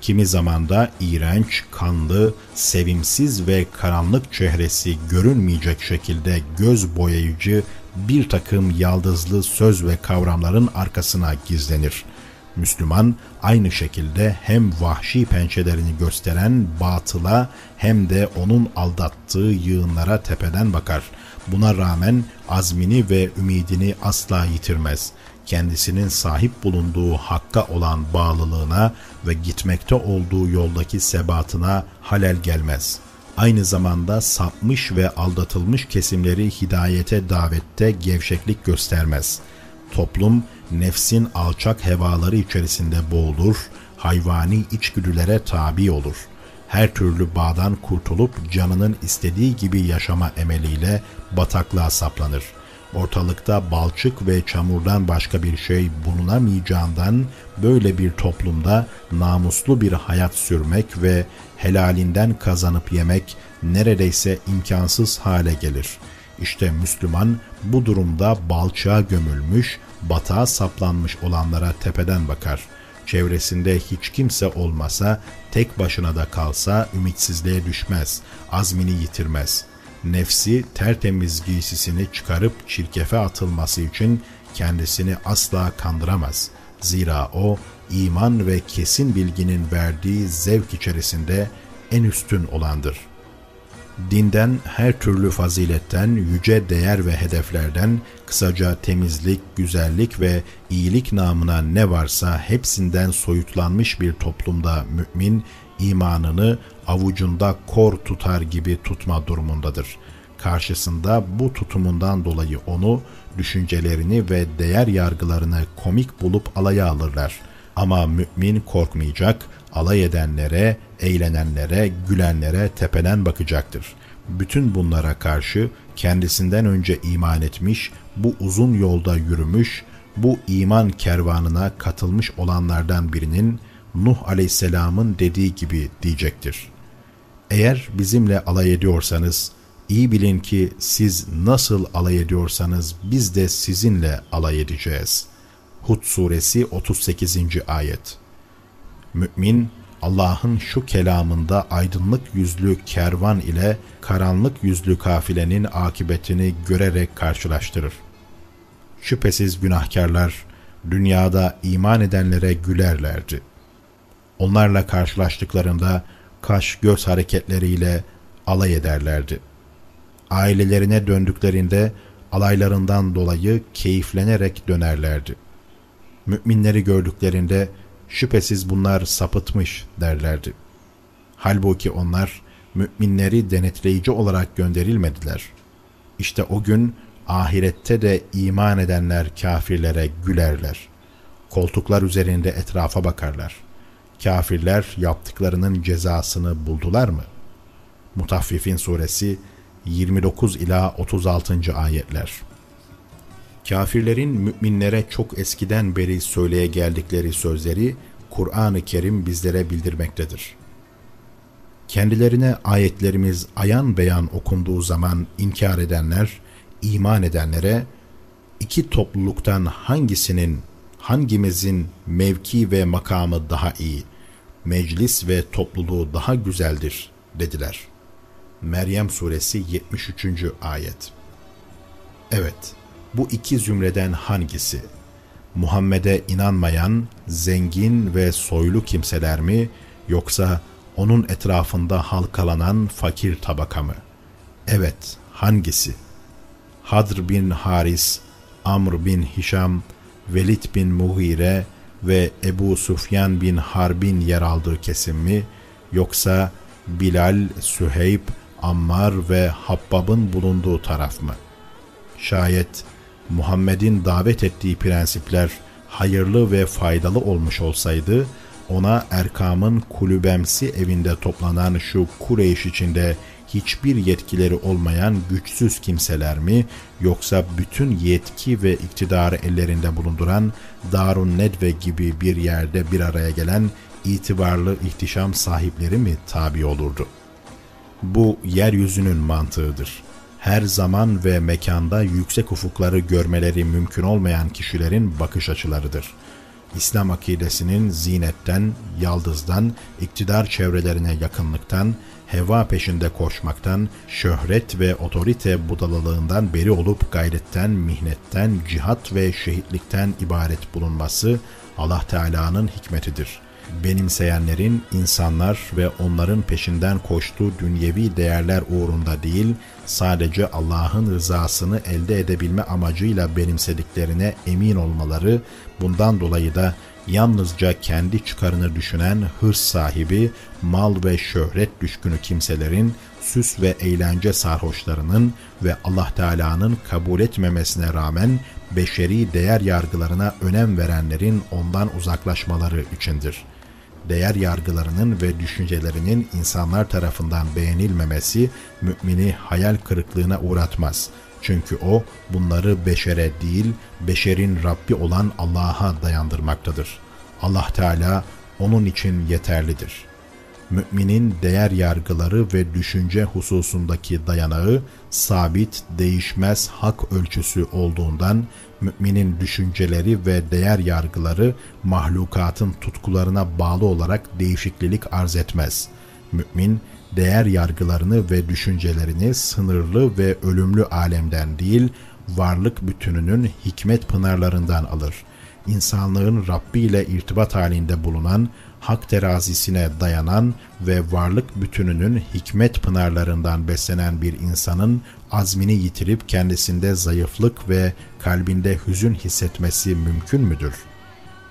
Kimi zaman da iğrenç, kanlı, sevimsiz ve karanlık çehresi görünmeyecek şekilde göz boyayıcı bir takım yaldızlı söz ve kavramların arkasına gizlenir. Müslüman aynı şekilde hem vahşi pençelerini gösteren batıla hem de onun aldattığı yığınlara tepeden bakar. Buna rağmen azmini ve ümidini asla yitirmez. Kendisinin sahip bulunduğu hakka olan bağlılığına ve gitmekte olduğu yoldaki sebatına halel gelmez. Aynı zamanda sapmış ve aldatılmış kesimleri hidayete davette gevşeklik göstermez. Toplum nefsin alçak hevaları içerisinde boğulur, hayvani içgüdülere tabi olur. Her türlü bağdan kurtulup canının istediği gibi yaşama emeliyle bataklığa saplanır. Ortalıkta balçık ve çamurdan başka bir şey bulunamayacağından böyle bir toplumda namuslu bir hayat sürmek ve helalinden kazanıp yemek neredeyse imkansız hale gelir. İşte Müslüman bu durumda balçığa gömülmüş, batağa saplanmış olanlara tepeden bakar. Çevresinde hiç kimse olmasa, tek başına da kalsa ümitsizliğe düşmez, azmini yitirmez. Nefsi tertemiz giysisini çıkarıp çirkefe atılması için kendisini asla kandıramaz. Zira o, iman ve kesin bilginin verdiği zevk içerisinde en üstün olandır. Dinden, her türlü faziletten, yüce değer ve hedeflerden, kısaca temizlik, güzellik ve iyilik namına ne varsa hepsinden soyutlanmış bir toplumda mümin, imanını avucunda kor tutar gibi tutma durumundadır. Karşısında bu tutumundan dolayı onu, düşüncelerini ve değer yargılarını komik bulup alaya alırlar. Ama mümin korkmayacak, alay edenlere, eğlenenlere, gülenlere tepeden bakacaktır. Bütün bunlara karşı kendisinden önce iman etmiş, bu uzun yolda yürümüş, bu iman kervanına katılmış olanlardan birinin Nuh Aleyhisselam'ın dediği gibi diyecektir. Eğer bizimle alay ediyorsanız, iyi bilin ki siz nasıl alay ediyorsanız biz de sizinle alay edeceğiz. Hud Suresi otuz sekizinci ayet. Mümin, Allah'ın şu kelamında aydınlık yüzlü kervan ile karanlık yüzlü kafilenin akıbetini görerek karşılaştırır. Şüphesiz günahkarlar dünyada iman edenlere gülerlerdi. Onlarla karşılaştıklarında kaş göz hareketleriyle alay ederlerdi. Ailelerine döndüklerinde alaylarından dolayı keyiflenerek dönerlerdi. Müminleri gördüklerinde şüphesiz bunlar sapıtmış derlerdi. Halbuki onlar müminleri denetleyici olarak gönderilmediler. İşte o gün ahirette de iman edenler kafirlere gülerler. Koltuklar üzerinde etrafa bakarlar. Kafirler yaptıklarının cezasını buldular mı? Mutaffifin suresi yirmi dokuz ila otuz altıncı ayetler. Kafirlerin müminlere çok eskiden beri söyleye geldikleri sözleri Kur'an-ı Kerim bizlere bildirmektedir. Kendilerine ayetlerimiz ayan beyan okunduğu zaman inkar edenler, iman edenlere iki topluluktan hangisinin, hangimizin mevki ve makamı daha iyi, meclis ve topluluğu daha güzeldir dediler. Meryem suresi yetmiş üçüncü ayet. Evet, bu iki zümreden hangisi? Muhammed'e inanmayan, zengin ve soylu kimseler mi, yoksa onun etrafında halkalanan fakir tabaka mı? Evet, hangisi? Hadr bin Haris, Amr bin Hişam, Velid bin Mughire ve Ebu Sufyan bin Harb'in yer aldığı kesim mi, yoksa Bilal, Süheyb, Ammar ve Habbab'ın bulunduğu taraf mı? Şayet Muhammed'in davet ettiği prensipler hayırlı ve faydalı olmuş olsaydı, ona Erkam'ın kulübemsi evinde toplanan şu Kureyş içinde hiçbir yetkileri olmayan güçsüz kimseler mi, yoksa bütün yetki ve iktidarı ellerinde bulunduran Darun Nedve gibi bir yerde bir araya gelen itibarlı ihtişam sahipleri mi tabi olurdu? Bu yeryüzünün mantığıdır. Her zaman ve mekanda yüksek ufukları görmeleri mümkün olmayan kişilerin bakış açılarıdır. İslam akidesinin zinetten, yaldızdan, iktidar çevrelerine yakınlıktan, heva peşinde koşmaktan, şöhret ve otorite budalalığından beri olup gayretten, mihnetten, cihat ve şehitlikten ibaret bulunması Allah Teala'nın hikmetidir. Benimseyenlerin insanlar ve onların peşinden koştuğu dünyevi değerler uğrunda değil, sadece Allah'ın rızasını elde edebilme amacıyla benimsediklerine emin olmaları, bundan dolayı da yalnızca kendi çıkarını düşünen hırs sahibi, mal ve şöhret düşkünü kimselerin, süs ve eğlence sarhoşlarının ve Allah Teala'nın kabul etmemesine rağmen beşeri değer yargılarına önem verenlerin ondan uzaklaşmaları içindir. Değer yargılarının ve düşüncelerinin insanlar tarafından beğenilmemesi mümini hayal kırıklığına uğratmaz. Çünkü o bunları beşere değil, beşerin Rabbi olan Allah'a dayandırmaktadır. Allah Teala onun için yeterlidir. Müminin değer yargıları ve düşünce hususundaki dayanağı sabit, değişmez hak ölçüsü olduğundan müminin düşünceleri ve değer yargıları mahlukatın tutkularına bağlı olarak değişiklik arz etmez. Mümin, değer yargılarını ve düşüncelerini sınırlı ve ölümlü alemden değil, varlık bütününün hikmet pınarlarından alır. İnsanlığın Rabbi ile irtibat halinde bulunan, hak terazisine dayanan ve varlık bütününün hikmet pınarlarından beslenen bir insanın azmini yitirip kendisinde zayıflık ve kalbinde hüzün hissetmesi mümkün müdür?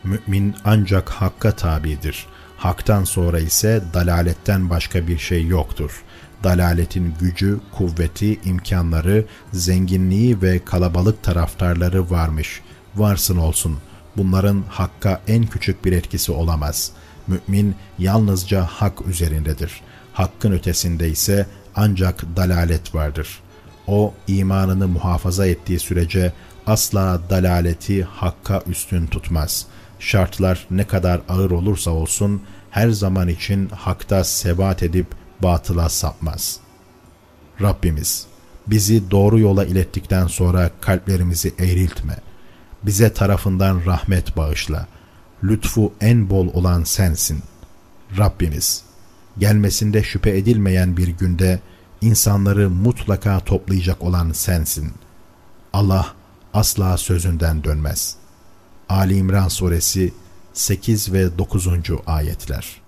Mümin ancak hakka tabidir. Hak'tan sonra ise dalaletten başka bir şey yoktur. Dalaletin gücü, kuvveti, imkanları, zenginliği ve kalabalık taraftarları varmış. Varsın olsun. Bunların hakka en küçük bir etkisi olamaz. Mümin yalnızca hak üzerindedir. Hakkın ötesinde ise ancak dalalet vardır. O imanını muhafaza ettiği sürece asla dalaleti hakka üstün tutmaz. Şartlar ne kadar ağır olursa olsun her zaman için hakta sebat edip batıla sapmaz. Rabbimiz, bizi doğru yola ilettikten sonra kalplerimizi eğriltme. Bize tarafından rahmet bağışla. Lütfu en bol olan sensin. Rabbimiz, gelmesinde şüphe edilmeyen bir günde insanları mutlaka toplayacak olan sensin. Allah asla sözünden dönmez. Ali İmran suresi sekiz ve dokuzuncu ayetler.